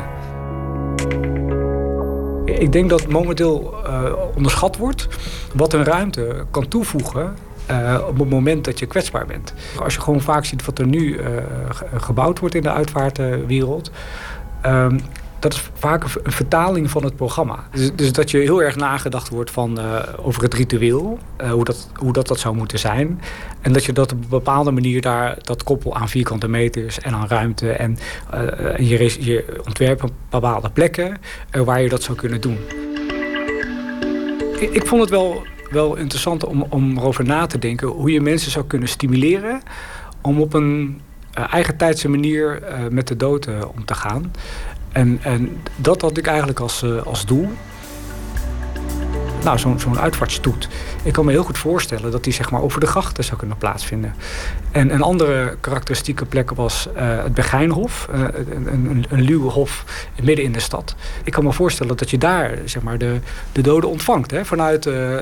Ik denk dat momenteel uh, onderschat wordt wat een ruimte kan toevoegen uh, op het moment dat je kwetsbaar bent. Als je gewoon vaak ziet wat er nu uh, gebouwd wordt in de uitvaartwereld. Uh, Dat is vaak een vertaling van het programma. Dus, dus dat je heel erg nagedacht wordt van, uh, over het ritueel. Uh, hoe, dat, hoe dat dat zou moeten zijn. En dat je dat op een bepaalde manier daar dat koppel aan vierkante meters en aan ruimte. En uh, je, je ontwerpt bepaalde plekken uh, waar je dat zou kunnen doen. Ik, ik vond het wel, wel interessant om, om erover na te denken. Hoe je mensen zou kunnen stimuleren om op een uh, eigentijdse manier uh, met de dood uh, om te gaan. En, en dat had ik eigenlijk als, uh, als doel. Nou, zo'n, zo'n uitvaartstoet. Ik kan me heel goed voorstellen dat die zeg maar, over de grachten zou kunnen plaatsvinden. En een andere karakteristieke plek was uh, het Begijnhof. Uh, een, een, een luwe hof midden in de stad. Ik kan me voorstellen dat je daar zeg maar, de, de doden ontvangt. Hè? Vanuit uh, uh,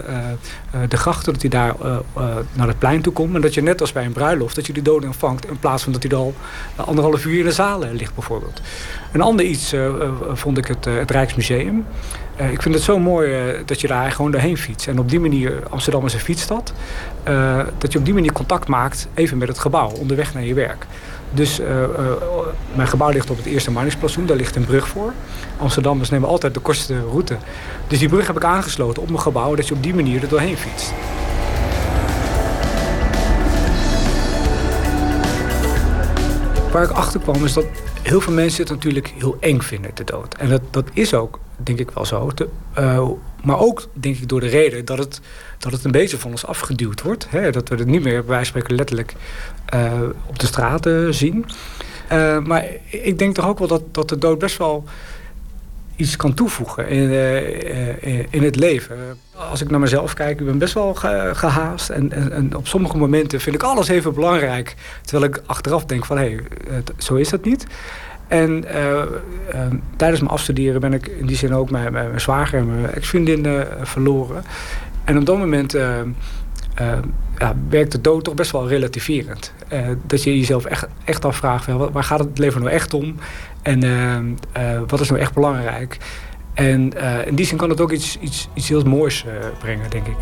de grachten, dat hij daar uh, uh, naar het plein toe komt. En dat je net als bij een bruiloft, dat je die doden ontvangt. In plaats van dat hij al anderhalf uur in de zalen ligt bijvoorbeeld. Een ander iets uh, uh, vond ik het, uh, het Rijksmuseum. Uh, ik vind het zo mooi uh, dat je daar gewoon doorheen fietst. En op die manier, Amsterdam is een fietsstad. Uh, dat je op die manier contact maakt even met het gebouw, onderweg naar je werk. Dus uh, uh, mijn gebouw ligt op het Eerste Marnixplantsoen, daar ligt een brug voor. Amsterdammers nemen altijd de kortste route. Dus die brug heb ik aangesloten op mijn gebouw, dat je op die manier er doorheen fietst. Waar ik achter kwam is dat heel veel mensen het natuurlijk heel eng vinden, de dood. En dat, dat is ook, denk ik wel zo. Te, uh, maar ook, denk ik, door de reden dat het, dat het een beetje van ons afgeduwd wordt. Hè? Dat we het niet meer, bij wijze van spreken, letterlijk uh, op de straten zien. Uh, maar ik denk toch ook wel dat, dat de dood best wel iets kan toevoegen in, uh, in het leven. Als ik naar mezelf kijk, ik ben best wel ge- gehaast. En, en, en op sommige momenten vind ik alles even belangrijk. Terwijl ik achteraf denk van, hé, hey, zo is dat niet. En uh, uh, tijdens mijn afstuderen ben ik in die zin ook mijn, mijn, mijn zwager en mijn ex-vriendin uh, verloren. En op dat moment uh, uh, ja, werkt de dood toch best wel relativerend. Uh, dat je jezelf echt, echt afvraagt, wel, waar gaat het leven nou echt om? En uh, uh, wat is nou echt belangrijk? En uh, in die zin kan het ook iets, iets, iets heel moois uh, brengen, denk ik.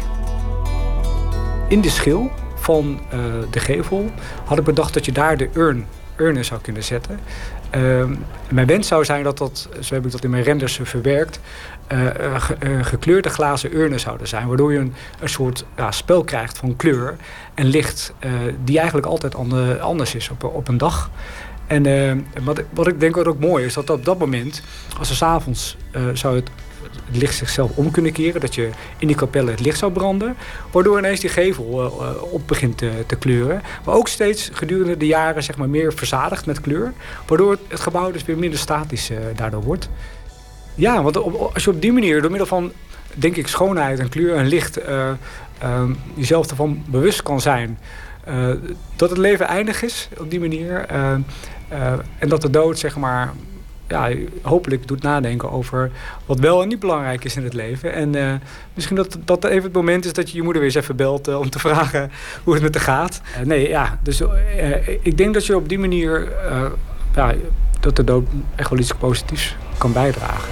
in de schil van uh, de gevel had ik bedacht dat je daar de urn, urnen zou kunnen zetten. Uh, mijn wens zou zijn dat dat, zo heb ik dat in mijn renders verwerkt, uh, ge, uh, gekleurde glazen urnen zouden zijn. Waardoor je een, een soort ja, spel krijgt van kleur en licht uh, die eigenlijk altijd ander, anders is op, op een dag. En uh, wat, wat ik denk wat ook mooi is, dat op dat moment, als er 's avonds uh, zou het het licht zichzelf om kunnen keren, dat je in die kapellen het licht zou branden, waardoor ineens die gevel uh, op begint te, te kleuren. Maar ook steeds gedurende de jaren zeg maar, meer verzadigd met kleur, waardoor het, het gebouw dus weer minder statisch uh, daardoor wordt. Ja, want op, als je op die manier door middel van, denk ik, schoonheid en kleur en licht uh, uh, jezelf ervan bewust kan zijn uh, dat het leven eindig is op die manier uh, uh, en dat de dood, zeg maar, ja, hopelijk doet nadenken over wat wel en niet belangrijk is in het leven. En uh, misschien dat dat even het moment is dat je je moeder weer eens even belt uh, om te vragen hoe het met haar gaat. Uh, nee, ja, dus uh, ik denk dat je op die manier uh, ja, dat de dood echt wel iets positiefs kan bijdragen.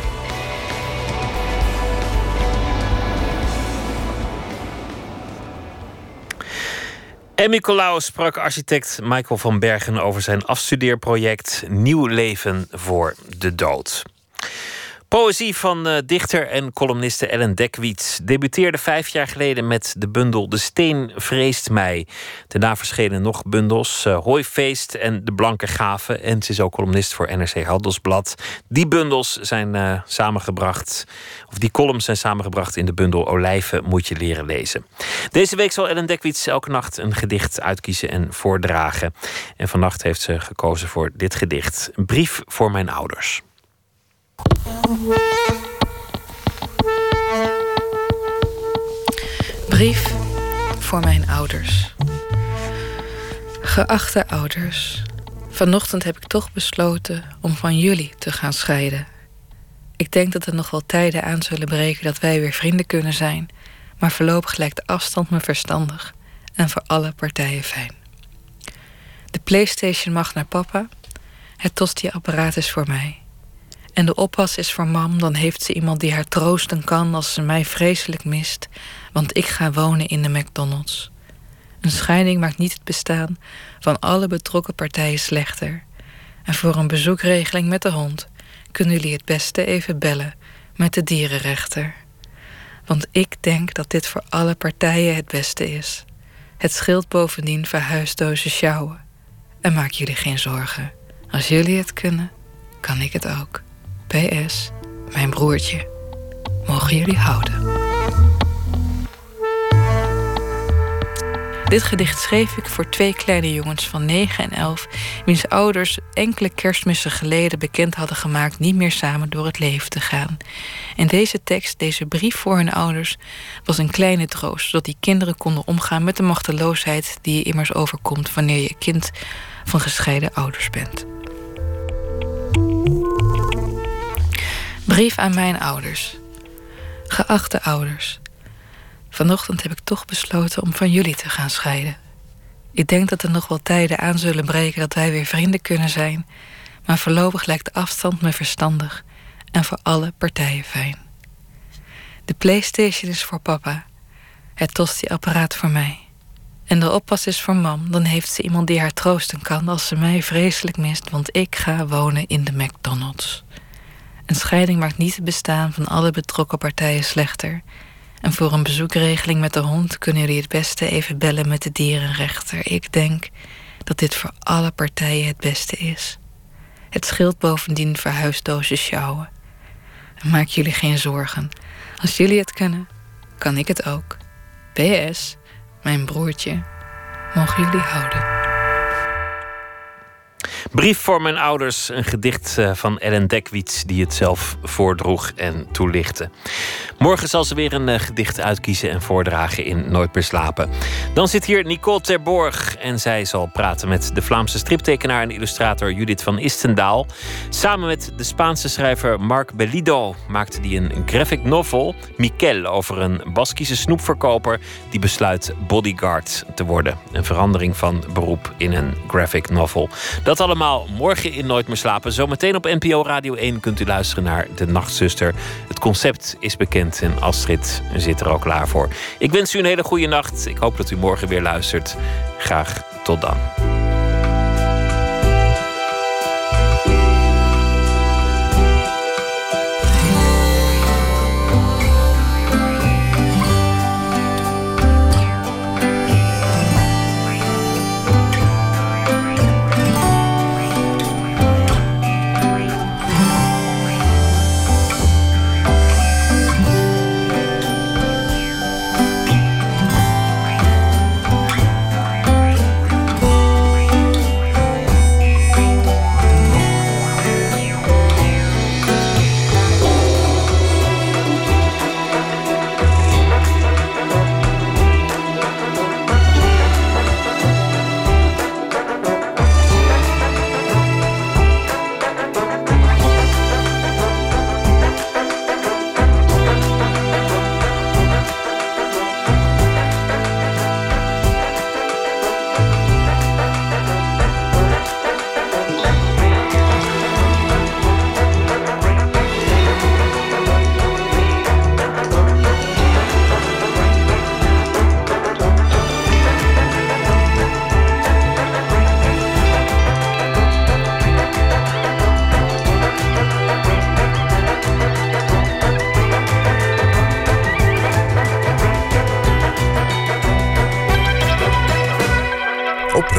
En Nicolaus sprak architect Michael van Bergen over zijn afstudeerproject Nieuw Leven voor de Dood. Poëzie van uh, dichter en columniste Ellen Dekwits debuteerde vijf jaar geleden met de bundel De Steen Vreest Mij. Daarna verschenen nog bundels uh, Hooifeest en De Blanke Gave. En ze is ook columnist voor N R C Handelsblad. Die bundels zijn uh, samengebracht, of die columns zijn samengebracht in de bundel Olijven moet je leren lezen. Deze week zal Ellen Dekwits elke nacht een gedicht uitkiezen en voordragen. En vannacht heeft ze gekozen voor dit gedicht: Een brief voor mijn ouders. Brief voor mijn ouders. Geachte ouders, vanochtend heb ik toch besloten om van jullie te gaan scheiden. Ik denk dat er nog wel tijden aan zullen breken dat wij weer vrienden kunnen zijn, maar voorlopig lijkt de afstand me verstandig en voor alle partijen fijn. De PlayStation mag naar papa, het tosti-apparaat is voor mij. En de oppas is voor mam, dan heeft ze iemand die haar troosten kan als ze mij vreselijk mist, want ik ga wonen in de McDonald's. Een scheiding maakt niet het bestaan van alle betrokken partijen slechter. En voor een bezoekregeling met de hond kunnen jullie het beste even bellen met de dierenrechter. Want ik denk dat dit voor alle partijen het beste is. Het scheelt bovendien verhuisdozen sjouwen. En maak jullie geen zorgen. Als jullie het kunnen, kan ik het ook. P S, mijn broertje. Mogen jullie houden. Dit gedicht schreef ik voor twee kleine jongens van negen en elf... wiens ouders enkele kerstmissen geleden bekend hadden gemaakt niet meer samen door het leven te gaan. En deze tekst, deze brief voor hun ouders, was een kleine troost, zodat die kinderen konden omgaan met de machteloosheid die je immers overkomt wanneer je kind van gescheiden ouders bent. Brief aan mijn ouders. Geachte ouders, vanochtend heb ik toch besloten om van jullie te gaan scheiden. Ik denk dat er nog wel tijden aan zullen breken dat wij weer vrienden kunnen zijn, maar voorlopig lijkt de afstand me verstandig en voor alle partijen fijn. De PlayStation is voor papa, het tosti-apparaat voor mij. En de oppas is voor mam, dan heeft ze iemand die haar troosten kan als ze mij vreselijk mist, want ik ga wonen in de McDonald's. Een scheiding maakt niet het bestaan van alle betrokken partijen slechter. En voor een bezoekregeling met de hond kunnen jullie het beste even bellen met de dierenrechter. Ik denk dat dit voor alle partijen het beste is. Het scheelt bovendien verhuisdozen sjouwen. Maak jullie geen zorgen. Als jullie het kunnen, kan ik het ook. P S, mijn broertje, mogen jullie houden. Brief voor mijn ouders, een gedicht van Ellen Dekwits die het zelf voordroeg en toelichtte. Morgen zal ze weer een gedicht uitkiezen en voordragen in Nooit meer slapen. Dan zit hier Nicole Terborg en zij zal praten met de Vlaamse striptekenaar en illustrator Judith van Istendaal. Samen met de Spaanse schrijver Marc Bellido maakte die een graphic novel, Miquel, over een Baskische snoepverkoper die besluit bodyguard te worden. Een verandering van beroep in een graphic novel. Dat allemaal allemaal morgen in Nooit meer slapen. Zometeen op N P O Radio één kunt u luisteren naar De Nachtzuster. Het concept is bekend en Astrid zit er al klaar voor. Ik wens u een hele goede nacht. Ik hoop dat u morgen weer luistert. Graag tot dan.